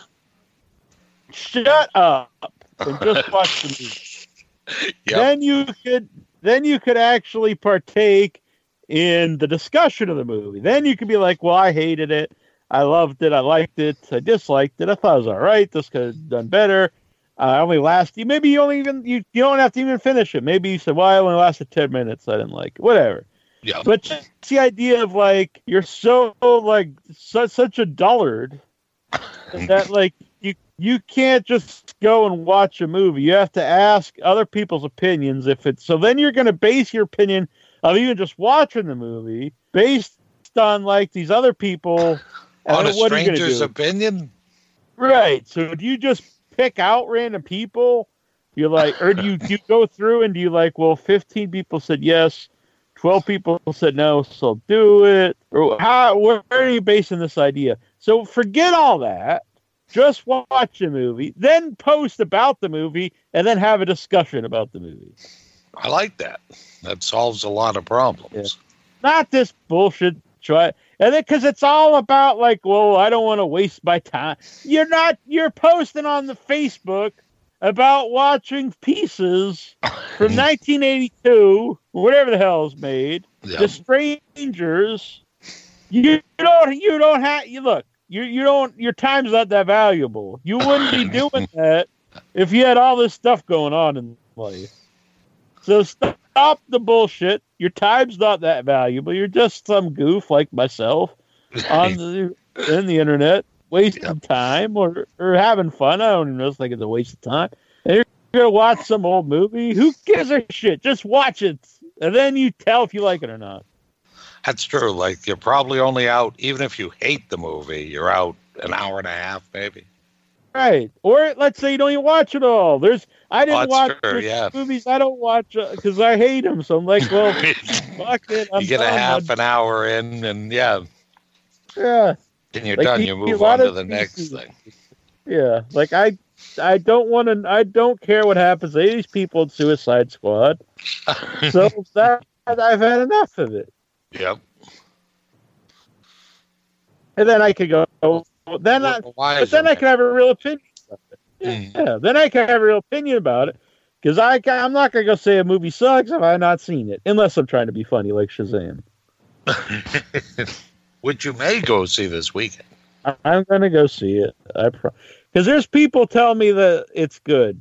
shut up and just watch the movie. Yep. Then you could actually partake in the discussion of the movie. Then you could be like, well, I hated it. I loved it. I liked it. I disliked it. I thought it was all right. This could have done better. I only lasted. Maybe you only even you don't have to even finish it. Maybe you said, "Well, I only lasted 10 minutes. I didn't like it." Whatever. Yeah. But it's the idea of like you're so like such a dullard that like you can't just go and watch a movie. You have to ask other people's opinions if it's so. Then you're going to base your opinion of even just watching the movie based on like these other people. On a stranger's opinion? Right. So do you just pick out random people? You're like, or do you go through and do you like, well, 15 people said yes, 12 people said no, so do it. Or where are you basing this idea? So forget all that. Just watch the movie, then post about the movie, and then have a discussion about the movie. I like that. That solves a lot of problems. Yeah. Not this bullshit try. And then, because it's all about like, well, I don't want to waste my time. You're posting on the Facebook about watching Pieces from 1982, whatever the hell is made. Yeah. The strangers. You don't have. You look. You don't. Your time's not that valuable. You wouldn't be doing that if you had all this stuff going on in life. So stop the bullshit. Your time's not that valuable. You're just some goof like myself on the internet, wasting time or having fun. I don't even know. It's like it's a waste of time. And you're going to watch some old movie. Who gives a shit? Just watch it. And then you tell if you like it or not. That's true. Like, you're probably only out, even if you hate the movie, you're out an hour and a half, maybe. Right. Or let's say you don't even watch it all. I didn't watch movies. I don't watch because I hate them. So I'm like, well, fuck it. I'm you get done. A half an hour in and yeah. Then you're like, done. You move on to the next thing. Yeah. Like I don't want to, I don't care what happens. They, these people in Suicide Squad. So I've had enough of it. Yep. And then I could go, I can have a real opinion about it. Yeah, then I can have a real opinion about it because I'm not going to go say a movie sucks if I've not seen it, unless I'm trying to be funny like Shazam. Which you may go see this weekend. I'm going to go see it. Because there's people tell me that it's good.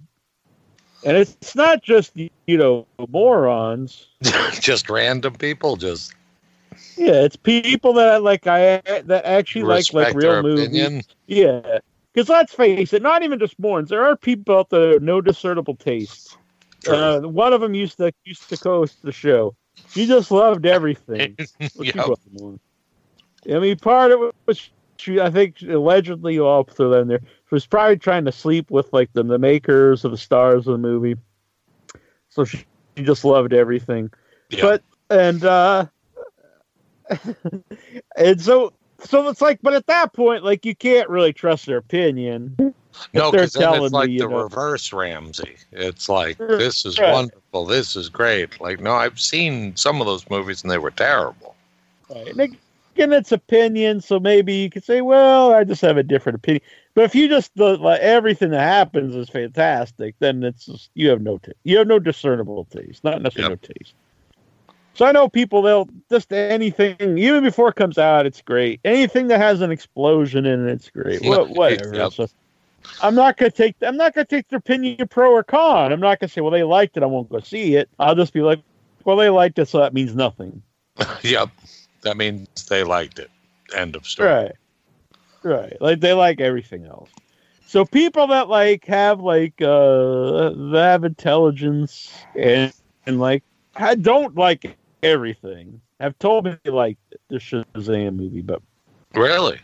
And it's not just, you know, morons. Just random people, just... Yeah, it's people that actually like real movies. Yeah, because let's face it, not even just morons. There are people out there with no discernible taste. One of them used to co-host the show. She just loved everything. Yep. I mean, part of it was she, I think, allegedly all through them there. She was probably trying to sleep with like the makers of the stars of the movie. So she just loved everything. Yep. And so it's like, but at that point, like, you can't really trust their opinion. No, because then it's like the reverse Ramsey. It's like, this is wonderful, this is great. Like, no, I've seen some of those movies and they were terrible. Right. And again, it's opinion, so maybe you could say, well, I just have a different opinion. But if you just like everything that happens is fantastic, then it's just, you have no discernible taste, not necessarily no taste. So I know people, they'll just anything, even before it comes out, it's great. Anything that has an explosion in it, it's great. Whatever. Yep. So I'm not gonna take their opinion pro or con. I'm not gonna say, well, they liked it, I won't go see it. I'll just be like, well, they liked it, so that means nothing. Yep. That means they liked it. End of story. Right. Like they like everything else. So people that have intelligence and I don't like everything. I've told me like the Shazam movie, but really,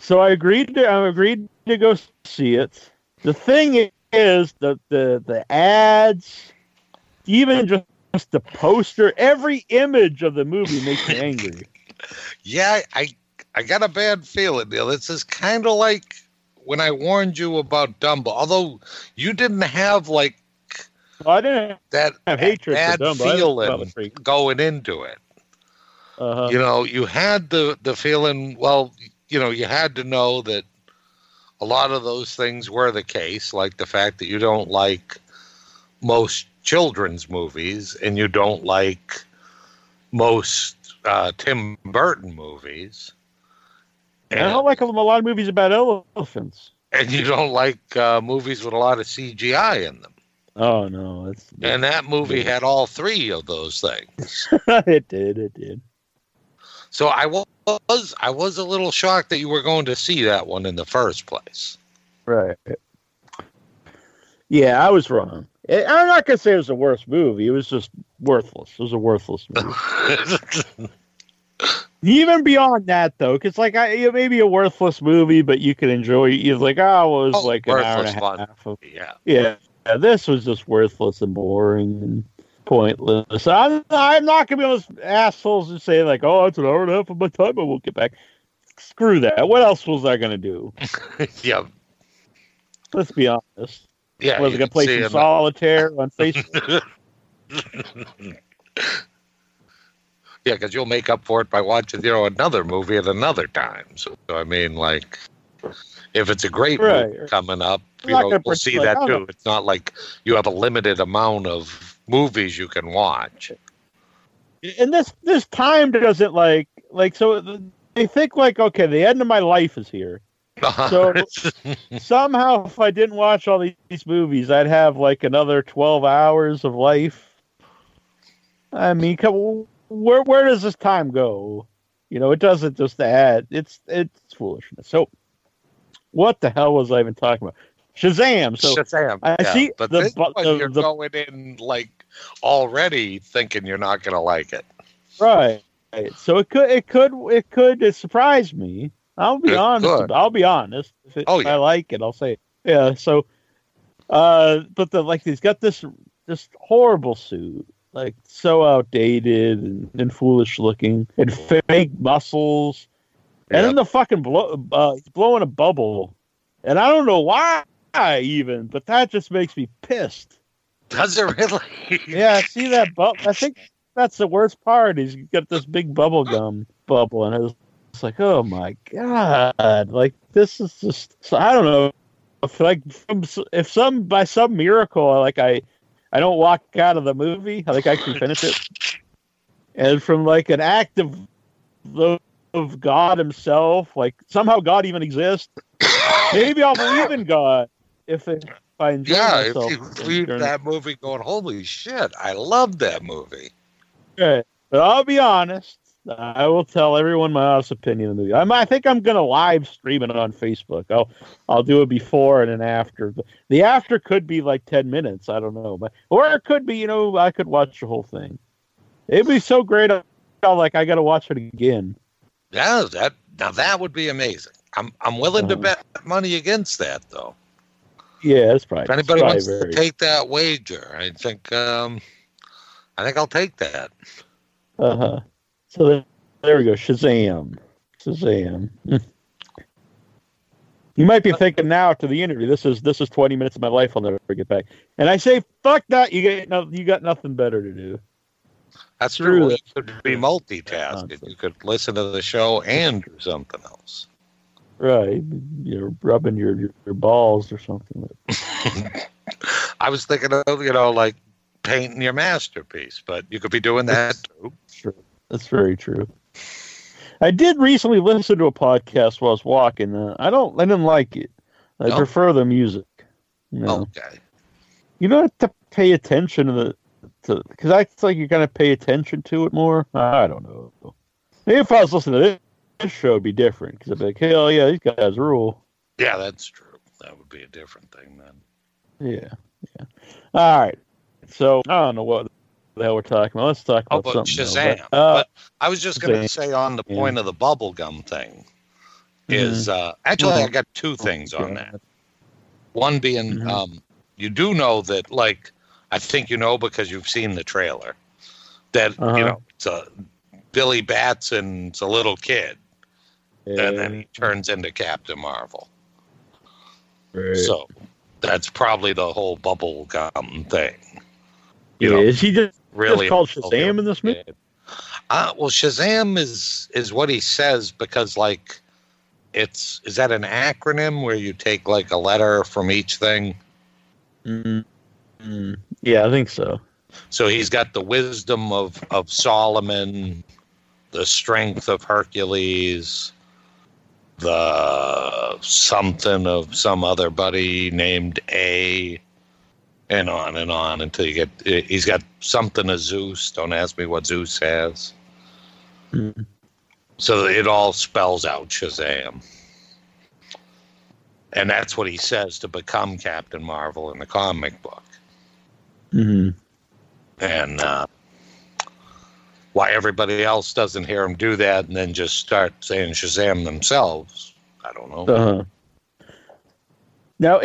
so I agreed to go see it. The thing is, the ads, even just the poster, every image of the movie makes me angry. Yeah, I got a bad feeling, Neil. This is kind of like when I warned you about Dumbo, although you didn't have like. I didn't have hatred for Dumbo. Feeling going into it. Uh-huh. You know, you had the feeling, well, you know, you had to know that a lot of those things were the case, like the fact that you don't like most children's movies and you don't like most Tim Burton movies. And I don't like a lot of movies about elephants. And you don't like movies with a lot of CGI in them. Oh no! And that movie had all three of those things. It did. So I was a little shocked that you were going to see that one in the first place. Right. Yeah, I was wrong. I'm not gonna say it was the worst movie. It was just worthless. It was a worthless movie. Even beyond that, though, because like it may be a worthless movie, but you could enjoy. You're like, oh, it was like an hour and a half. Yeah. Yeah, this was just worthless and boring and pointless. I'm not going to be those assholes who say, like, oh, it's an hour and a half of my time, I won't get back. Screw that. What else was I going to do? Yeah. Let's be honest. Yeah, was I going to play some solitaire on Facebook? Yeah, because you'll make up for it by watching, you know, another movie at another time. So I mean, like... If it's a great movie coming up, we'll see that too. It's not like you have a limited amount of movies you can watch. And this time doesn't like so they think like, okay, the end of my life is here. So somehow if I didn't watch all these movies, I'd have like another 12 hours of life. I mean, where does this time go? You know, it doesn't just add. It's foolishness. So. What the hell was I even talking about? Shazam! So Shazam! I see. But this one you're going in like already thinking you're not going to like it, right? So it could surprise me. I'll be honest. If I like it, I'll say it. Yeah. So, but he's got this horrible suit, like so outdated and foolish looking, and fake muscles. And then the fucking he's blowing a bubble. And I don't know why even, but that just makes me pissed. Does it really? Yeah, I see that bubble. I think that's the worst part is you got this big bubble gum bubble. And it's like, oh my God. Like, this is just, so I don't know. By some miracle, like I don't walk out of the movie. I think I can finish it. And from like an act of those of God himself, like somehow God even exists. Maybe I'll believe in God if I enjoy myself. Yeah, if you leave that movie going, holy shit, I love that movie. Okay, but I'll be honest. I will tell everyone my honest opinion of the movie. I think I'm going to live stream it on Facebook. I'll do a before and an after. The after could be like 10 minutes. I don't know. Or it could be, I could watch the whole thing. It'd be so great. I got to watch it again. Yeah, that would be amazing. I'm willing to bet money against that, though. Yeah, that's probably. If anybody wants to take that wager, I think I'll take that. Uh huh. So there we go. Shazam. You might be thinking now after the interview, this is 20 minutes of my life I'll never get back. And I say, fuck that. You got nothing better to do. That's true. You could be multitasking. You could listen to the show and do something else. Right. You're rubbing your balls or something. I was thinking of, like painting your masterpiece, but you could be doing that too. Sure. That's very true. I did recently listen to a podcast while I was walking. I didn't like it. I prefer the music. Okay. You don't have to pay attention to the... Because I feel like you kind of pay attention to it more. I don't know. Maybe if I was listening to this show, it'd be different. Because I'd be like, hell yeah, these guys rule. Yeah, that's true. That would be a different thing then. Yeah. All right. So I don't know what the hell we're talking about. Let's talk about something. Shazam. Else. But I was just going to say on the point of the bubblegum thing is I got two things on that. One being you do know that I think because you've seen the trailer that it's Billy Batson's a little kid, and then he turns into Captain Marvel. Right. So that's probably the whole bubblegum thing. Is he just really called Shazam in this movie? Well, Shazam is what he says because is that an acronym where you take a letter from each thing? Mm-hmm. Yeah, I think so. So he's got the wisdom of Solomon, the strength of Hercules, the something of some other buddy named A, and on until you get... He's got something of Zeus. Don't ask me what Zeus has. Mm. So it all spells out Shazam. And that's what he says to become Captain Marvel in the comic book. Mm-hmm. And why everybody else doesn't hear him do that and then just start saying Shazam themselves, I don't know. Uh-huh. Now,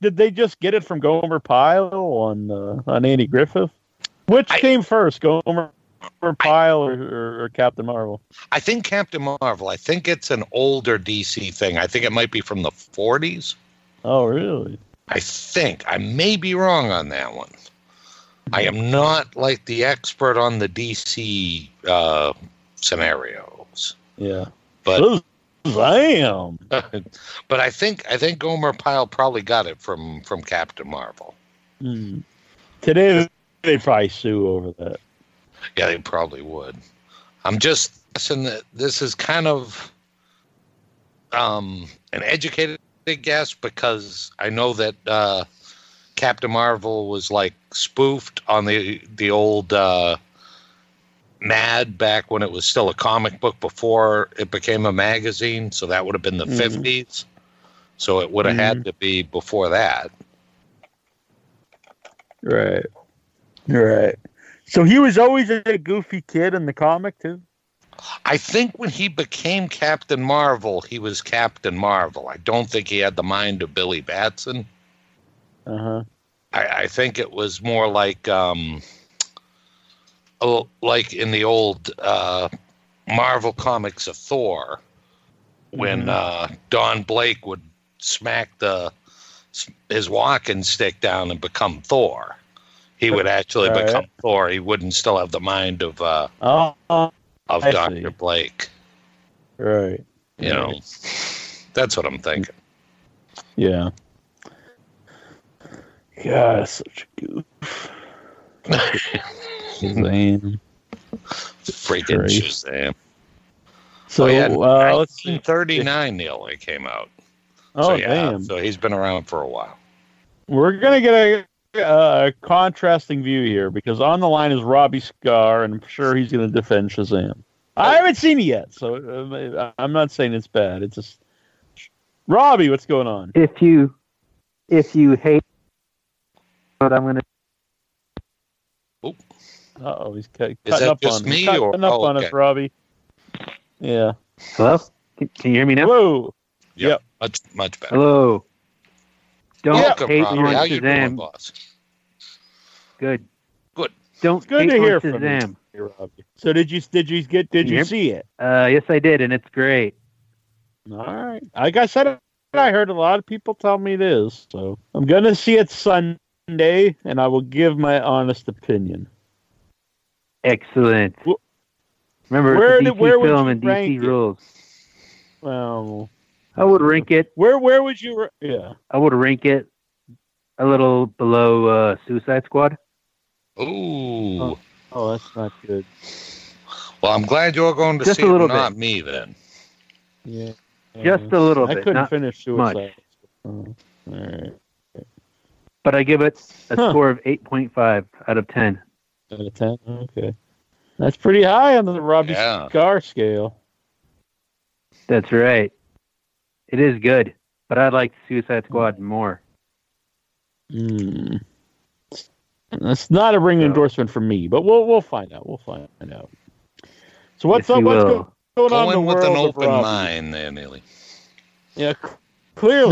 did they just get it from Gomer Pyle on Andy Griffith? Which came first, Gomer Pyle or Captain Marvel? I think Captain Marvel. I think it's an older DC thing. I think it might be from the 40s. Oh, really? I think I may be wrong on that one. I am not the expert on the DC scenarios. Yeah, but I am. But I think Gomer Pyle probably got it from Captain Marvel. Mm. Today they'd probably sue over that. Yeah, they probably would. I'm just guessing that this is kind of an educated guess because I know that Captain Marvel was spoofed on the old Mad back when it was still a comic book before it became a magazine, so that would have been the 50s, so it would have had to be before that. Right. So he was always a goofy kid in the comic too? I think when he became Captain Marvel, he was Captain Marvel. I don't think he had the mind of Billy Batson. Uh-huh. I think it was more in the old Marvel comics of Thor, when Don Blake would smack his walking stick down and become Thor. He would actually become Thor. He wouldn't still have the mind of... Of Dr. Blake. Right. That's what I'm thinking. Yeah. God, such a goof. Shazam. Freaking Shazam. So yeah, 1939 the LA came out. Oh, so, yeah, damn. So he's been around for a while. We're going to get a contrasting view here, because on the line is Robbie Scarr, and I'm sure he's going to defend Shazam. I haven't seen it yet, so I'm not saying it's bad. It's just, Robbie, what's going on? If you hate what I'm going to... Oh. Uh-oh, he's cutting up on me. Cutting up on us, Robbie. Yeah. Hello? Can you hear me now? Whoa. Yep. Much better. Hello. Welcome, hate Robbie. How you doing, boss? Good. Don't good hate to hear from them. So did you see it? Yes, I did, and it's great. All right. Like I said, I heard a lot of people tell me it is, so I'm going to see it Sunday, and I will give my honest opinion. Excellent. Remember, it's a DC film and DC rules. Well, I would rank it. Where would you? Yeah, I would rank it a little below Suicide Squad. Ooh. Oh, that's not good. Well, I'm glad you're going to just see it, not me then. Yeah, just a little bit. I couldn't finish Suicide. Oh, all right. But I give it a score of 8.5 out of 10. Out of 10, okay. That's pretty high on the Robbie Scarr scale. That's right. It is good, but I'd like Suicide Squad more. That's not a ring endorsement for me, but we'll find out. So what's up? What's going on in the world? Go in with an open mind there, Neely. Yeah, clearly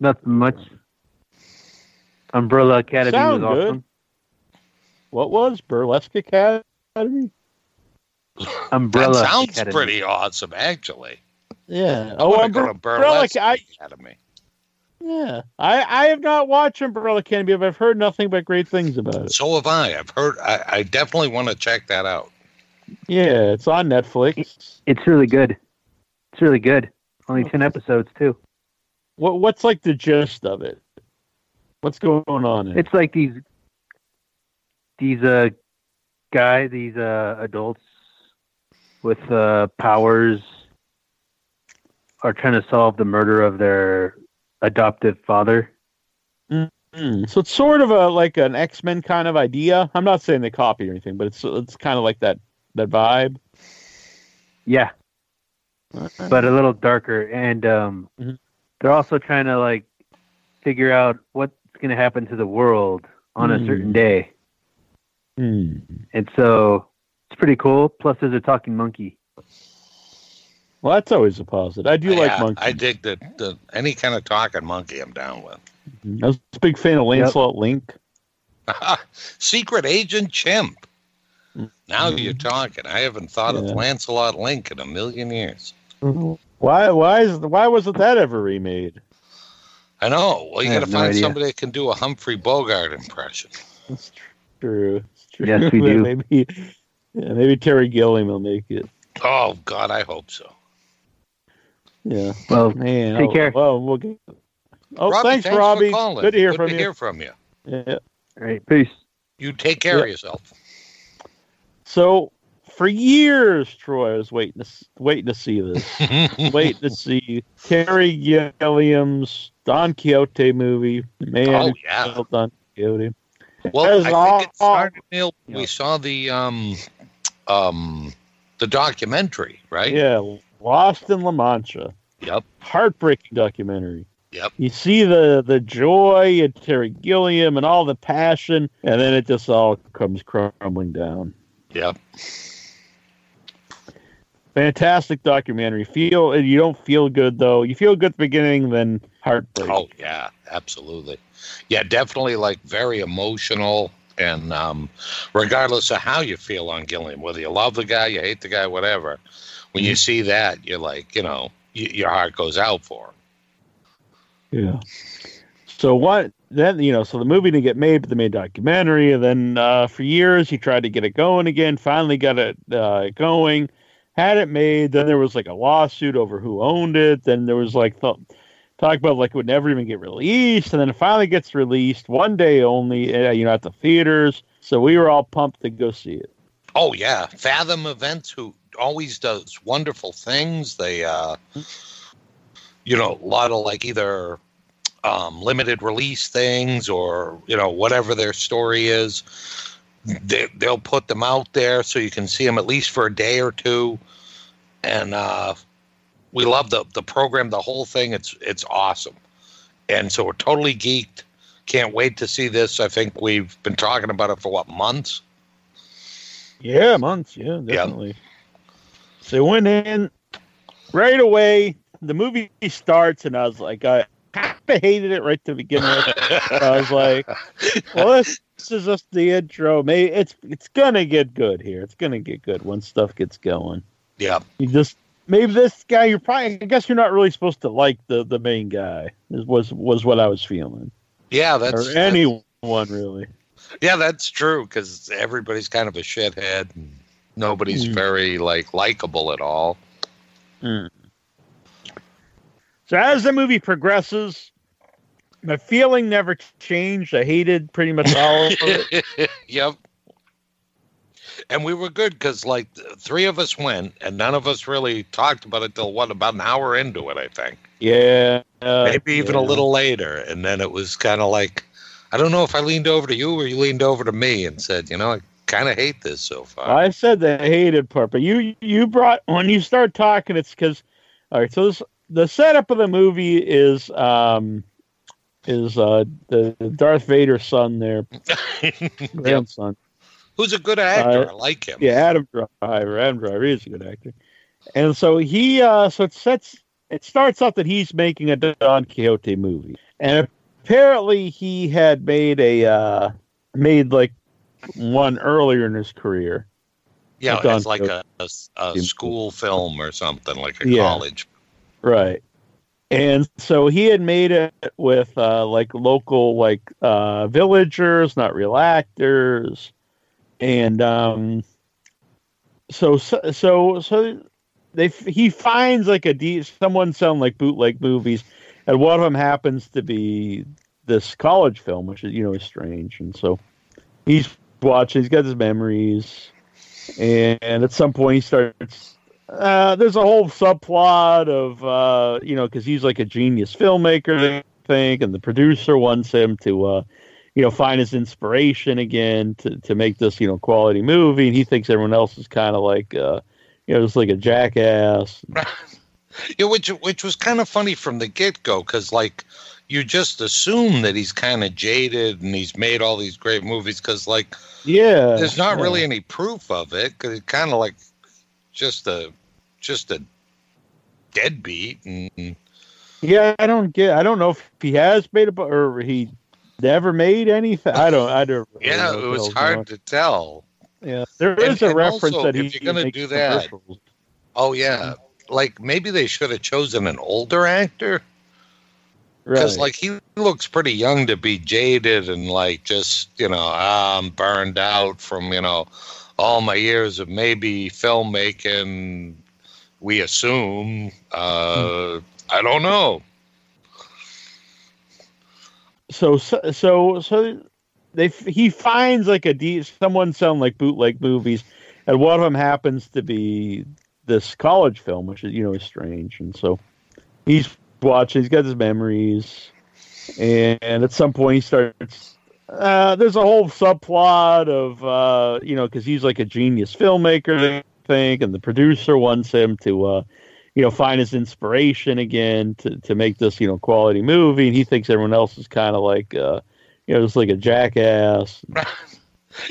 nothing much. Umbrella Academy was awesome. What was Burlesque Academy? Umbrella that sounds Academy. Pretty awesome, actually. Yeah. Oh, Umbrella Academy. Yeah. I have not watched Umbrella Academy, but I've heard nothing but great things about it. So have I. I've heard. I definitely want to check that out. Yeah, it's on Netflix. It's really good. Only 10 episodes too. What's like the gist of it? What's going on? It's like these adults with powers are trying to solve the murder of their adoptive father. Mm-hmm. So it's sort of like an X-Men kind of idea. I'm not saying they copy or anything, but it's kind of like that vibe. Yeah. Okay. But a little darker. And they're also trying to like figure out what's going to happen to the world on a certain day. Mm. And so it's pretty cool. Plus there's a talking monkey. Well, that's always a positive. I do like monkeys. I dig the any kind of talking monkey I'm down with. Mm-hmm. I was a big fan of Lancelot Link. Secret Agent Chimp. Mm-hmm. Now you're talking. I haven't thought of Lancelot Link in a million years. Why wasn't that ever remade? I know. Well, you got to find somebody that can do a Humphrey Bogart impression. That's true. Yes, we do. Maybe Terry Gilliam will make it. Oh, God, I hope so. Yeah. Well, man. Take care. Well, we'll get... Oh, Robbie, thanks, Robbie. Good to hear from you. Yeah. All right. Peace. You take care of yourself. So, for years, Troy, I was waiting to see this. Waiting to see Terry Gilliam's Don Quixote movie. Man, Don Quixote. Well, I think it started, Neil, we saw the documentary, right? Yeah, Lost in La Mancha. Yep. Heartbreaking documentary. Yep. You see the joy at Terry Gilliam and all the passion, and then it just all comes crumbling down. Yep. Fantastic documentary. You don't feel good, though. You feel good at the beginning, then heartbreak. Oh, yeah, absolutely. Yeah, definitely, like, very emotional. And regardless of how you feel on Gilliam, whether you love the guy, you hate the guy, whatever, when you see that, you're like, your heart goes out for him. Yeah. So so the movie didn't get made, but they made a documentary. And then for years, he tried to get it going again, finally got it going, had it made. Then there was like a lawsuit over who owned it. Then there was like... talk about like it would never even get released, and then it finally gets released one day only, at the theaters. So we were all pumped to go see it. Oh yeah, Fathom Events who always does wonderful things. They, you know, a lot of like either limited release things or, you know, whatever their story is. They'll put them out there so you can see them at least for a day or two. And we love the program, the whole thing. It's awesome. And so we're totally geeked. Can't wait to see this. I think we've been talking about it for, what, months? Yeah, months. Yeah, definitely. Yep. So I went in right away. The movie starts, and I was like, I kind of hated it right to begin with. I was like, well, this is just the intro. Maybe it's going to get good here. It's going to get good once stuff gets going. Yeah. You just... Maybe this guy, I guess you're not really supposed to like the main guy, was what I was feeling. Yeah, that's... Or anyone, really. Yeah, that's true, because everybody's kind of a shithead, and nobody's very, likable at all. Mm. So as the movie progresses, my feeling never changed. I hated pretty much all of it. Yep. And we were good because, like, three of us went, and none of us really talked about it till about an hour into it, I think. Yeah. Maybe even a little later. And then it was kind of like, I don't know if I leaned over to you or you leaned over to me and said, you know, I kind of hate this so far. I said the hated part, but you brought, when you start talking, it's because, all right, so the setup of the movie is, the Darth Vader's son there, grandson. Who's a good actor? I like him. Yeah, Adam Driver. Adam Driver is a good actor, and so he. So it starts out that he's making a Don Quixote movie, and apparently he had made like one earlier in his career. Yeah, it's like a school film or something, like a college. Right, and so he had made it with like local villagers, not real actors. And so he finds like someone selling like bootleg movies, and one of them happens to be this college film, which is, you know, is strange. And so he's watching. He's got his memories, and at some point he starts. There's a whole subplot of you know, because he's like a genius filmmaker, they think, and the producer wants him to. You know, find his inspiration again to make this, you know, quality movie. And he thinks everyone else is kind of like, you know, just like a jackass. Yeah, which was kind of funny from the get-go, because, like, you just assume that he's kind of jaded and he's made all these great movies because, like, there's not really any proof of it, because it's kind of like just a deadbeat. And... Yeah, I don't know if he has made a... or he... Never made anything. I don't. Really know it was hard to tell. Yeah, there is a reference also, that if you're going to do that. Oh yeah, like maybe they should have chosen an older actor, because like he looks pretty young to be jaded and like just, you know, I'm burned out from, you know, all my years of maybe filmmaking. We assume. I don't know. So he finds like someone selling like bootleg movies, and one of them happens to be this college film, which is, you know, is strange. And so he's watching. He's got his memories, and at some point he starts. There's a whole subplot of you know, because he's like a genius filmmaker, they think, and the producer wants him to. You know, find his inspiration again to make this, you know, quality movie. And he thinks everyone else is kind of like, you know, just like a jackass.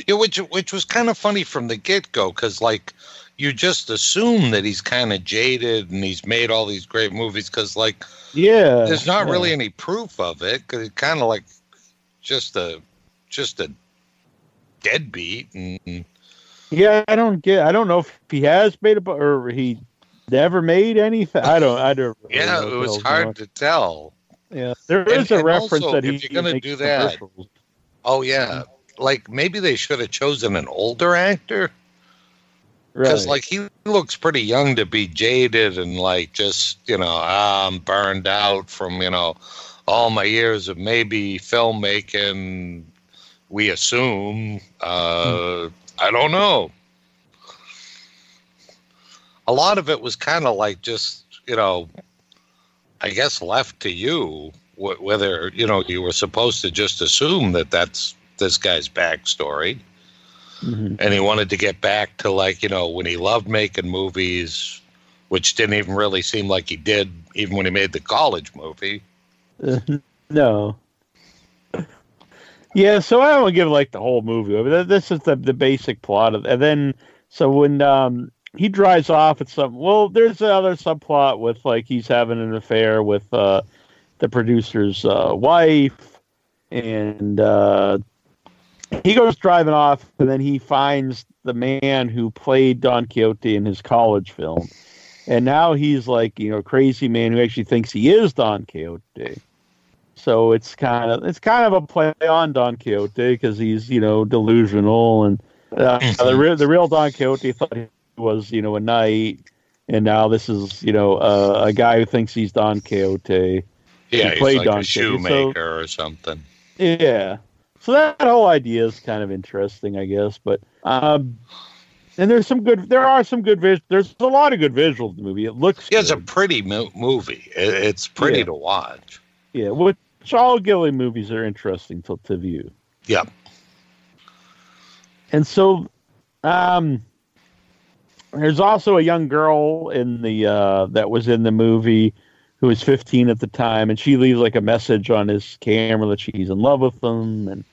Yeah, which was kind of funny from the get-go, because, like, you just assume that he's kind of jaded and he's made all these great movies because, like, there's not really any proof of it, because it's kind of like just a deadbeat. And... Yeah, I don't know if he has made a... or he... Never made anything. I don't. Really know it was hard to tell. Yeah, there is a reference also, that if you're going to do that. Oh yeah, like maybe they should have chosen an older actor, because like he looks pretty young to be jaded and like just, you know, I'm burned out from, you know, all my years of maybe filmmaking. We assume. I don't know. a lot of it was kind of like just, you know, I guess left to you, whether, you know, you were supposed to just assume that that's this guy's backstory. Mm-hmm. And he wanted to get back to, like, you know, when he loved making movies, which didn't even really seem like he did, even when he made the college movie. No. Yeah, so I don't give, like, the whole movie. I mean, this is the basic plot of, and then, so when he drives off at something, well, there's another subplot with, like, he's having an affair with the producer's wife, and he goes driving off, and then he finds the man who played Don Quixote in his college film. And now he's like, you know, crazy man who actually thinks he is Don Quixote. So it's kind of a play on Don Quixote because he's, you know, delusional. And the real Don Quixote thought he was, you know, a knight. And now this is, you know, a guy who thinks he's Don Quixote. Yeah, he played like Don a shoemaker or something. Yeah. So that whole idea is kind of interesting, I guess. But and there's a lot of good visuals in the movie. It looks good. It's a pretty movie. It's pretty to watch. Yeah, which all Gilliam movies are interesting to view. Yeah. And so, there's also a young girl in the that was in the movie who was 15 at the time, and she leaves like a message on his camera that she's in love with him,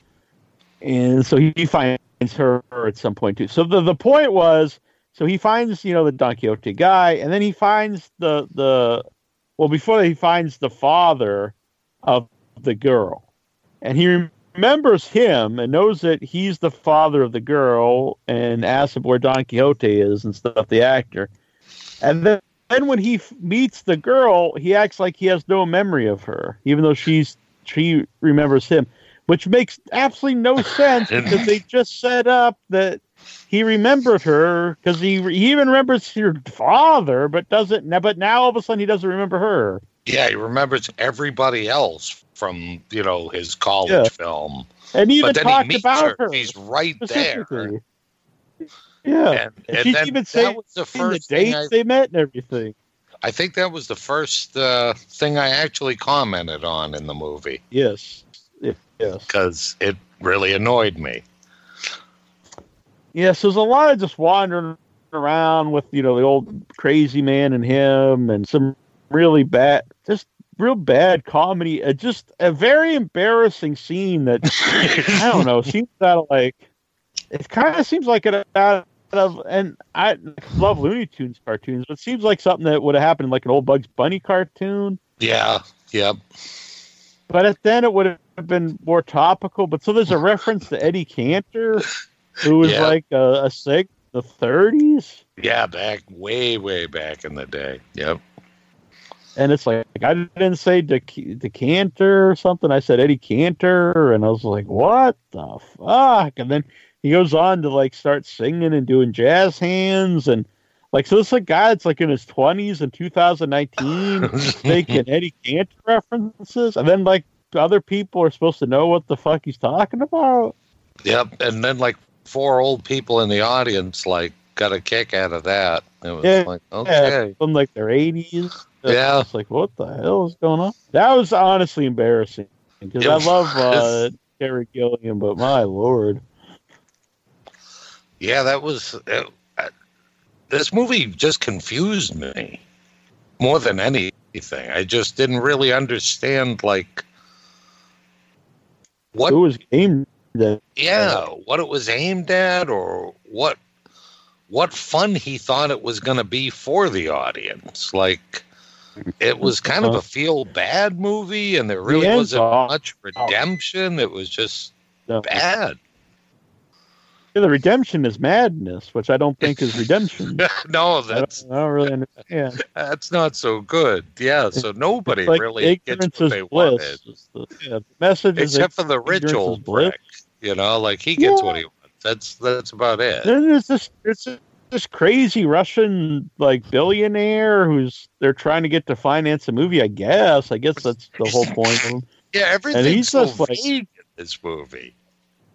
and so he finds her at some point too. So the point was, so he finds, you know, the Don Quixote guy, and then he finds the father of the girl, and he remembers him and knows that he's the father of the girl, and asks him where Don Quixote is and stuff, the actor, and then when he meets the girl, he acts like he has no memory of her, even though she remembers him, which makes absolutely no sense because they just set up that he remembered her because he even remembers her father, but doesn't. But now all of a sudden he doesn't remember her. Yeah, he remembers everybody else from, you know, his college film, and even but then talked he about her. He's right there. Yeah, and she's even saying the dates they met and everything. I think that was the first thing I actually commented on in the movie. Yes. Because it really annoyed me. Yes, there's a lot of just wandering around with, you know, the old crazy man and him, and some really bad, just real bad comedy. Just a very embarrassing scene that I don't know. Seems out of like it kind of seems like it out of, and I love Looney Tunes cartoons, but it seems like something that would have happened in like an old Bugs Bunny cartoon. Yeah, yep. But then it would have been more topical. But so there's a reference to Eddie Cantor, who was like a sick in the 30s. Yeah, back way back in the day. Yep. And it's like I didn't say Decanter or something. I said Eddie Cantor, and I was like, "What the fuck?" And then he goes on to like start singing and doing jazz hands, and like so. This like guy that's like in his 20s in 2019 making Eddie Cantor references, and then like other people are supposed to know what the fuck he's talking about. Yep, and then like 4 old people in the audience like got a kick out of that. It was like okay, from like their 80s. Yeah, it's like what the hell is going on? That was honestly embarrassing because I love Terry Gilliam, but my lord, yeah, that was this movie just confused me more than anything. I just didn't really understand like what it was aimed at. Yeah, what it was aimed at, or what fun he thought it was going to be for the audience, like. It was kind of a feel-bad movie, and there really wasn't much redemption. It was just bad. Yeah, the redemption is madness, which I don't think is redemption. No, I don't really understand. That's not so good. Yeah, so nobody like really gets what they wanted. The message except for the rich old brick. You know, like he gets what he wants. That's about it. Then there's this crazy Russian like billionaire who's they're trying to get to finance a movie. I guess that's the whole point of him. Yeah, everything's so vague in this movie.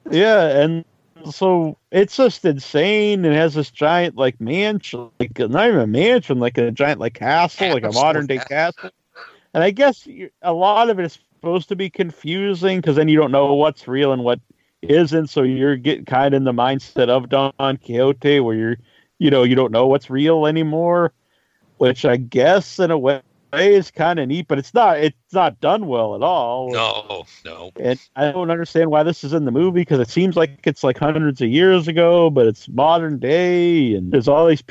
Yeah, and So it's just insane. It has this giant like mansion, like not even a mansion, like a giant like castle, like a modern day castle. And I guess a lot of it is supposed to be confusing because then you don't know what's real and what isn't. So you're getting kind of in the mindset of Don Quixote, where you don't know what's real anymore, which I guess in a way is kind of neat, but it's not done well at all. No. And I don't understand why this is in the movie because it seems like it's like hundreds of years ago, but it's modern day and there's all these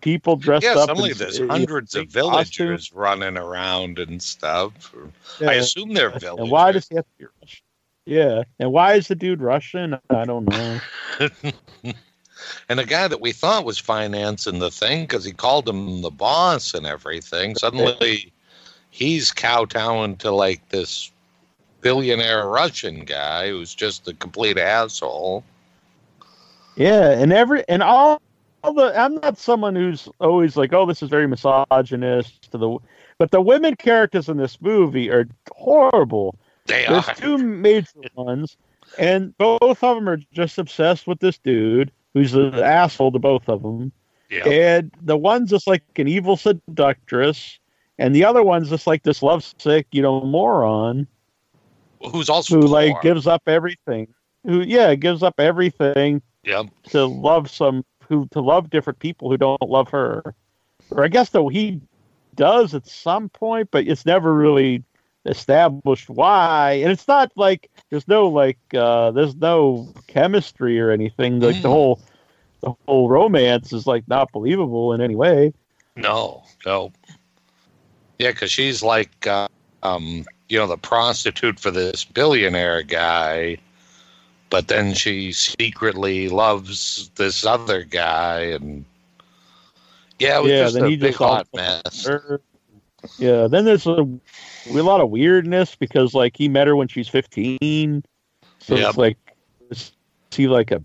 people dressed up. Yeah, suddenly there's hundreds of villagers running around and stuff. Yeah. I assume they're villagers. And why does he have to be Russian? Yeah, and why is the dude Russian? I don't know. And the guy that we thought was financing the thing, because he called him the boss and everything, suddenly he's kowtowing to, like, this billionaire Russian guy who's just a complete asshole. Yeah, I'm not someone who's always like, oh, this is very misogynist. But the women characters in this movie are horrible. There's two major ones, and both of them are just obsessed with this dude, who's an asshole to both of them. Yep. And the one's just like an evil seductress, and the other one's just like this lovesick, moron. Who's also who, like, gives up everything. Yep. To love different people who don't love her. Or I guess, though, he does at some point, but it's never really established why. And it's not like there's no chemistry or anything. Like the whole romance is like not believable in any way. No. Yeah, because she's like the prostitute for this billionaire guy, but then she secretly loves this other guy, and yeah, it was just a big hot mess. Yeah, then there's a lot of weirdness because, like, he met her when she's 15, so yep. It's like, is he like a?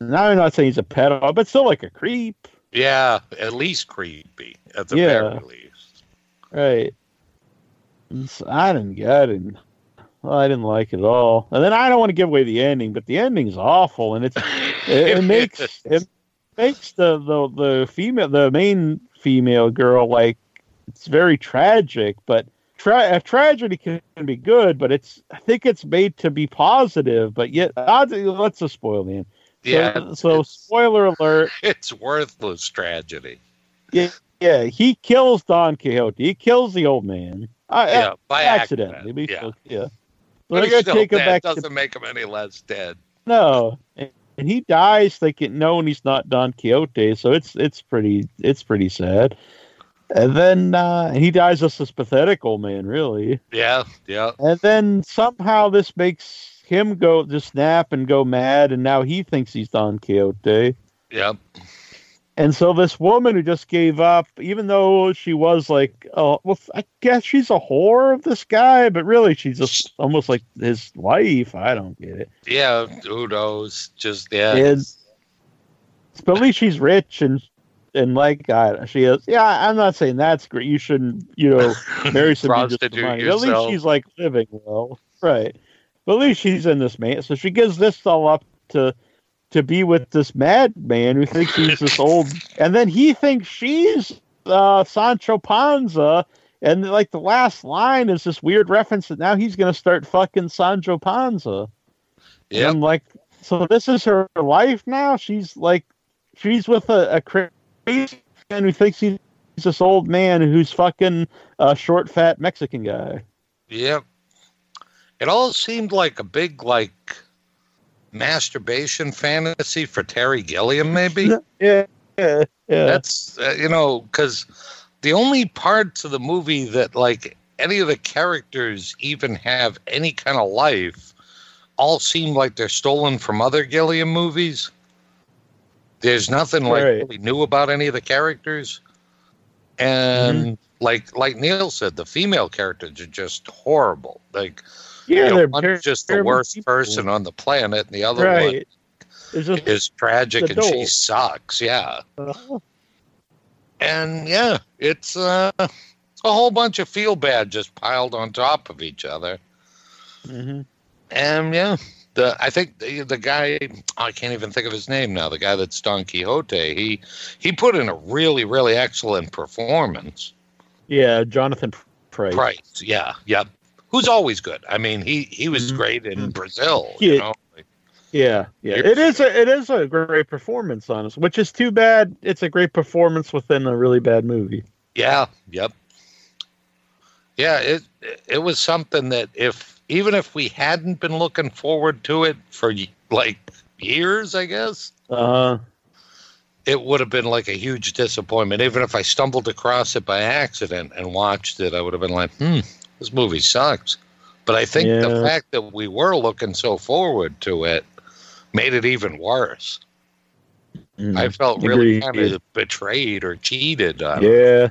Now I'm not saying he's a pedophile, but still like a creep. Yeah, at least creepy at the very least. Right. So I didn't get it. Well, I didn't like it at all. And then I don't want to give away the ending, but the ending's awful, and it makes the main female girl like. It's very tragic, but a tragedy can be good, but I think it's made to be positive, but yet, let's just spoil the end. Yeah. So spoiler alert. It's worthless tragedy. Yeah. He kills Don Quixote. He kills the old man. By accidentally. Yeah. But he's still take dead. Him back doesn't make him any less dead. No. And he dies thinking, no, and he's not Don Quixote, so it's pretty sad. And then he dies as this pathetic old man, really. Yeah. And then somehow this makes him snap and go mad, and now he thinks he's Don Quixote. Yep. And so this woman who just gave up, even though she was like, I guess she's a whore of this guy, but really she's just almost like his wife. I don't get it. Yeah, who knows? Just, yeah. But at least she's rich and like God, she is. Yeah, I'm not saying that's great. You shouldn't, marry somebody just for money. At least she's like living well, right? But at least she's in this man. So she gives this all up to be with this madman who thinks he's this old, and then he thinks she's Sancho Panza. And like the last line is this weird reference that now he's going to start fucking Sancho Panza. Yeah, like so. This is her life now. She's with a crazy man who thinks he's this old man who's fucking a short, fat Mexican guy. Yep. It all seemed like a big, like, masturbation fantasy for Terry Gilliam, maybe? Yeah. That's, because the only parts of the movie that, like, any of the characters even have any kind of life all seem like they're stolen from other Gilliam movies. There's nothing like really new about any of the characters, and like Neil said, the female characters are just horrible. Like, one's just the worst person on the planet, and the other one is tragic, and she sucks. Yeah, and it's a whole bunch of feel bad just piled on top of each other, and I think the guy, I can't even think of his name now, the guy that's Don Quixote, he put in a really, really excellent performance. Yeah, Jonathan Pryce. Pryce, yeah, yeah. Who's always good. I mean, he was great in Brazil, you know? Yeah, yeah. It is a great performance, honestly, which is too bad. It's a great performance within a really bad movie. Yeah, yep. Yeah, it was something that even if we hadn't been looking forward to it for like years, I guess, it would have been like a huge disappointment. Even if I stumbled across it by accident and watched it, I would have been like, this movie sucks. But I think the fact that we were looking so forward to it made it even worse. I felt really kind of betrayed or cheated on it. Yeah,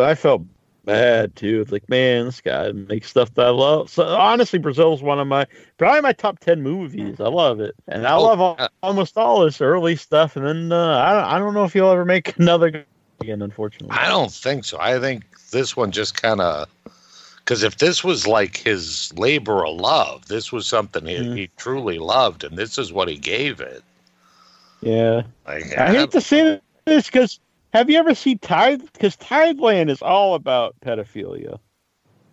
I felt bad too. It's like, man, this guy makes stuff that I love. So honestly, Brazil's one of probably my top 10 movies. I love it, and I love almost all this early stuff. And then I don't know if he'll ever make another good again. Unfortunately, I don't think so. I think this one just kind of, because if this was like his labor of love, this was something he truly loved, and this is what he gave it. Yeah, like, I hate to say this because. Have you ever seen Tide? Because Tideland is all about pedophilia.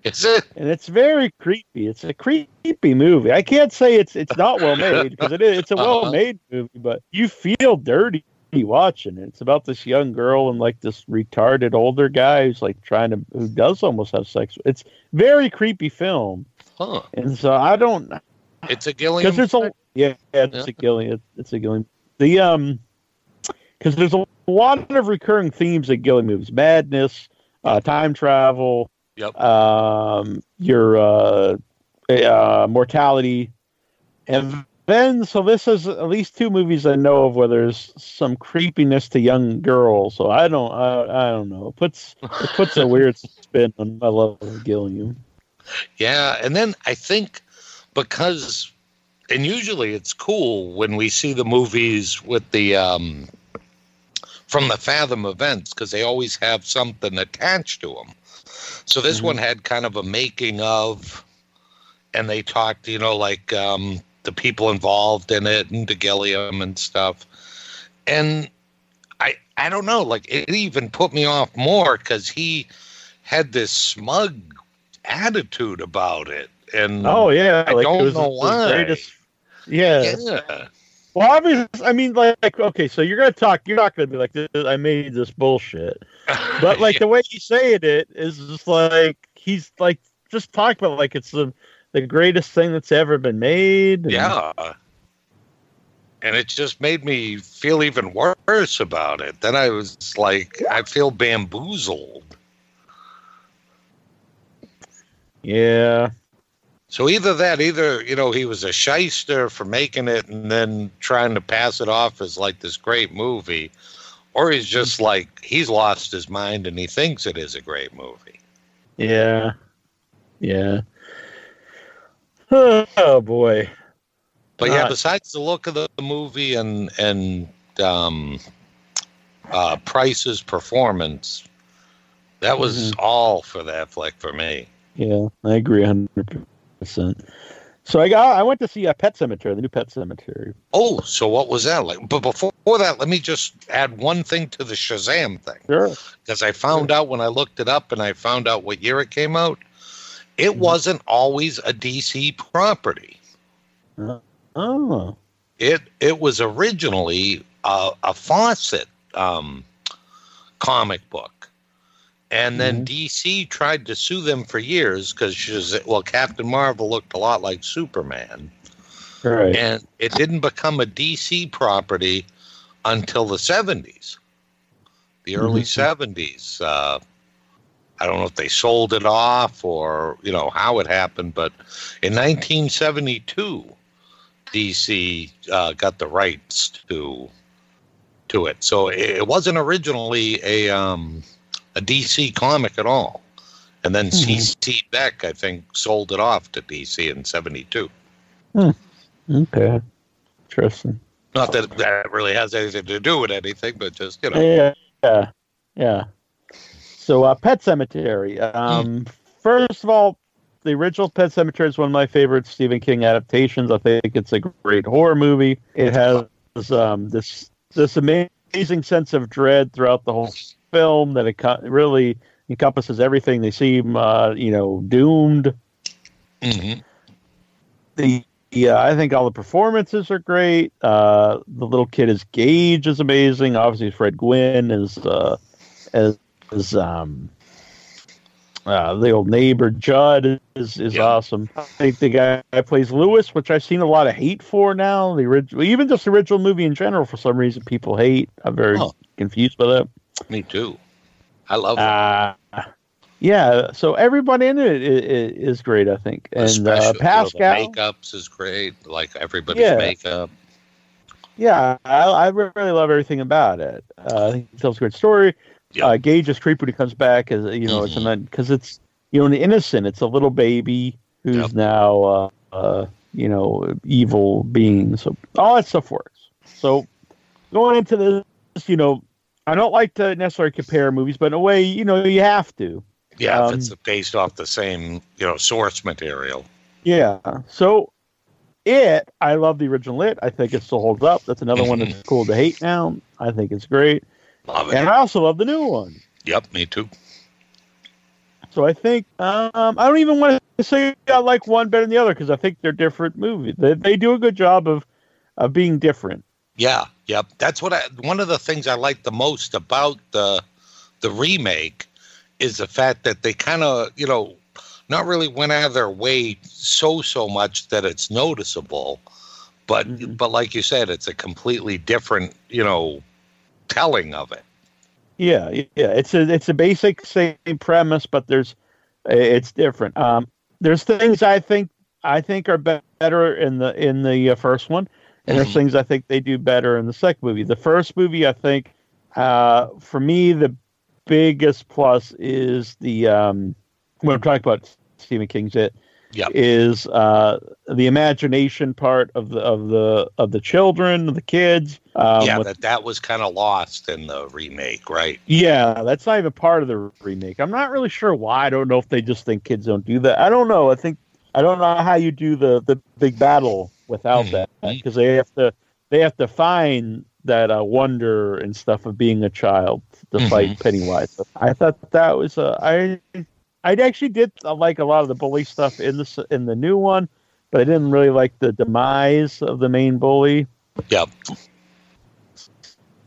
Is it? And it's very creepy. It's a creepy movie. I can't say it's not well made because it is. It's a well made movie, but you feel dirty watching it. It's about this young girl and like this retarded older guy who's like who does almost have sex. It's very creepy film. Huh. And so I don't. It's a Gilliam. It's a Gilliam. It's a Gilliam. The because there's a lot of recurring themes in Gilliam movies: madness, time travel, your mortality, and then so this is at least two movies I know of where there's some creepiness to young girls. So I don't know. It puts a weird spin on my love of Gilliam. Yeah, and then I think because, and usually it's cool when we see the movies with the. From the Fathom events, because they always have something attached to them. So this one had kind of a making of, and they talked, you know, like the people involved in it and to Gilliam and stuff. And I don't know, like it even put me off more because he had this smug attitude about it. And I don't know why. Yeah. Well, obviously, I mean, like, okay, so you're going to talk, you're not going to be like, I made this bullshit. But, like, the way he's saying it is just like, he's, like, just talking about, like, it's the greatest thing that's ever been made. And... yeah. And it just made me feel even worse about it. Then I was like, I feel bamboozled. Yeah. So either, you know, he was a shyster for making it and then trying to pass it off as like this great movie, or he's just like, he's lost his mind and he thinks it is a great movie. Yeah. Yeah. Oh, boy. But yeah, besides the look of the movie and Price's performance, that was all for that flick for me. Yeah, I agree 100%. So I went to see Pet Sematary, the new Pet Sematary. Oh, so what was that like? But before that, let me just add one thing to the Shazam thing. Sure. Because I found out when I looked it up and I found out what year it came out, it wasn't always a DC property. Oh. It was originally a Fawcett comic book. And then DC tried to sue them for years because, Captain Marvel looked a lot like Superman. Right. And it didn't become a DC property until the 70s, the early 70s. I don't know if they sold it off or, you know, how it happened. But in 1972, DC got the rights to it. So it wasn't originally a DC comic at all, and then CC Beck, I think, sold it off to DC in 72. Okay, interesting. Not that that really has anything to do with anything, but just, you know. Yeah. So Pet Sematary. First of all, the original Pet Sematary is one of my favorite Stephen King adaptations. I think it's a great horror movie. It has this amazing sense of dread throughout the whole film that it really encompasses everything. They seem, doomed. Mm-hmm. I think all the performances are great. The little kid as Gage is amazing. Obviously, Fred Gwynn as the old neighbor Judd is awesome. I think the guy that plays Lewis, which I've seen a lot of hate for now. The original, even just the original movie in general, for some reason people hate. I'm very confused by that. Me too. I love it. Yeah, so everybody in it is great, I think. And Pascal, the makeups is great, like everybody's makeup. Yeah, I really love everything about it. I think it tells a great story. Yep. Gage is creepy when he comes back, as because it's an innocent. It's a little baby who's now evil being. So all that stuff works. So going into this, I don't like to necessarily compare movies, but in a way, you have to. Yeah, if it's based off the same, source material. Yeah. So I love the original It. I think it still holds up. That's another one that's cool to hate now. I think it's great. Love it. And I also love the new one. Yep, me too. So I think, I don't even want to say I like one better than the other, because I think they're different movies. They do a good job of being different. Yeah. Yep. That's one of the things I like the most about the remake is the fact that they kind of, not really went out of their way so much that it's noticeable, but but like you said, it's a completely different, telling of it. Yeah, yeah. It's a basic same premise, but it's different. There's things I think are better in the first one, and there's things I think they do better in the second movie. The first movie, I think, for me, the biggest plus is the when I'm talking about Stephen King's It is the imagination part of the children, the kids. That was kind of lost in the remake, right? Yeah, that's not even part of the remake. I'm not really sure why. I don't know if they just think kids don't do that. I don't know. I don't know how you do the big battle without that, because they have to find that wonder and stuff of being a child to fight Pennywise. I thought that was I actually did like a lot of the bully stuff in the new one, but I didn't really like the demise of the main bully. Yep.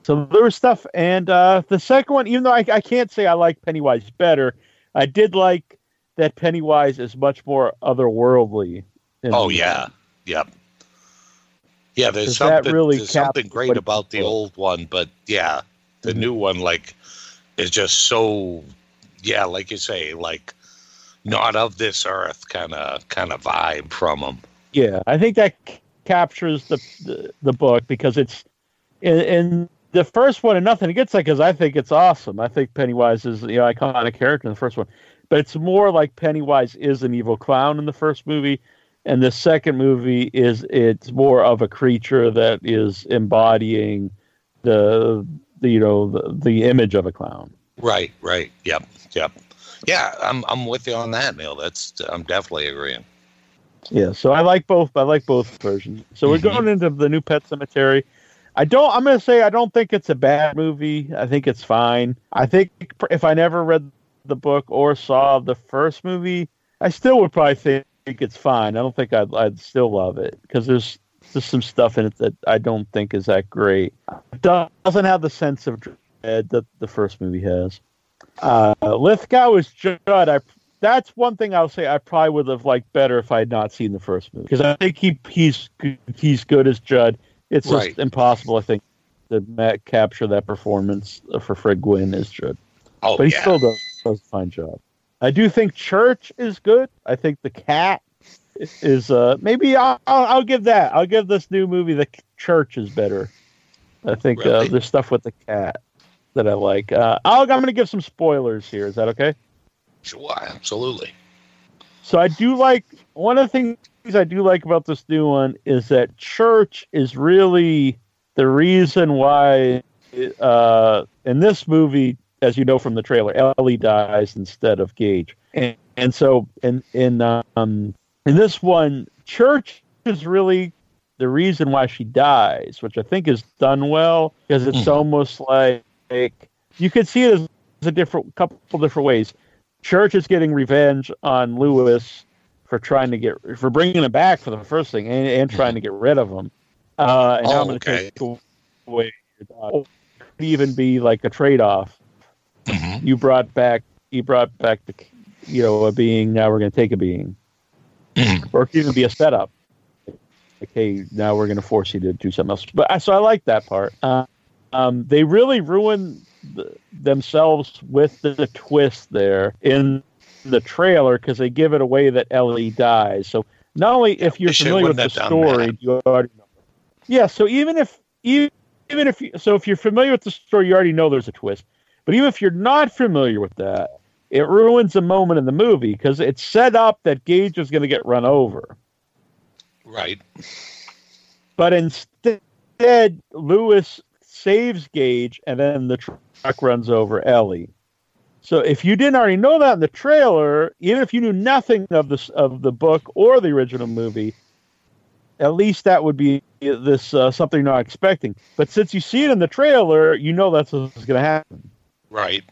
So there was stuff, and the second one, even though I can't say I like Pennywise better, I did like that Pennywise is much more otherworldly. Yep. Yeah, there's something great about the old one, but yeah, the new one is just so, like you say, not of this earth kind of vibe from them. Yeah, I think that captures the book, because it's in the first one and nothing against that, because I think it's awesome. I think Pennywise is the iconic character in the first one, but it's more like Pennywise is an evil clown in the first movie. And the second movie it's more of a creature that is embodying the image of a clown. Right. Yep. Yeah, I'm with you on that, Neil. I'm definitely agreeing. Yeah, so I like both. I like both versions. So we're going into the new Pet Sematary. I'm going to say I don't think it's a bad movie. I think it's fine. I think if I never read the book or saw the first movie, I still would probably think it's fine. I don't think I'd still love it, because there's just some stuff in it that I don't think is that great. It doesn't have the sense of dread that the first movie has. Lithgow is Judd. That's one thing I'll say I probably would have liked better if I had not seen the first movie, because I think he's good as Judd. It's just impossible, I think, to capture that performance for Fred Gwynn as Judd. Oh, but he still does a fine job. I do think Church is good. I think the cat is maybe I'll give that. I'll give this new movie the Church is better. I think there's stuff with the cat that I like. I'm going to give some spoilers here. Is that okay? Sure, absolutely. So I do like one of the things I do like about this new one is that Church is really the reason why in this movie, as you know from the trailer, Ellie dies instead of Gage. And And so in this one, Church is really the reason why she dies, which I think is done well, because it's almost like you could see it as a couple different ways. Church is getting revenge on Lewis for bringing him back for the first thing, and trying to get rid of him. And now I'm going to take away your daughter. It could even be like a trade-off. Mm-hmm. You brought back the, a being. Now we're going to take a being, or it could even be a setup. Like, hey, now we're going to force you to do something else. So I like that part. They really ruin themselves with the twist there in the trailer, because they give it away that Ellie dies. So not only if you're familiar with the story, you already know. Yeah. So if you're familiar with the story, you already know there's a twist. But even if you're not familiar with that, it ruins a moment in the movie, because it's set up that Gage is going to get run over. Right. But instead, Lewis saves Gage, and then the truck runs over Ellie. So if you didn't already know that in the trailer, even if you knew nothing of the book or the original movie, at least that would be something you're not expecting. But since you see it in the trailer, you know that's what's going to happen. Right.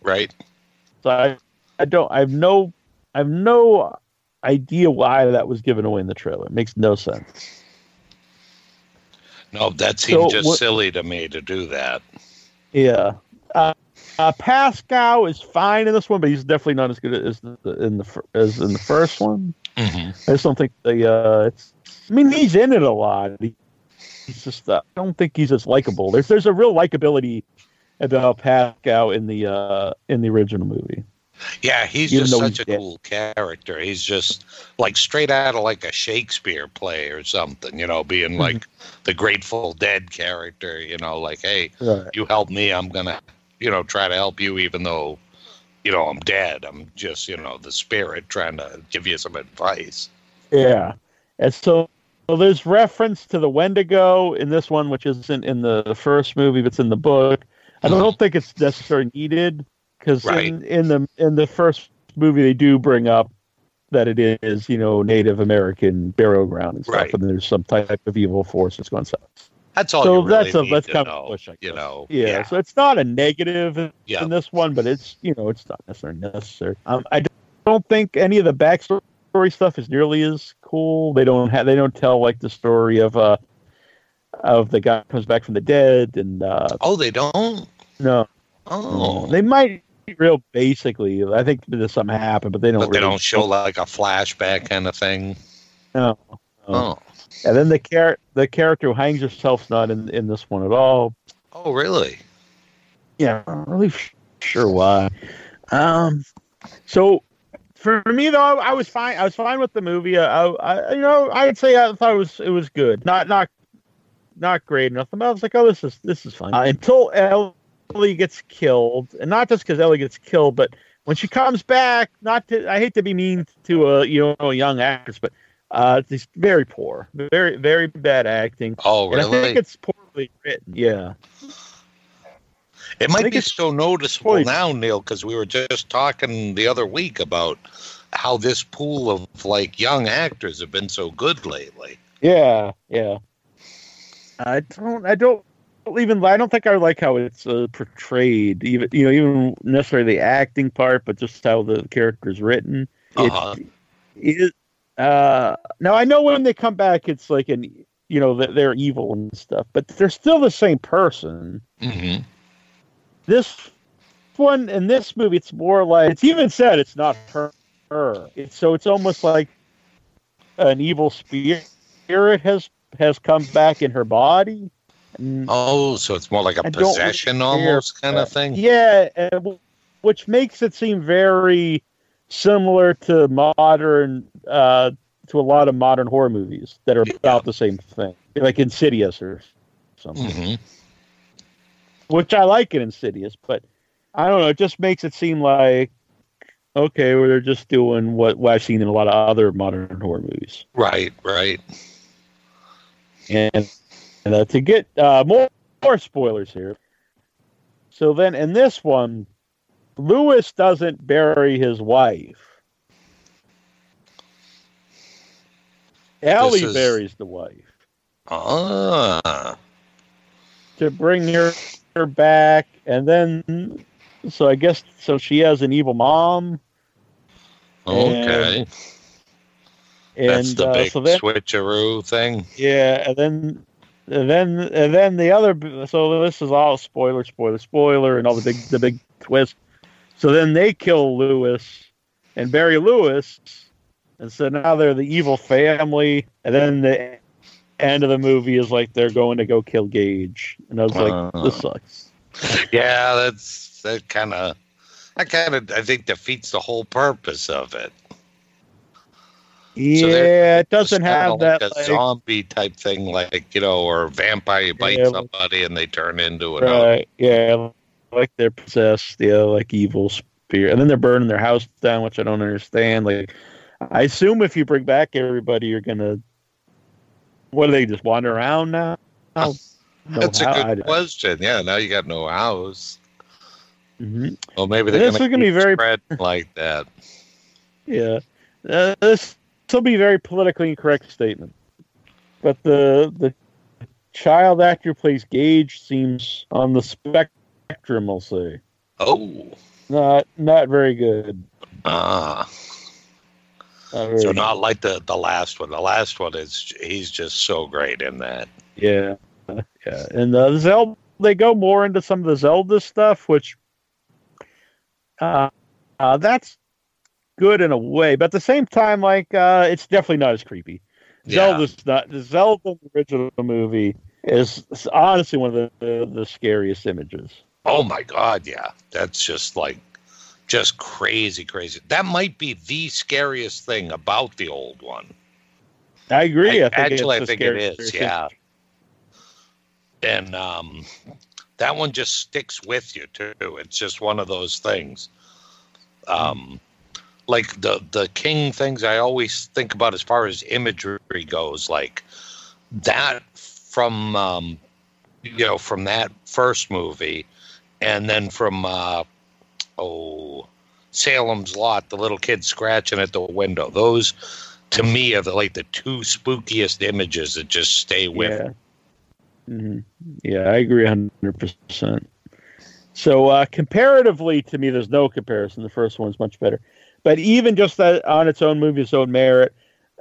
So I have no idea why that was given away in the trailer. It makes no sense. No, that seems silly to me to do that. Yeah. Pascal is fine in this one, but he's definitely not as good as in the first one. Mm-hmm. I just don't think he's in it a lot. He's just, I don't think he's as likable. There's a real likability about Pascal in the original movie. Yeah, he's even just such a cool character. He's just like straight out of like a Shakespeare play or something, being like the Grateful Dead character, like, hey, you help me, I'm going to, try to help you even though, I'm dead. I'm just, the spirit trying to give you some advice. Yeah. And so there's reference to the Wendigo in this one, which isn't in the first movie, but it's in the book. I don't think it's necessarily needed. Because in the first movie, they do bring up that it is, Native American burial ground and stuff, and there's some type of evil force that's going on. That's all. So you really that's kind of a push, I guess. Yeah. So it's not a negative in this one, but it's it's not necessarily necessary. I don't think any of the backstory stuff is nearly as cool. They don't tell like the story of the guy who comes back from the dead and. Oh, they don't. No. Oh, they might. Real basically, I think there's something happened, but they don't show like a flashback kind of thing. No. Oh, and then the character who hangs herself's not in this one at all. Oh, really? Yeah, I'm not really sure why. So for me though, I was fine. I was fine with the movie. I'd say I thought it was good. Not great. Nothing. I was like, oh, this is fine until Ellie gets killed, and not just because Ellie gets killed, but when she comes back, I hate to be mean to a young actress, but she's very poor, very, very bad acting. Oh, really? And I think it's poorly written. Yeah. It might be so noticeable now, Neil, because we were just talking the other week about how this pool of like young actors have been so good lately. Yeah. I don't think I like how it's portrayed, even necessarily the acting part, but just how the character's written. Uh-huh. Now I know when they come back, it's like they're evil and stuff, but they're still the same person. Mm-hmm. This one in this movie, it's more like it's even said it's not her. It's almost like an evil spirit has come back in her body. Oh, so it's more like a possession almost kind of thing? Yeah, which makes it seem very similar to to a lot of modern horror movies that are about the same thing, like Insidious or something. Mm-hmm. Which I like in Insidious, but I don't know, it just makes it seem like, okay, we're just doing what I've seen in a lot of other modern horror movies. Right. And to get more spoilers here. So then in this one, Lewis doesn't bury his wife. Allie buries the wife. Ah. To bring her back, and then, so I guess, so she has an evil mom. Okay. And that's the big switcheroo thing. Yeah, and then the other. So this is all spoiler, and all the big twist. So then they kill Lewis and bury Lewis, and so now they're the evil family. And then the end of the movie is like they're going to go kill Gage, and I was like, this sucks. Yeah, that kind of I think defeats the whole purpose of it. Yeah, so it doesn't have that like a zombie type thing, or a vampire bites somebody and they turn into an other. Yeah, like they're possessed, like evil spirit. And then they're burning their house down, which I don't understand. Like, I assume if you bring back everybody, you're gonna. What, do they just wander around now? That's a good question. Yeah, now you got no house. Mm-hmm. Well, maybe they're going to be very spread like that. Yeah, This will be a very politically incorrect statement, but the child actor plays Gage seems on the spectrum, I'll say. Oh, not very good. So not like the last one. The last one is he's just so great in that. Yeah, and Zelda, they go more into some of the Zelda stuff, which that's good in a way, but at the same time, it's definitely not as creepy. Yeah. The Zelda original movie is honestly one of the scariest images. Oh my God, yeah, that's just crazy. That might be the scariest thing about the old one. I agree. I think it is. Yeah, image. And that one just sticks with you too. It's just one of those things. Like the King things I always think about as far as imagery goes, like that from, from that first movie, and then from, Salem's Lot, the little kid scratching at the window. Those, to me, are the two spookiest images that just stay with me. Mm-hmm. Yeah, I agree 100%. So comparatively to me, there's no comparison. The first one's much better. But even just that on its own movie, its own merit,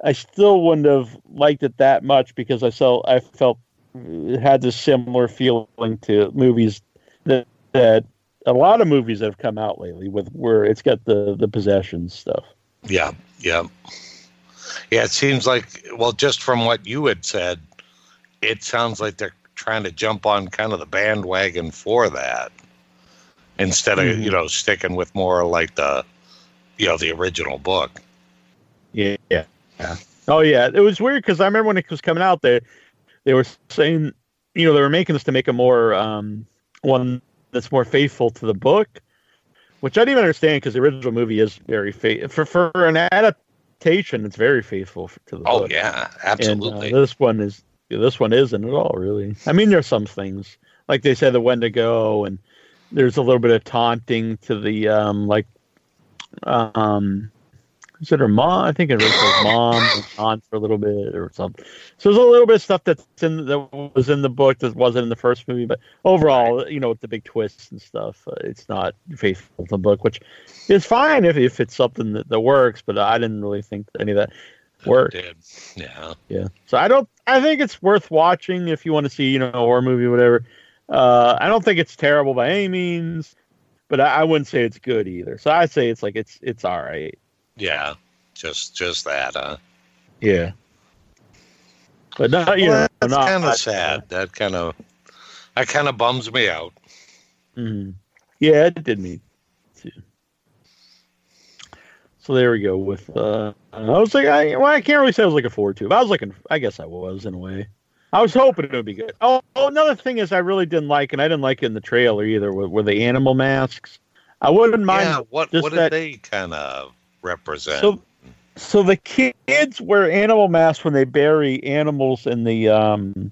I still wouldn't have liked it that much because I felt it had this similar feeling to movies that a lot of movies that have come out lately with where it's got the possession stuff. Yeah. It seems like, just from what you had said, it sounds like they're trying to jump on kind of the bandwagon for that instead of sticking with more like the. The original book. Yeah. Oh, yeah. It was weird because I remember when it was coming out, they were saying, they were making this to make a more one that's more faithful to the book, which I didn't even understand because the original movie is very faithful. For an adaptation, it's very faithful to the book. Oh, yeah, absolutely. And, this one isn't at all, really. I mean, there's some things. Like they said, the Wendigo, and there's a little bit of taunting to the, is it her mom? I think it was her mom and aunt for a little bit or something. So there's a little bit of stuff that was in the book that wasn't in the first movie, but overall, with the big twists and stuff, it's not faithful to the book, which is fine if it's something that works. But I didn't really think any of that worked. Yeah. So I think it's worth watching if you want to see a horror movie, or whatever. I don't think it's terrible by any means. But I wouldn't say it's good either. So I'd say it's all right. Yeah, just that, huh? Yeah. But not that's kind of sad. That kind of bums me out. Mm-hmm. Yeah, it did me too. So there we go. With I was like, I can't really say I was looking forward to it. But I guess I was in a way. I was hoping it would be good. Oh, another thing is I really didn't like, and I didn't like it in the trailer either, were the animal masks. I wouldn't mind. Yeah, what did they kind of represent? So the kids wear animal masks when they bury animals in the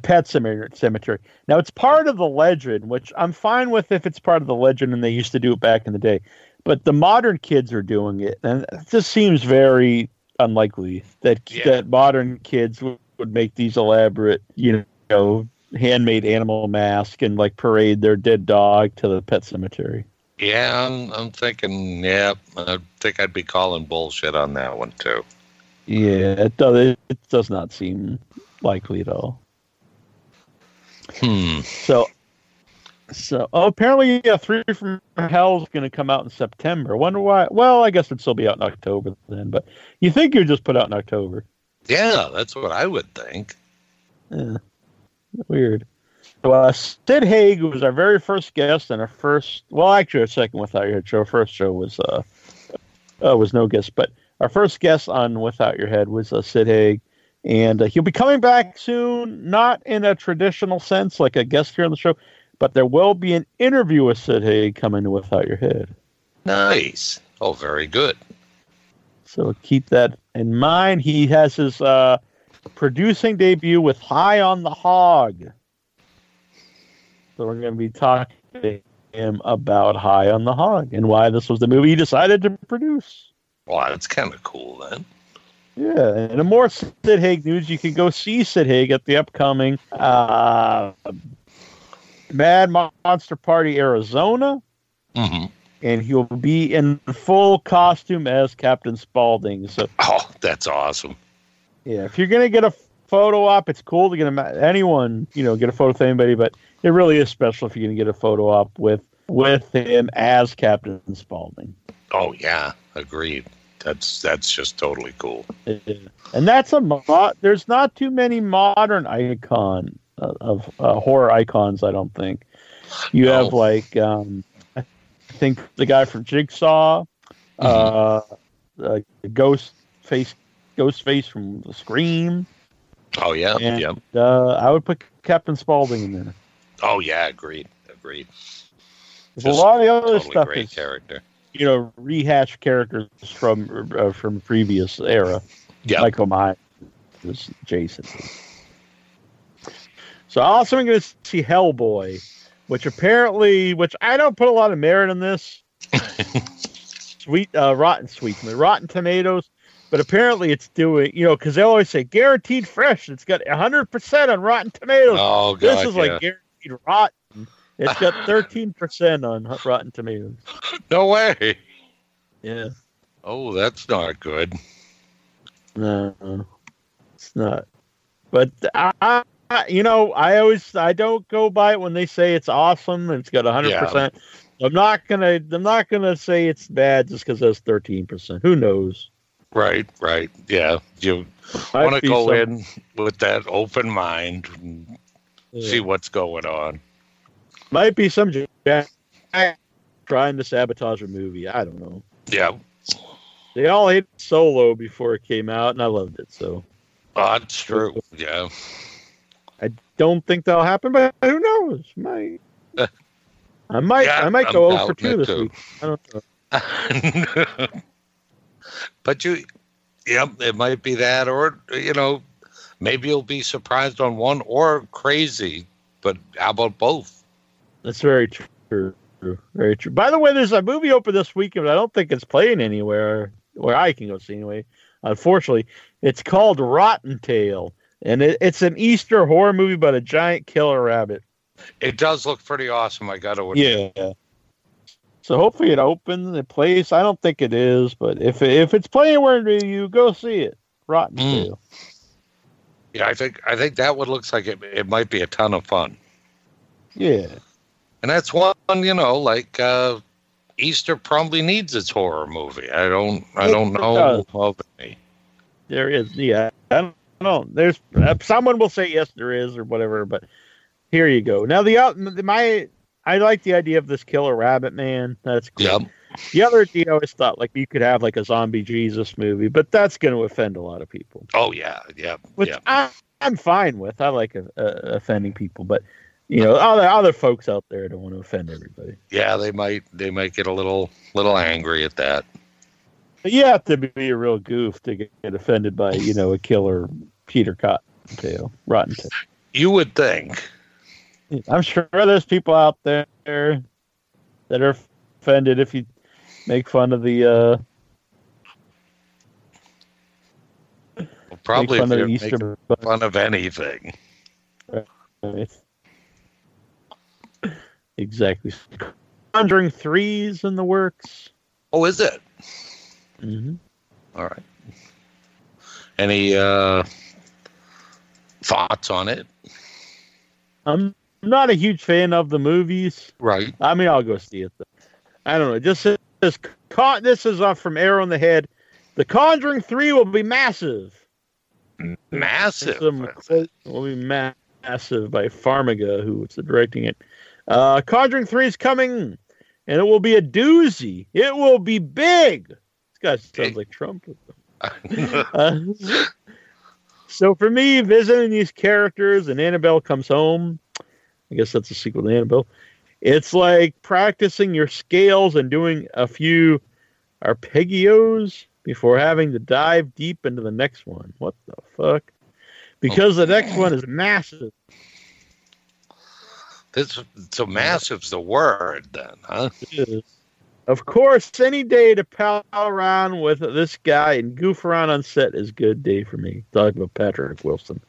pet cemetery. Now, it's part of the legend, which I'm fine with if it's part of the legend, and they used to do it back in the day. But the modern kids are doing it, and it just seems very unlikely that that modern kids would make these elaborate, you know, handmade animal masks and like parade their dead dog to the pet cemetery. Yeah, I'm thinking. Yeah, I think I'd be calling bullshit on that one too. Yeah, it does not seem likely at all. So apparently, Three from Hell is going to come out in September. Wonder why? Well, I guess it'd still be out in October then. But you think you'd just put out in October? Yeah, that's what I would think. Yeah, weird. So Sid Haig was our very first guest and our first. Well, actually, our second Without Your Head show. Our first show was no guest, but our first guest on Without Your Head was Sid Haig. And he'll be coming back soon, not in a traditional sense, like a guest here on the show, but there will be an interview with Sid Haig coming to Without Your Head. Nice. Oh, very good. So keep that in mind. He has his producing debut with High on the Hog. So we're going to be talking to him about High on the Hog and why this was the movie he decided to produce. Wow, that's kind of cool, then. Yeah, and in more Sid Haig news, you can go see Sid Haig at the upcoming Mad Monster Party Arizona, and he'll be in full costume as Captain Spaulding. So, oh, that's awesome! Yeah, if you're gonna get a photo op, it's cool to get anyone, you know, get a photo with anybody, but it really is special if you're gonna get a photo op with him as Captain Spaulding. Oh yeah, agreed. That's just totally cool. And that's there's not too many modern horror icons, I don't think. You have like, I think the guy from Jigsaw, Ghostface from Scream. Oh yeah. And, I would put Captain Spaulding in there. Oh yeah. Agreed. A lot of the other totally stuff great character. You know, rehash characters from previous era. Yeah, Michael Myers was Jason. So also, I'm going to see Hellboy, which I don't put a lot of merit in this. Rotten Tomatoes, but apparently it's doing, you know, because they always say guaranteed fresh. It's got 100% on Rotten Tomatoes. Oh God, this is like guaranteed rotten. It's got 13% on Rotten Tomatoes. No way. Yeah. Oh, that's not good. No, it's not. But I don't go by it when they say it's awesome and it's got 100%. I'm not gonna say it's bad just because that's 13%. Who knows? Right. Yeah, you want to go in with that open mind and see what's going on. Might be some jack trying to sabotage a movie. I don't know. Yeah. They all hated Solo before it came out, and I loved it. So that's true. Yeah. I don't think that'll happen, but who knows? I might go 0 for 2 this week. I don't know. But it might be that, or, you know, maybe you'll be surprised on one or crazy, but how about both? That's very true. Very true. By the way, there's a movie open this weekend, but I don't think it's playing anywhere where I can go see anyway. Unfortunately, it's called Rotten Tail, and it's an Easter horror movie about a giant killer rabbit. It does look pretty awesome. I got to admit. Yeah. So hopefully it opens. It plays. I don't think it is, but if it's playing where you go see it, Rotten Tail. Yeah, I think that one looks like it might be a ton of fun. Yeah. And that's one, you know, like Easter probably needs its horror movie. I don't know of any. There is, yeah. I don't know. There's someone will say yes, there is or whatever, but here you go. Now I like the idea of this killer rabbit man. That's cool. Yep. The other idea I always thought like you could have like a zombie Jesus movie, but that's going to offend a lot of people. Oh yeah. Which I'm fine with. I like offending people, but. You know, other folks out there don't want to offend everybody. Yeah, they might get a little angry at that. But you have to be a real goof to get offended by, you know, a killer Peter Cottontail, Rotten Tail. You would think. I'm sure there's people out there that are offended if you make fun of the Probably if they're making fun of anything. Right. Exactly. Conjuring 3's in the works. Oh, is it? Mm-hmm. All right. Any thoughts on it? I'm not a huge fan of the movies. Right. I mean, I'll go see it, though. I don't know. This is off from Arrow in the Head. The Conjuring 3 will be massive. Massive? It will be massive by Farmiga, who is directing it. Conjuring 3 is coming, and it will be a doozy. It will be big. This guy sounds like Trump. So for me, visiting these characters and Annabelle Comes Home, I guess that's a sequel to Annabelle, it's like practicing your scales and doing a few arpeggios before having to dive deep into the next one. What the fuck? Because the next one is massive. So massive's the word, then, huh? It is. Of course, any day to pal around with this guy and goof around on set is a good day for me. Talking about Patrick Wilson.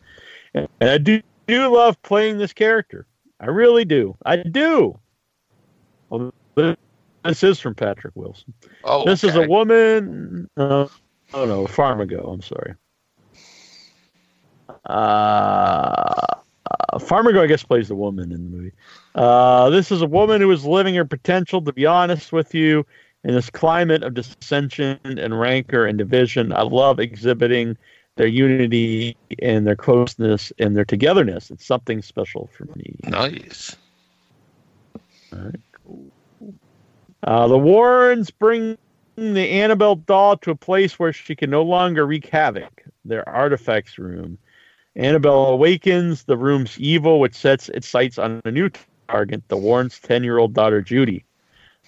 And I do love playing this character. I really do. I do. Well, this is from Patrick Wilson. Oh, okay. This is a woman. Oh, no. Farmiga. I'm sorry. Farmiga, I guess, plays the woman in the movie. This is a woman who is living her potential, to be honest with you, in this climate of dissension and rancor and division. I love exhibiting their unity and their closeness and their togetherness. It's something special for me. Nice. All right, cool. The Warrens bring the Annabelle doll to a place where she can no longer wreak havoc, their artifacts room. Annabelle awakens, the room's evil, which sets its sights on a new target, the Warrens' 10-year-old daughter, Judy.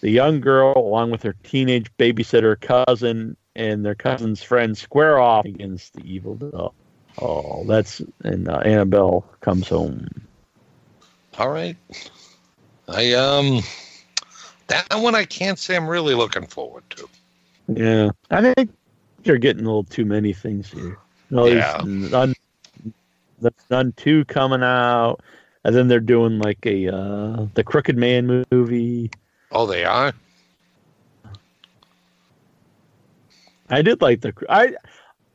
The young girl, along with her teenage babysitter cousin and their cousin's friend, square off against the evil doll. Oh, that's... And Annabelle Comes Home. All right. That one I can't say I'm really looking forward to. Yeah. I think you're getting a little too many things here. Yeah. That's done 2 coming out, and then they're doing like a the Crooked Man movie. Oh, they are. I did like the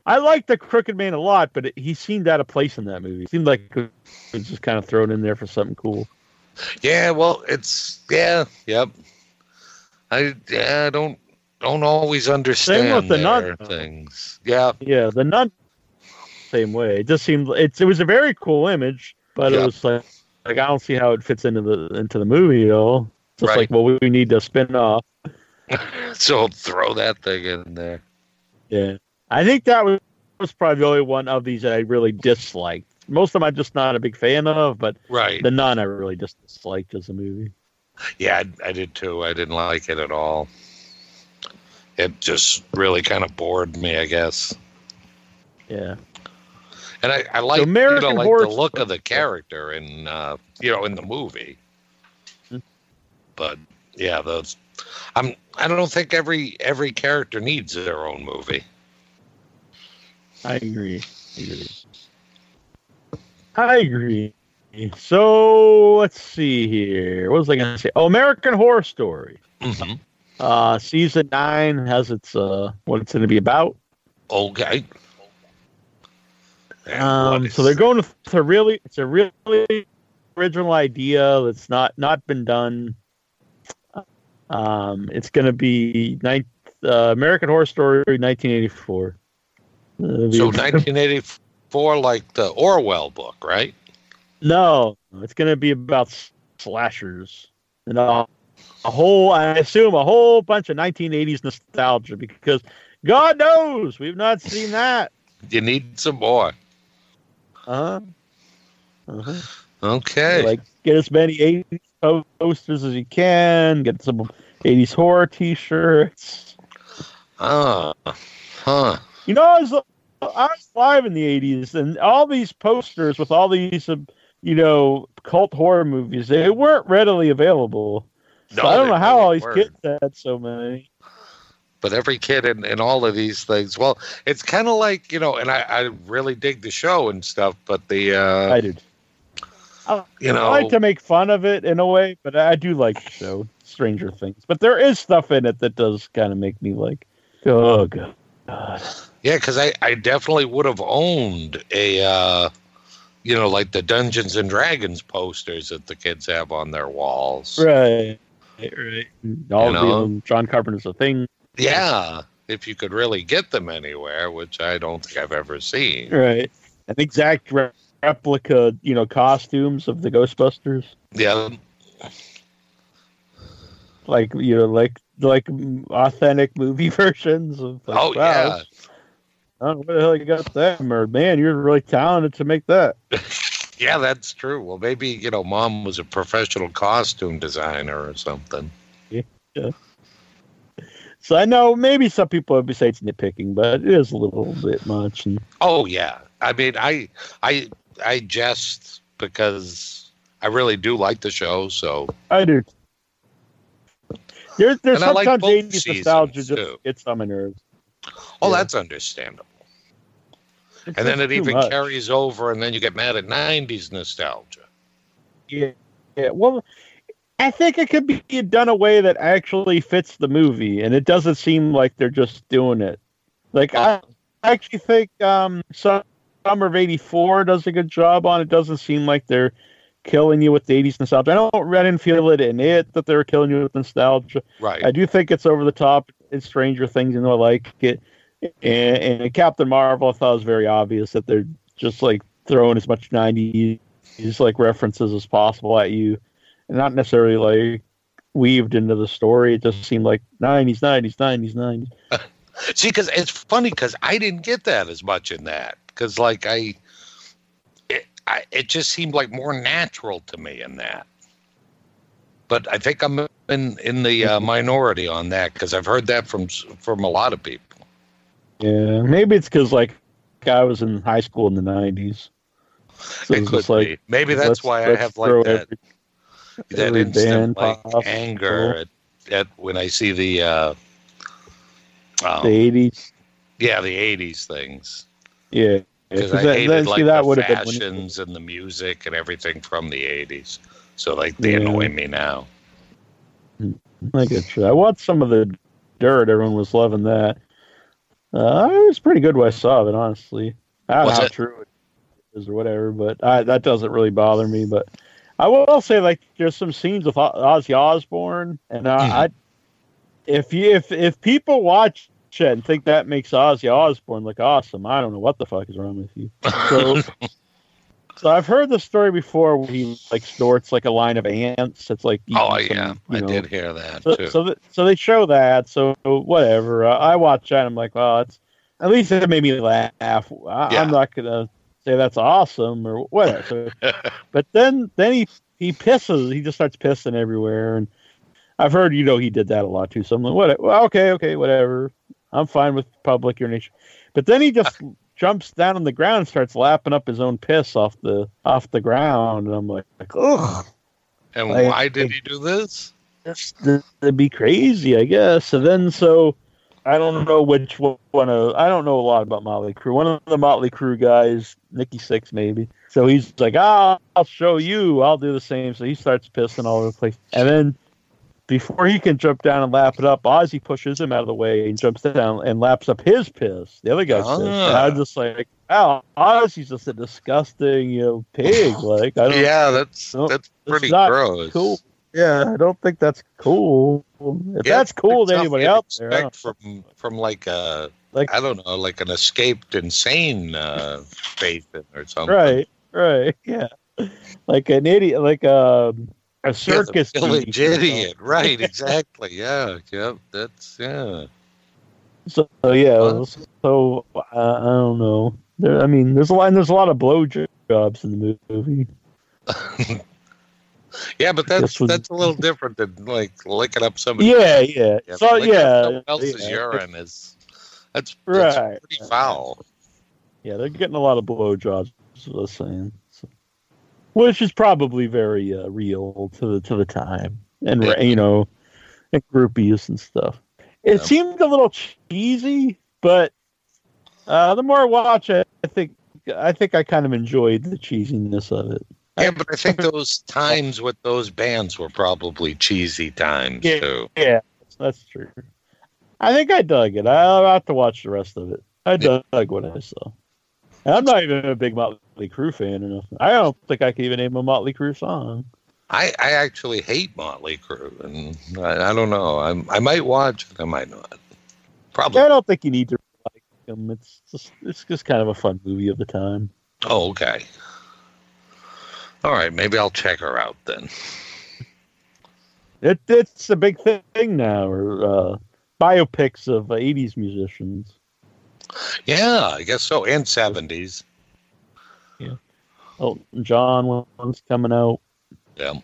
I liked the Crooked Man a lot, but he seemed out of place in that movie. It seemed like it was just kind of thrown in there for something cool. Yeah, well, it's I don't always understand. Same with the Nun things. Yeah, yeah, the Nun. Same way. It just seemed it was a very cool image, but it was like I don't see how it fits into the movie at all. It's just like, well, we need to spin off, so throw that thing in there. Yeah, I think that was probably the only one of these that I really disliked. Most of them I'm just not a big fan of, but the Nun I really just disliked as a movie. Yeah, I did too. I didn't like it at all. It just really kind of bored me, I guess. Yeah. And I like, the look of the character in in the movie, but yeah, I don't think every character needs their own movie. I agree. So let's see here. What was I going to say? Oh, American Horror Story. Mm-hmm. Season 9 has its what it's going to be about. Okay. So they're going with a really original idea that's not been done. It's going to be American Horror Story 1984. So 1984, like the Orwell book, right? No, it's going to be about slashers and I assume a whole bunch of 1980s nostalgia, because God knows we've not seen that. You need some more. Okay. Like, get as many 80s posters as you can. Get some 80s horror T-shirts. You know, I was live in the 80s, and all these posters with all these, cult horror movies, they weren't readily available. So I don't know how all these kids had so many. with every kid and all of these things. Well, it's kind of like, you know, and I really dig the show and stuff, but the I did. You know, I like to make fun of it in a way, but I do like the show, Stranger Things. But there is stuff in it that does kind of make me like, oh god. Yeah, because I definitely would have owned a, you know, like the Dungeons and Dragons posters that the kids have on their walls. Right. All of them, John Carpenter's a thing. Yeah, if you could really get them anywhere, which I don't think I've ever seen. Right. An exact replica, you know, costumes of the Ghostbusters. Yeah. Like, you know, like authentic movie versions of like, oh wow, yeah, I don't know where the hell you got them, or man, you're really talented to make that. Yeah, that's true. Well, maybe, you know, mom was a professional costume designer or something. Yeah. So I know maybe some people would say it's nitpicking, but it is a little bit much. And... oh yeah, I mean, I jest because I really do like the show. So I do. There's sometimes 80s nostalgia just gets on my nerves. Oh, yeah. That's understandable. And then it even carries over, and then you get mad at 90s nostalgia. Yeah. Well, I think it could be done a way that actually fits the movie, and it doesn't seem like they're just doing it. Like, I actually think Summer of 84 does a good job on it. It doesn't seem like they're killing you with the 80s nostalgia. I didn't feel it in it that they were killing you with nostalgia. Right. I do think it's over the top in Stranger Things, and I like it. And Captain Marvel, I thought it was very obvious that they're just like throwing as much 90s like references as possible at you, and not necessarily like weaved into the story. It just seemed like 90s. See, because it's funny because I didn't get that as much in that, because like it just seemed like more natural to me in that. But I think I'm in the minority on that, because I've heard that from a lot of people. Yeah, maybe it's because like I was in high school in the 90s. So it could be. Maybe that's why I have like that instant like anger at when I see the 80s. Yeah, the 80s things. Yeah. Because I hated the fashions and the music and everything from the 80s. So, like, they annoy me now. I get you. I watched some of the Dirt. Everyone was loving that. It was pretty good when I saw it, honestly. I don't know how true it is or whatever, but that doesn't really bother me. But I will say, like, there's some scenes with Ozzy Osbourne. And if people watch and think that makes Ozzy Osbourne look awesome, I don't know what the fuck is wrong with you. So I've heard the story before where he like snorts like a line of ants. It's like, I did hear that. So too. So they show that. So whatever. I watch that. And I'm like, well, it's at least it made me laugh. I'm not gonna say that's awesome or whatever. So, but then he pisses. He just starts pissing everywhere, and I've heard he did that a lot too. So I'm like, what? Well, okay, whatever. I'm fine with public urination. But then he just jumps down on the ground and starts lapping up his own piss off the ground. And I'm like, ugh. And why did he do this? It'd be crazy, I guess. And then I don't know which one. I don't know a lot about Motley Crue. One of the Motley Crue guys, Nikki Sixx maybe. So he's like, I'll show you. I'll do the same. So he starts pissing all over the place. And then before he can jump down and lap it up, Ozzy pushes him out of the way and jumps down and laps up his piss. The other guy's piss. And I'm just like, wow, Ozzy's just a disgusting, pig. Like, I don't. Yeah, that's pretty gross. Cool. Yeah, I don't think that's cool. If that's cool to anybody else, from like a I don't know, like an escaped insane patient or something. Right, yeah, like an idiot, like a. A circus village idiot, right? Exactly. Yeah. That's So I don't know. There's a lot. And there's a lot of blowjobs in the movie. Yeah, but that's a little different than like licking up somebody. Yeah. So someone else's urine is that's pretty foul. Yeah, they're getting a lot of blowjobs. That's what I was saying. Which is probably very real to the time, and groupies and stuff. It seemed a little cheesy, but the more I watch it, I think I kind of enjoyed the cheesiness of it. Yeah, but I think those times with those bands were probably cheesy times, too. Yeah, that's true. I think I dug it. I'll have to watch the rest of it. I dug what I saw. And I'm not even a big Motley Crue fan or nothing. I don't think I can even name a Motley Crue song. I actually hate Motley Crue, and I don't know. I might watch it. I might not. Probably. I don't think you need to like them. It's just kind of a fun movie of the time. Oh, okay. All right, maybe I'll check her out then. It's a big thing now, biopics of 80s musicians. Yeah, I guess so, and 70s. Yeah. Oh, John one's coming out. Yeah.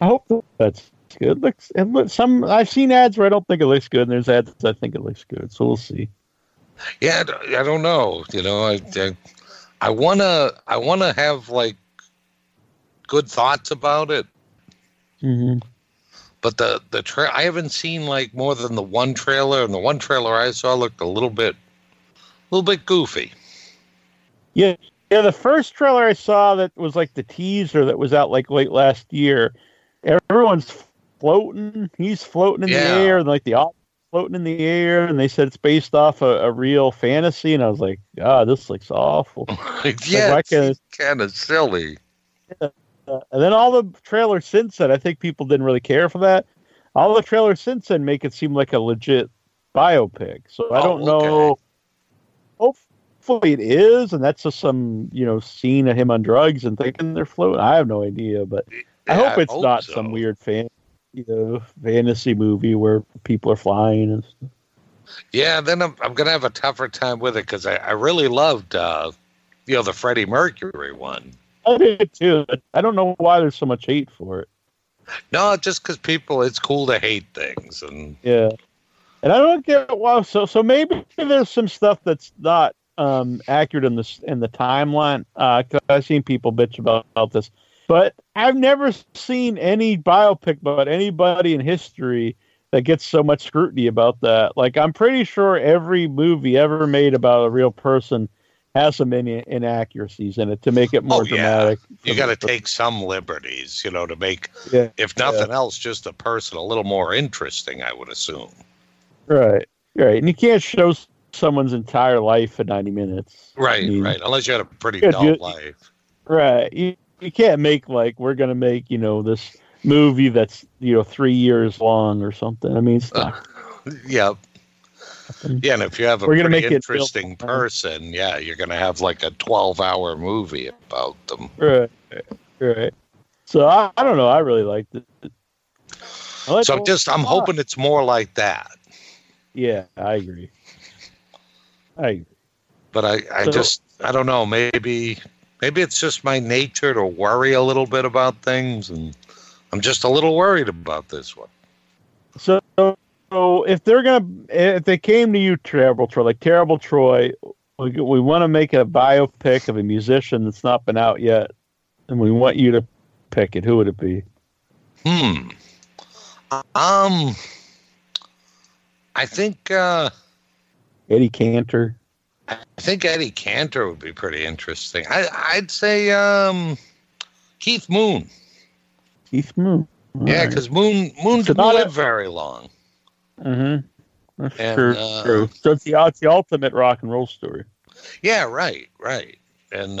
I hope that's good. I've seen ads where I don't think it looks good, and there's ads I think it looks good, so we'll see. Yeah, I don't know. You know, I wanna have like good thoughts about it. Mm-hmm. But I haven't seen like more than the one trailer, and the one trailer I saw looked a little bit goofy. Yeah. Yeah, the first trailer I saw that was like the teaser that was out like late last year. Everyone's floating. He's floating in the air, and like the audience floating in the air, and they said it's based off a real fantasy, and I was like, "Ah, this looks awful." Yeah, like, it's kind of silly. Yeah. And then all the trailers since then, I think people didn't really care for that. All the trailers since then make it seem like a legit biopic. So I don't know. Hopefully it is, and that's just some scene of him on drugs and thinking they're floating. I have no idea, but I hope it's not some weird fantasy movie where people are flying and stuff. Yeah, then I'm gonna have a tougher time with it because I really loved the Freddie Mercury one. I did too. I don't know why there's so much hate for it. No, just because it's cool to hate things, and I don't get why. So maybe there's some stuff that's not accurate in the timeline. Cause I've seen people bitch about this, but I've never seen any biopic about anybody in history that gets so much scrutiny about that. Like, I'm pretty sure every movie ever made about a real person has some inaccuracies in it to make it more dramatic. You got to take some liberties, to make, if nothing else, just the person a little more interesting, I would assume. Right. And you can't show someone's entire life for 90 minutes. Right, right. Unless you had a pretty dull life. Right. You can't make, like, we're going to make, this movie that's, 3 years long or something. I mean, it's not. Yeah. Yeah, and if you have a pretty interesting person, you're going to have like a 12-hour movie about them. Right. So I don't know. I really liked it. So I'm hoping it's more like that. Yeah, I agree. But I don't know. Maybe it's just my nature to worry a little bit about things, and I'm just a little worried about this one. So if they came to you, Terrible Troy, we want to make a biopic of a musician that's not been out yet, and we want you to pick it. Who would it be? I think Eddie Cantor. I think Eddie Cantor would be pretty interesting. I'd say Keith Moon. All yeah, because Moon didn't live very long. Mm-hmm. That's true. So it's the ultimate rock and roll story. Yeah, right. And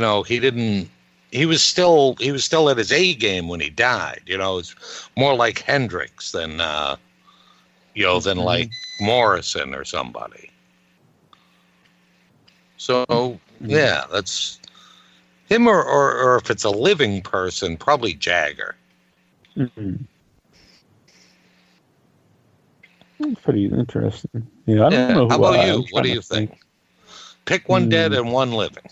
he was still at his A game when he died. It's more like Hendrix than than like Morrison or somebody. So yeah, that's him, or if it's a living person, probably Jagger. Mm-hmm. Pretty interesting. Yeah, I don't know. How about you? What do you think? Pick one dead and one living.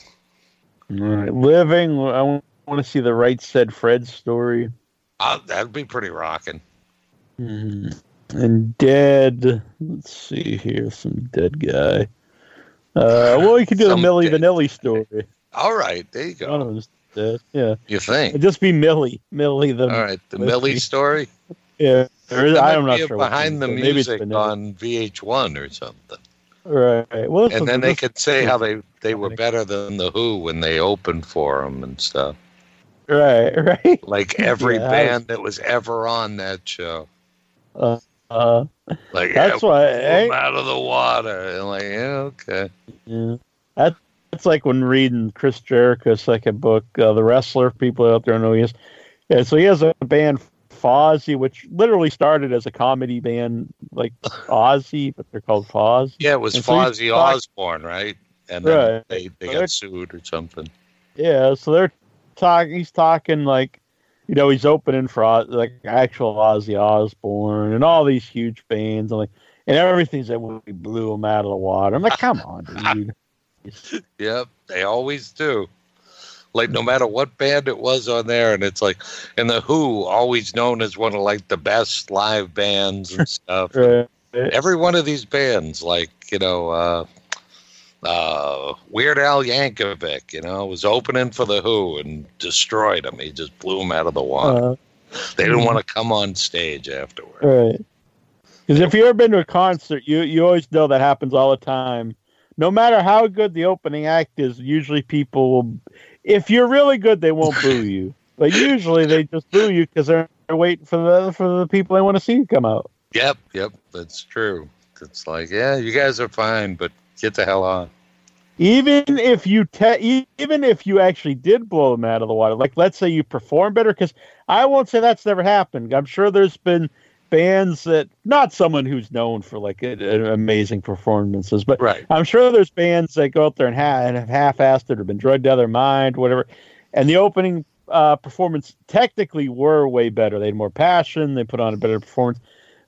All right. Living, I want to see the Right Said Fred story. That'd be pretty rocking. And dead, let's see here, some dead guy. Well, you could do the Milli Vanilli story. All right, there you go. One of them's dead. Yeah. You think? It'd just be Milli the Milli story? Yeah. I'm not sure. Behind the music on VH1 or something. Right. Well, and then they could say how they were better than The Who when they opened for them and stuff. Right. Like every band that was ever on that show. Like that's why out of the water. And like, yeah, okay. Yeah. That's like when reading Chris Jericho's second book, The Wrestler. People out there don't know who he is. Yeah, so he has a band, Fozzy, which literally started as a comedy band, like Ozzy, but they're called Foz. Yeah, it was Fozzy Osbourne, right? And then they got sued or something. Yeah, so they're talking. He's talking like, you know, he's opening for like actual Ozzy Osbourne and all these huge bands, and like, and everything's that we blew him out of the water. I'm like, come on, dude. Yep, they always do. Like, no matter what band it was on there, and it's like, and The Who, always known as one of, like, the best live bands and stuff. Right. And every one of these bands, like, you know, Weird Al Yankovic, you know, was opening for The Who and destroyed him. He just blew him out of the water. They didn't want to come on stage afterwards. Right. Because if you've ever been to a concert, you always know that happens all the time. No matter how good the opening act is, usually people will... If you're really good, they won't boo you. But usually they just boo you because they're waiting for the people they want to see come out. Yep, that's true. It's like, yeah, you guys are fine, but get the hell on. Even if you actually did blow them out of the water, like let's say you perform better, because I won't say that's never happened. I'm sure there's been bands that, not someone who's known for like amazing performances, but I'm sure there's bands that go out there and have half-assed it or been drugged out of their mind, whatever. And the opening performance technically were way better. They had more passion. They put on a better performance.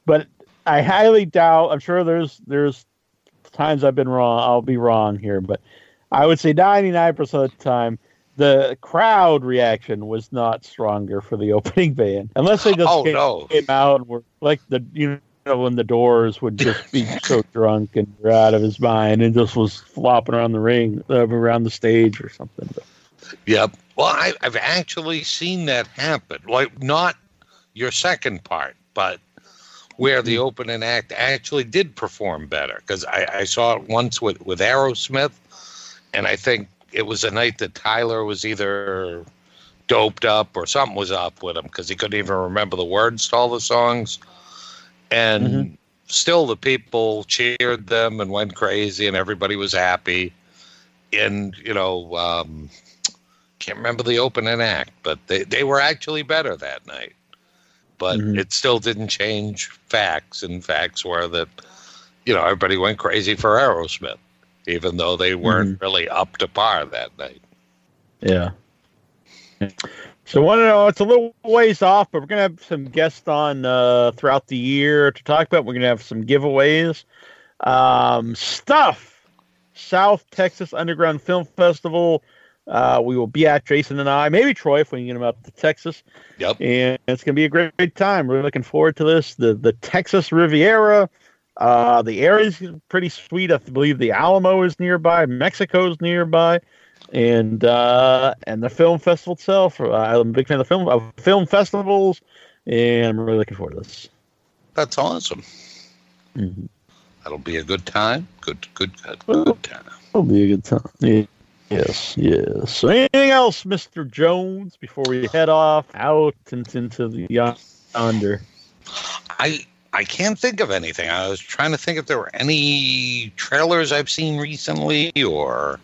But I highly doubt. I'm sure there's times I've been wrong. I'll be wrong here, but I would say 99% of the time the crowd reaction was not stronger for the opening band, unless they just came out and were like the, you know, when the Doors would just be so drunk and out of his mind and just was flopping around the ring, around the stage or something. But. Yep. Well, I've actually seen that happen. Like not your second part, but where the opening act actually did perform better, because I saw it once with Aerosmith, and I think it was a night that Tyler was either doped up or something was up with him because he couldn't even remember the words to all the songs. And still the people cheered them and went crazy and everybody was happy. And, you know, can't remember the opening act, but they were actually better that night. But it still didn't change facts. And facts were that, you know, everybody went crazy for Aerosmith, even though they weren't really up to par that night. Yeah. So it's a little ways off, but we're going to have some guests on throughout the year to talk about. We're going to have some giveaways. Stuff! South Texas Underground Film Festival. We will be at, Jason and I, maybe Troy, if we can get him up to Texas. Yep. And it's going to be a great time. We're looking forward to this. The Texas Riviera. The area's pretty sweet. I believe the Alamo is nearby, Mexico's nearby, and the film festival itself. I'm a big fan of film festivals, and I'm really looking forward to this. That's awesome. Mm-hmm. That'll be a good time. Good time. It'll be a good time. Yeah. Yes. So anything else, Mr. Jones, before we head off out into the yonder? I can't think of anything. I was trying to think if there were any trailers I've seen recently or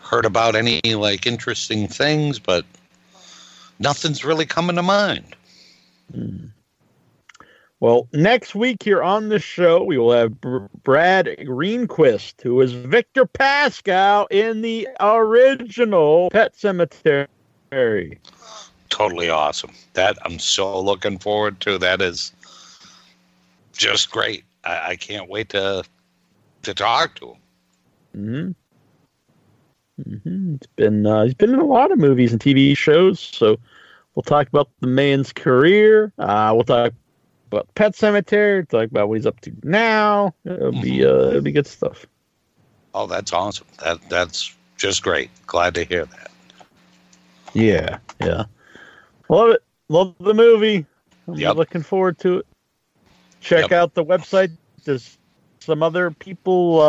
heard about any like interesting things, but nothing's really coming to mind. Well, next week here on the show, we will have Brad Greenquist, who is Victor Pascal in the original Pet Sematary. Totally awesome. That I'm so looking forward to. That is just great. I can't wait to talk to him. It's been he's been in a lot of movies and TV shows, so we'll talk about the man's career. We'll talk about Pet Sematary. Talk about what he's up to now. It'll be good stuff. Oh, that's awesome. That's just great. Glad to hear that. Yeah. Love it. Love the movie. I'm looking forward to it. Check out the website. There's some other people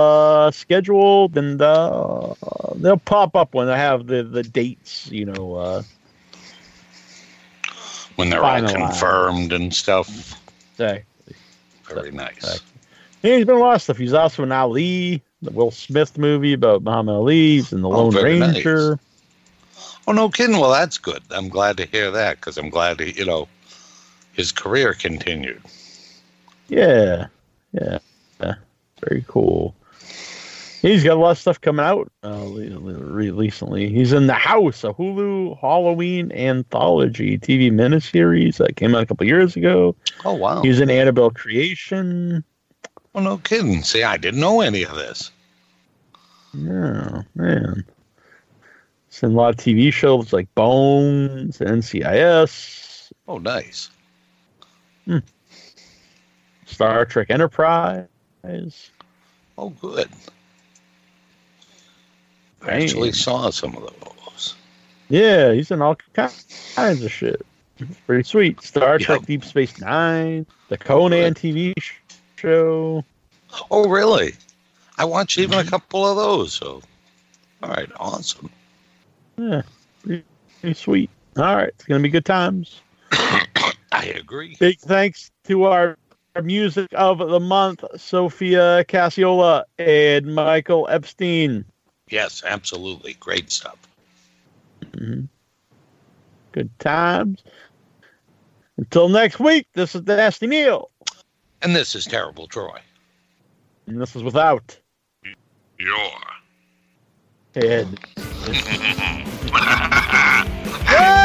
scheduled, and they'll pop up when I have the dates, you know. When they're all confirmed and stuff. Exactly. Very nice. Exactly. Yeah, he's been a lot of stuff. He's also in Ali, the Will Smith movie about Muhammad Ali, and the Lone Ranger. Nice. Oh, no kidding. Well, that's good. I'm glad to hear that, because I'm glad he, you know, his career continued. Yeah. Yeah. Very cool. He's got a lot of stuff coming out recently. He's in The House, a Hulu Halloween anthology TV miniseries that came out a couple years ago. Oh, wow. He's in Annabelle Creation. Well, no kidding. See, I didn't know any of this. Yeah, man. He's in a lot of TV shows like Bones and NCIS. Oh, nice. Hmm. Star Trek Enterprise. Oh, good. I actually saw some of those. Yeah, he's in all kinds of shit. It's pretty sweet. Star Trek Deep Space Nine, the Conan TV show. Oh, really? I watched even a couple of those. So, all right, awesome. Yeah, pretty sweet. All right, it's going to be good times. I agree. Big thanks to our music of the month, Sophia Cassiola and Michael Epstein. Yes, absolutely. Great stuff. Mm-hmm. Good times. Until next week, this is Nasty Neil. And this is Terrible Troy. And this is Without Your Head.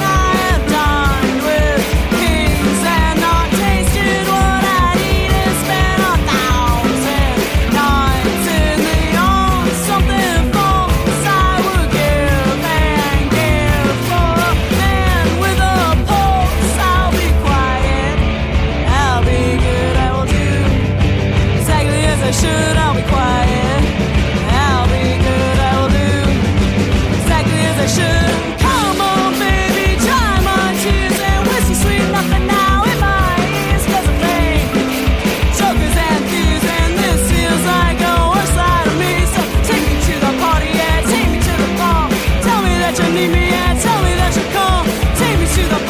I have dined with kings and not tasted what I'd eat, and spent 1,000 nights in the old something false I would give and give for a man with a pulse. I'll be quiet, I'll be good, I will do exactly as I should. I'll be quiet.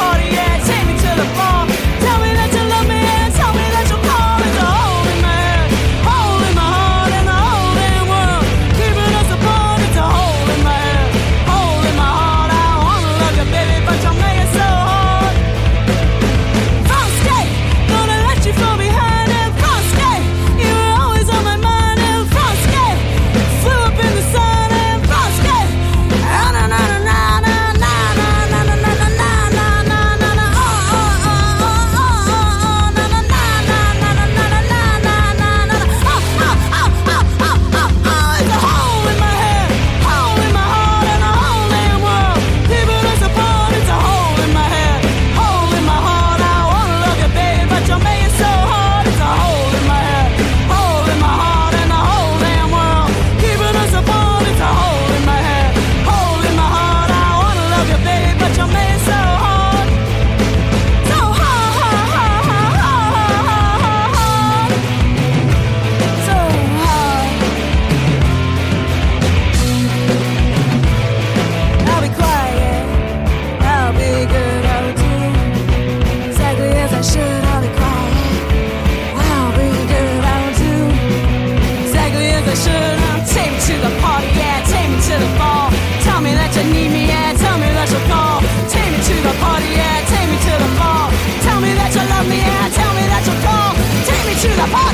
Party, yeah, take me to the ball. Tell me that you love me, yeah, tell me that you'll call. Take me to the party.